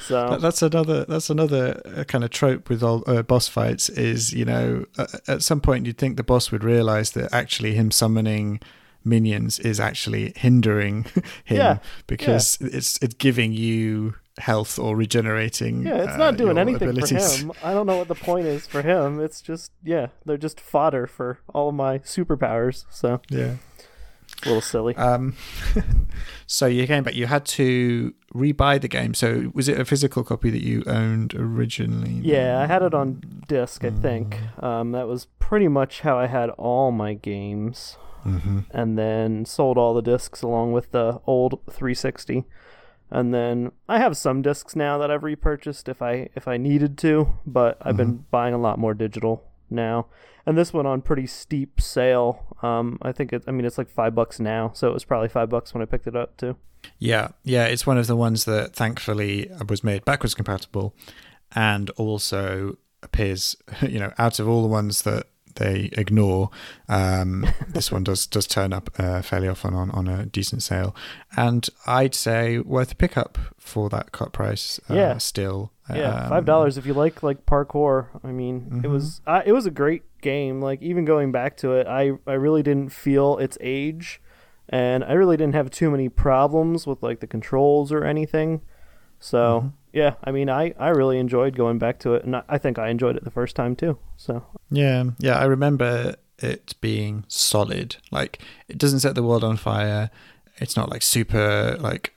So that's another kind of trope with all boss fights is, you know, at some point you'd think the boss would realize that actually him summoning minions is actually hindering him because it's giving you health or regenerating. Yeah, it's not doing anything abilities. For him. I don't know what the point is for him. It's just they're just fodder for all of my superpowers. So yeah, it's a little silly. So you came back. You had to rebuy the game. So was it a physical copy that you owned originally? Yeah, I had it on disc. I think that was pretty much how I had all my games, and then sold all the discs along with the old 360. And then I have some discs now that I've repurchased if I needed to, but I've been buying a lot more digital now. And this went on pretty steep sale. It's like $5 now, so it was probably $5 when I picked it up too. Yeah, it's one of the ones that thankfully was made backwards compatible, and also appears, you know, out of all the ones that they ignore, this one does turn up fairly often on a decent sale, and I'd say worth a pickup for that cut price. Still, $5 if you like parkour. I mean, it was a great game. Like, even going back to it, I really didn't feel its age, and I really didn't have too many problems with like the controls or anything. So yeah, I mean, I really enjoyed going back to it, and I think I enjoyed it the first time too. So yeah, I remember it being solid. Like, it doesn't set the world on fire. It's not like super like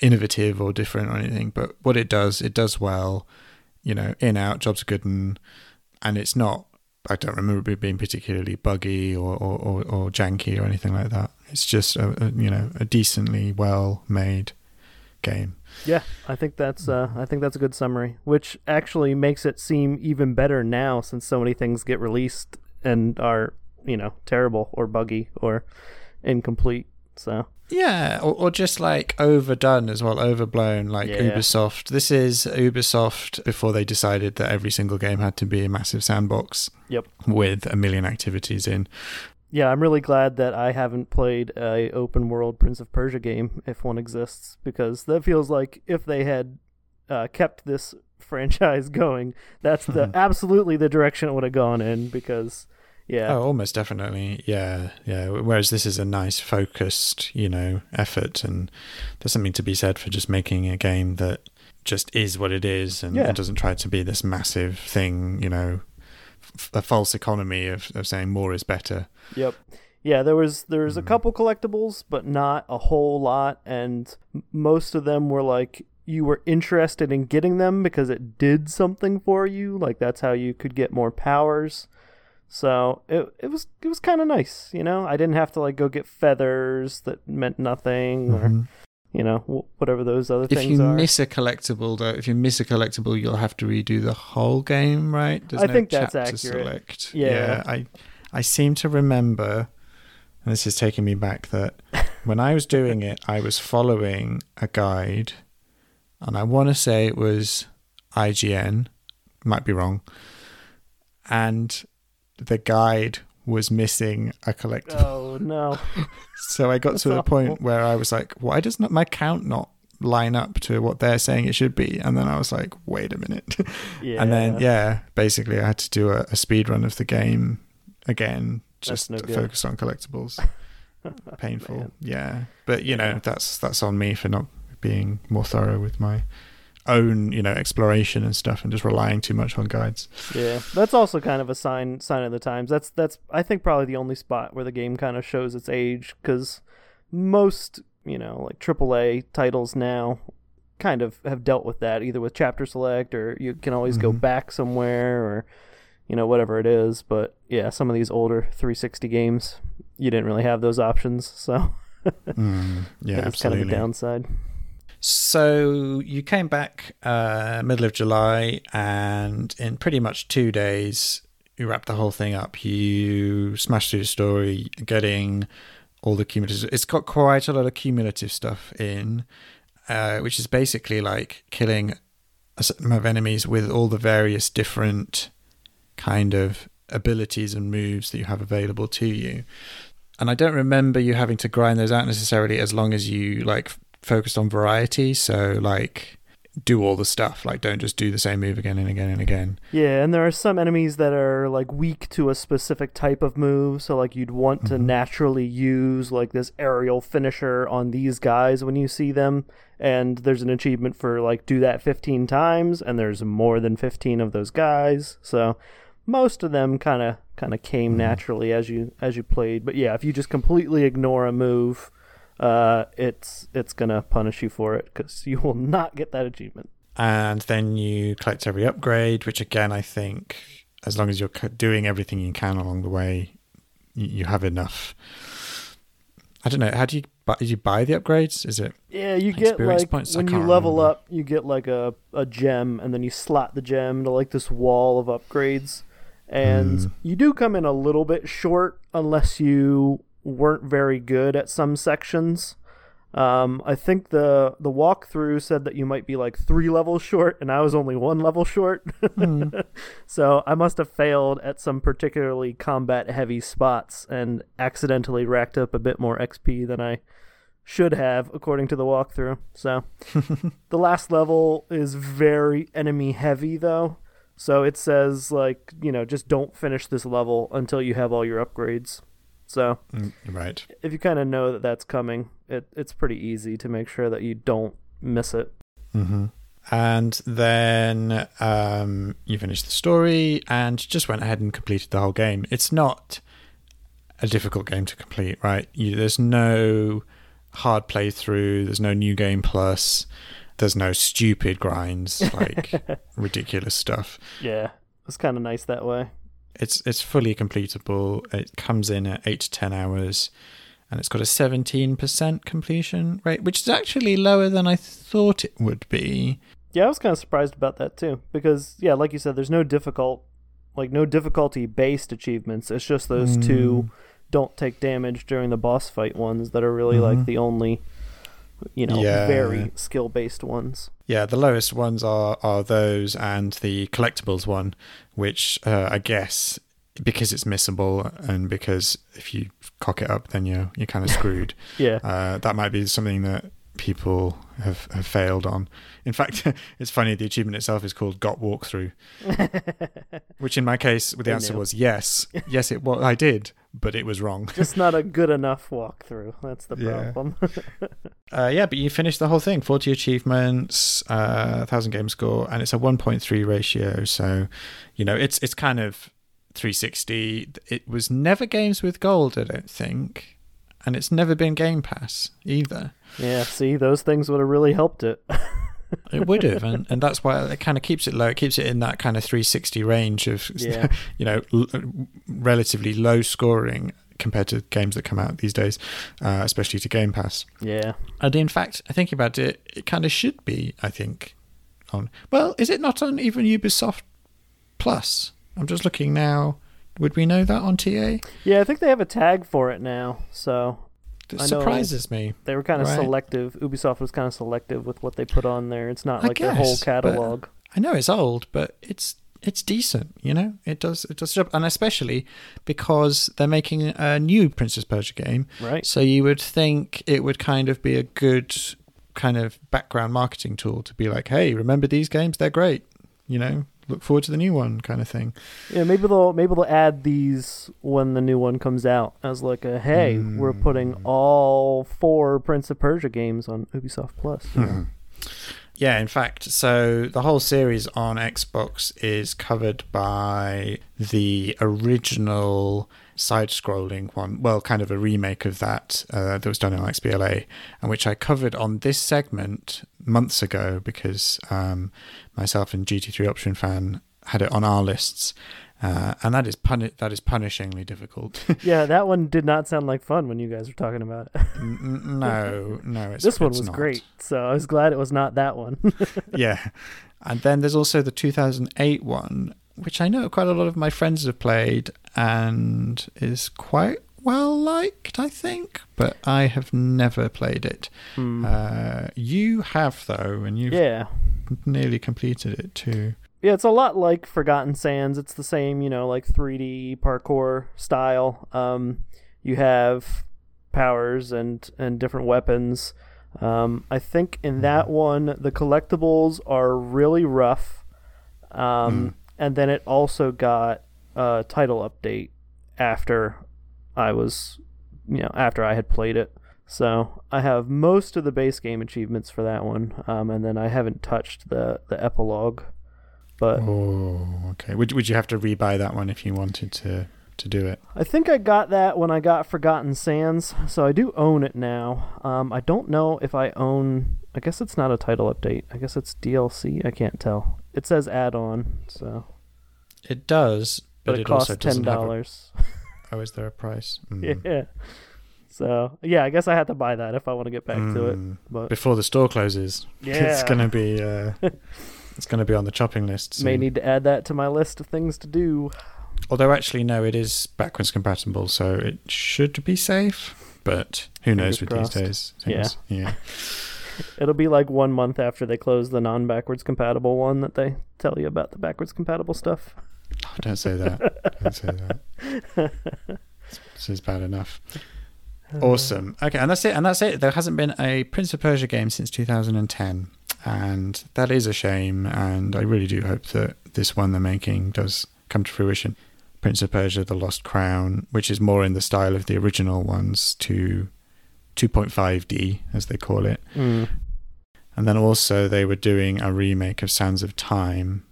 innovative or different or anything, but what it does well. You know, in out jobs are good, and it's not. I don't remember it being particularly buggy or janky or anything like that. It's just a decently well made game. Yeah, I think that's a good summary, which actually makes it seem even better now, since so many things get released and are, you know, terrible or buggy or incomplete. So yeah, or just like overdone as well, overblown, like Ubisoft. This is Ubisoft before they decided that every single game had to be a massive sandbox with a million activities in. Yeah, I'm really glad that I haven't played a open world Prince of Persia game, if one exists, because that feels like if they had kept this franchise going, that's absolutely the direction it would have gone in, because Yeah. Oh, almost definitely. Yeah, yeah. Whereas this is a nice, focused, you know, effort, and there's something to be said for just making a game that just is what it is and doesn't try to be this massive thing, you know, a false economy of saying more is better. Yep. Yeah, there was a couple collectibles, but not a whole lot, and most of them were like you were interested in getting them because it did something for you, like that's how you could get more powers. So it was kind of nice, you know. I didn't have to like go get feathers that meant nothing or you know, whatever those other things are. If you miss a collectible, you'll have to redo the whole game, right? I think that's accurate. Select. Yeah. I seem to remember. And this is taking me back that when I was doing it, I was following a guide, and I want to say it was IGN, might be wrong, and the guide was missing a collectible. Oh, no. So I got That's to the awful. Point where I was like, why does not my count not line up to what they're saying it should be? And then I was like, wait a minute. Yeah. And then, yeah, basically I had to do a speed run of the game again. Just no focus on collectibles. Painful. Man. Yeah. But, you know, that's on me for not being more thorough with my own, you know, exploration and stuff and just relying too much on guides. Yeah. That's also kind of a sign of the times. That's I think, probably the only spot where the game kind of shows its age, because most, you know, like AAA titles now kind of have dealt with that, either with chapter select or you can always go back somewhere or... you know, whatever it is. But yeah, some of these older 360 games, you didn't really have those options. So yeah, that's kind of the downside. So you came back middle of July, and in pretty much 2 days, you wrapped the whole thing up. You smashed through the story, getting all the cumulative. It's got quite a lot of cumulative stuff in, which is basically like killing a certain amount of enemies with all the various different kind of abilities and moves that you have available to you. And I don't remember you having to grind those out necessarily, as long as you like focused on variety. So like do all the stuff, like don't just do the same move again and again and again. Yeah, and there are some enemies that are like weak to a specific type of move, so like you'd want to naturally use like this aerial finisher on these guys when you see them, and there's an achievement for like do that 15 times, and there's more than 15 of those guys. So most of them kind of came naturally as you played. But yeah, if you just completely ignore a move, it's gonna punish you for it, because you will not get that achievement. And then you collect every upgrade, which again, I think as long as you're doing everything you can along the way, you have enough. I don't know. How do you? Did you buy the upgrades? Is it? Yeah, you get like points? When you level up, you get like a gem, and then you slot the gem to like this wall of upgrades. And you do come in a little bit short unless you weren't very good at some sections. I think the walkthrough said that you might be like 3 levels short, and I was only 1 level short. So I must have failed at some particularly combat heavy spots and accidentally racked up a bit more XP than I should have, according to the walkthrough. So the last level is very enemy heavy though. So it says, like, you know, just don't finish this level until you have all your upgrades. So right, if you kind of know that that's coming, it's pretty easy to make sure that you don't miss it. And then you finish the story and just went ahead and completed the whole game. It's not a difficult game to complete, right? There's no hard playthrough. There's no new game plus. There's no stupid grinds, like ridiculous stuff. Yeah, it's kind of nice that way. It's fully completable. It comes in at 8 to 10 hours, and it's got a 17% completion rate, which is actually lower than I thought it would be. Yeah, I was kind of surprised about that too, because, yeah, like you said, there's no difficulty-based achievements. It's just those two don't take damage during the boss fight ones that are really like the only, you know, very skill-based ones. Yeah, the lowest ones are those and the collectibles one, which I guess because it's missable and because if you cock it up, then you're kind of screwed. That might be something that people have failed on. In fact, it's funny, the achievement itself is called Got Walkthrough, which in my case, the answer was yes. Yes, it was. I did, but it was wrong. Just not a good enough walkthrough. That's the problem. But you finished the whole thing. 40 achievements, 1,000 game score, and it's a 1.3 ratio. So, you know, it's kind of 360. It was never Games with Gold, I don't think. And it's never been Game Pass either. Yeah, see, those things would have really helped it. It would have, and that's why it kind of keeps it low. It keeps it in that kind of 360 range of, you know, relatively low scoring compared to games that come out these days, especially to Game Pass. Yeah. And in fact, thinking about it, it kind of should be, I think, on... Well, is it not on even Ubisoft Plus? I'm just looking now... Would we know that on TA? Yeah, I think they have a tag for it now, so... It surprises me. They were kind of selective. Ubisoft was kind of selective with what they put on there. It's not like their whole catalog. I know it's old, but it's decent, you know? It does job. And especially because they're making a new Princess Persia game. Right. So you would think it would kind of be a good kind of background marketing tool to be like, hey, remember these games? They're great, you know? Look forward to the new one kind of thing. Yeah, maybe they'll add these when the new one comes out as like a, hey, we're putting all 4 Prince of Persia games on Ubisoft Plus. Yeah, in fact, so the whole series on Xbox is covered by the original side-scrolling one, well, kind of a remake of that that was done on XBLA, and which I covered on this segment months ago because myself and GT3 Option Fan had it on our lists, and that is punishingly difficult. Yeah, that one did not sound like fun when you guys were talking about it. No, it's this one was not great, so I was glad it was not that one. Yeah, and then there's also the 2008 one, which I know quite a lot of my friends have played and is quite well liked, I think, but I have never played it. You have, though, and you've nearly completed it too. Yeah, it's a lot like Forgotten Sands. It's the same, you know, like 3D parkour style. You have powers and different weapons. I think in that one, the collectibles are really rough. And then it also got a title update after I had played it. So I have most of the base game achievements for that one, and then I haven't touched the epilogue. But okay. Would you have to rebuy that one if you wanted to do it? I think I got that when I got Forgotten Sands, so I do own it now. I don't know if I own... I guess it's not a title update. I guess it's DLC. I can't tell. It says add-on, so... It does, but it costs also doesn't $10. Oh, is there a price? Yeah. So, yeah, I guess I had to buy that if I want to get back to it. But before the store closes. Yeah. It's going to be... It's going to be on the chopping list soon. May need to add that to my list of things to do. Although, actually, no, it is backwards compatible, so it should be safe. But who knows with these days? Things. Yeah. It'll be like 1 month after they close the non-backwards compatible one that they tell you about the backwards compatible stuff. Oh, don't say that. Don't say that. This is bad enough. Awesome. Okay, and that's it. There hasn't been a Prince of Persia game since 2010. And that is a shame, and I really do hope that this one they're making does come to fruition. Prince of Persia, The Lost Crown, which is more in the style of the original ones, to 2.5D, as they call it. And then also they were doing a remake of Sands of Time,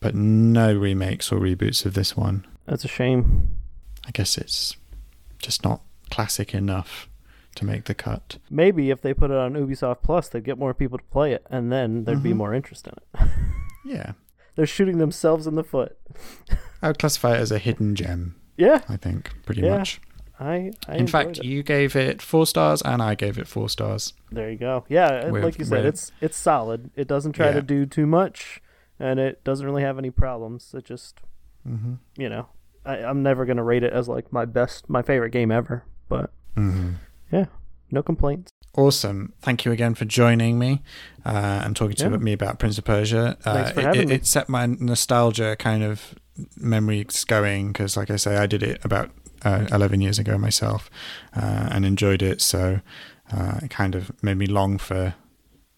but no remakes or reboots of this one. That's a shame. I guess it's just not classic enough to make the cut. Maybe if they put it on Ubisoft Plus, they'd get more people to play it, and then there'd be more interest in it. Yeah. They're shooting themselves in the foot. I would classify it as a hidden gem. Yeah. I think, pretty much. I in fact, you gave it 4 stars, and I gave it 4 stars. There you go. Yeah, like you said, it's solid. It doesn't try to do too much, and it doesn't really have any problems. It just, you know, I'm never going to rate it as like my favorite game ever, but... Yeah, no complaints. Awesome. Thank you again for joining me and talking to me about Prince of Persia. Thanks for having me. It set my nostalgia kind of memories going because, like I say, I did it about 11 years ago myself and enjoyed it. So It kind of made me long for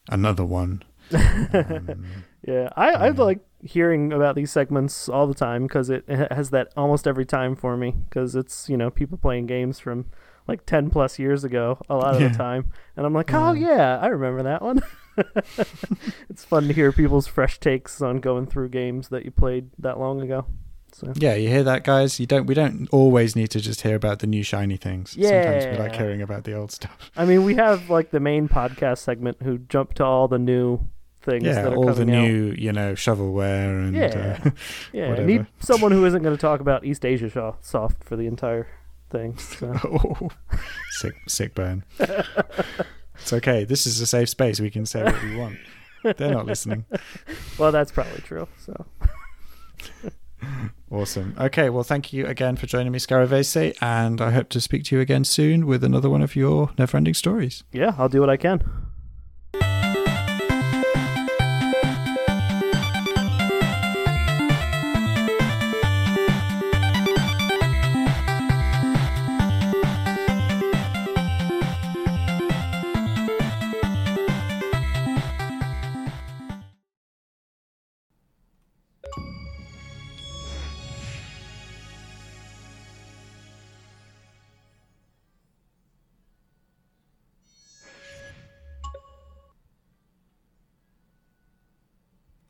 another one. I like hearing about these segments all the time because it has that almost every time for me, because it's, you know, people playing games from like 10 plus years ago a lot of the time, and I'm like, oh yeah, I remember that one. It's fun to hear people's fresh takes on going through games that you played that long ago. So. Yeah, you hear that, guys? We don't always need to just hear about the new shiny things. Yeah. Sometimes we like hearing about the old stuff. I mean, we have like the main podcast segment who jump to all the new things that are coming out. Yeah, all the new, you know, shovelware and whatever. I need someone who isn't going to talk about East Asia Soft for the entire thing. So. Sick burn. It's okay. This is a safe space. We can say what we want. They're not listening. Well, that's probably true. So. Awesome. Okay, well, thank you again for joining me, Scaravese, and I hope to speak to you again soon with another one of your never-ending stories. Yeah, I'll do what I can.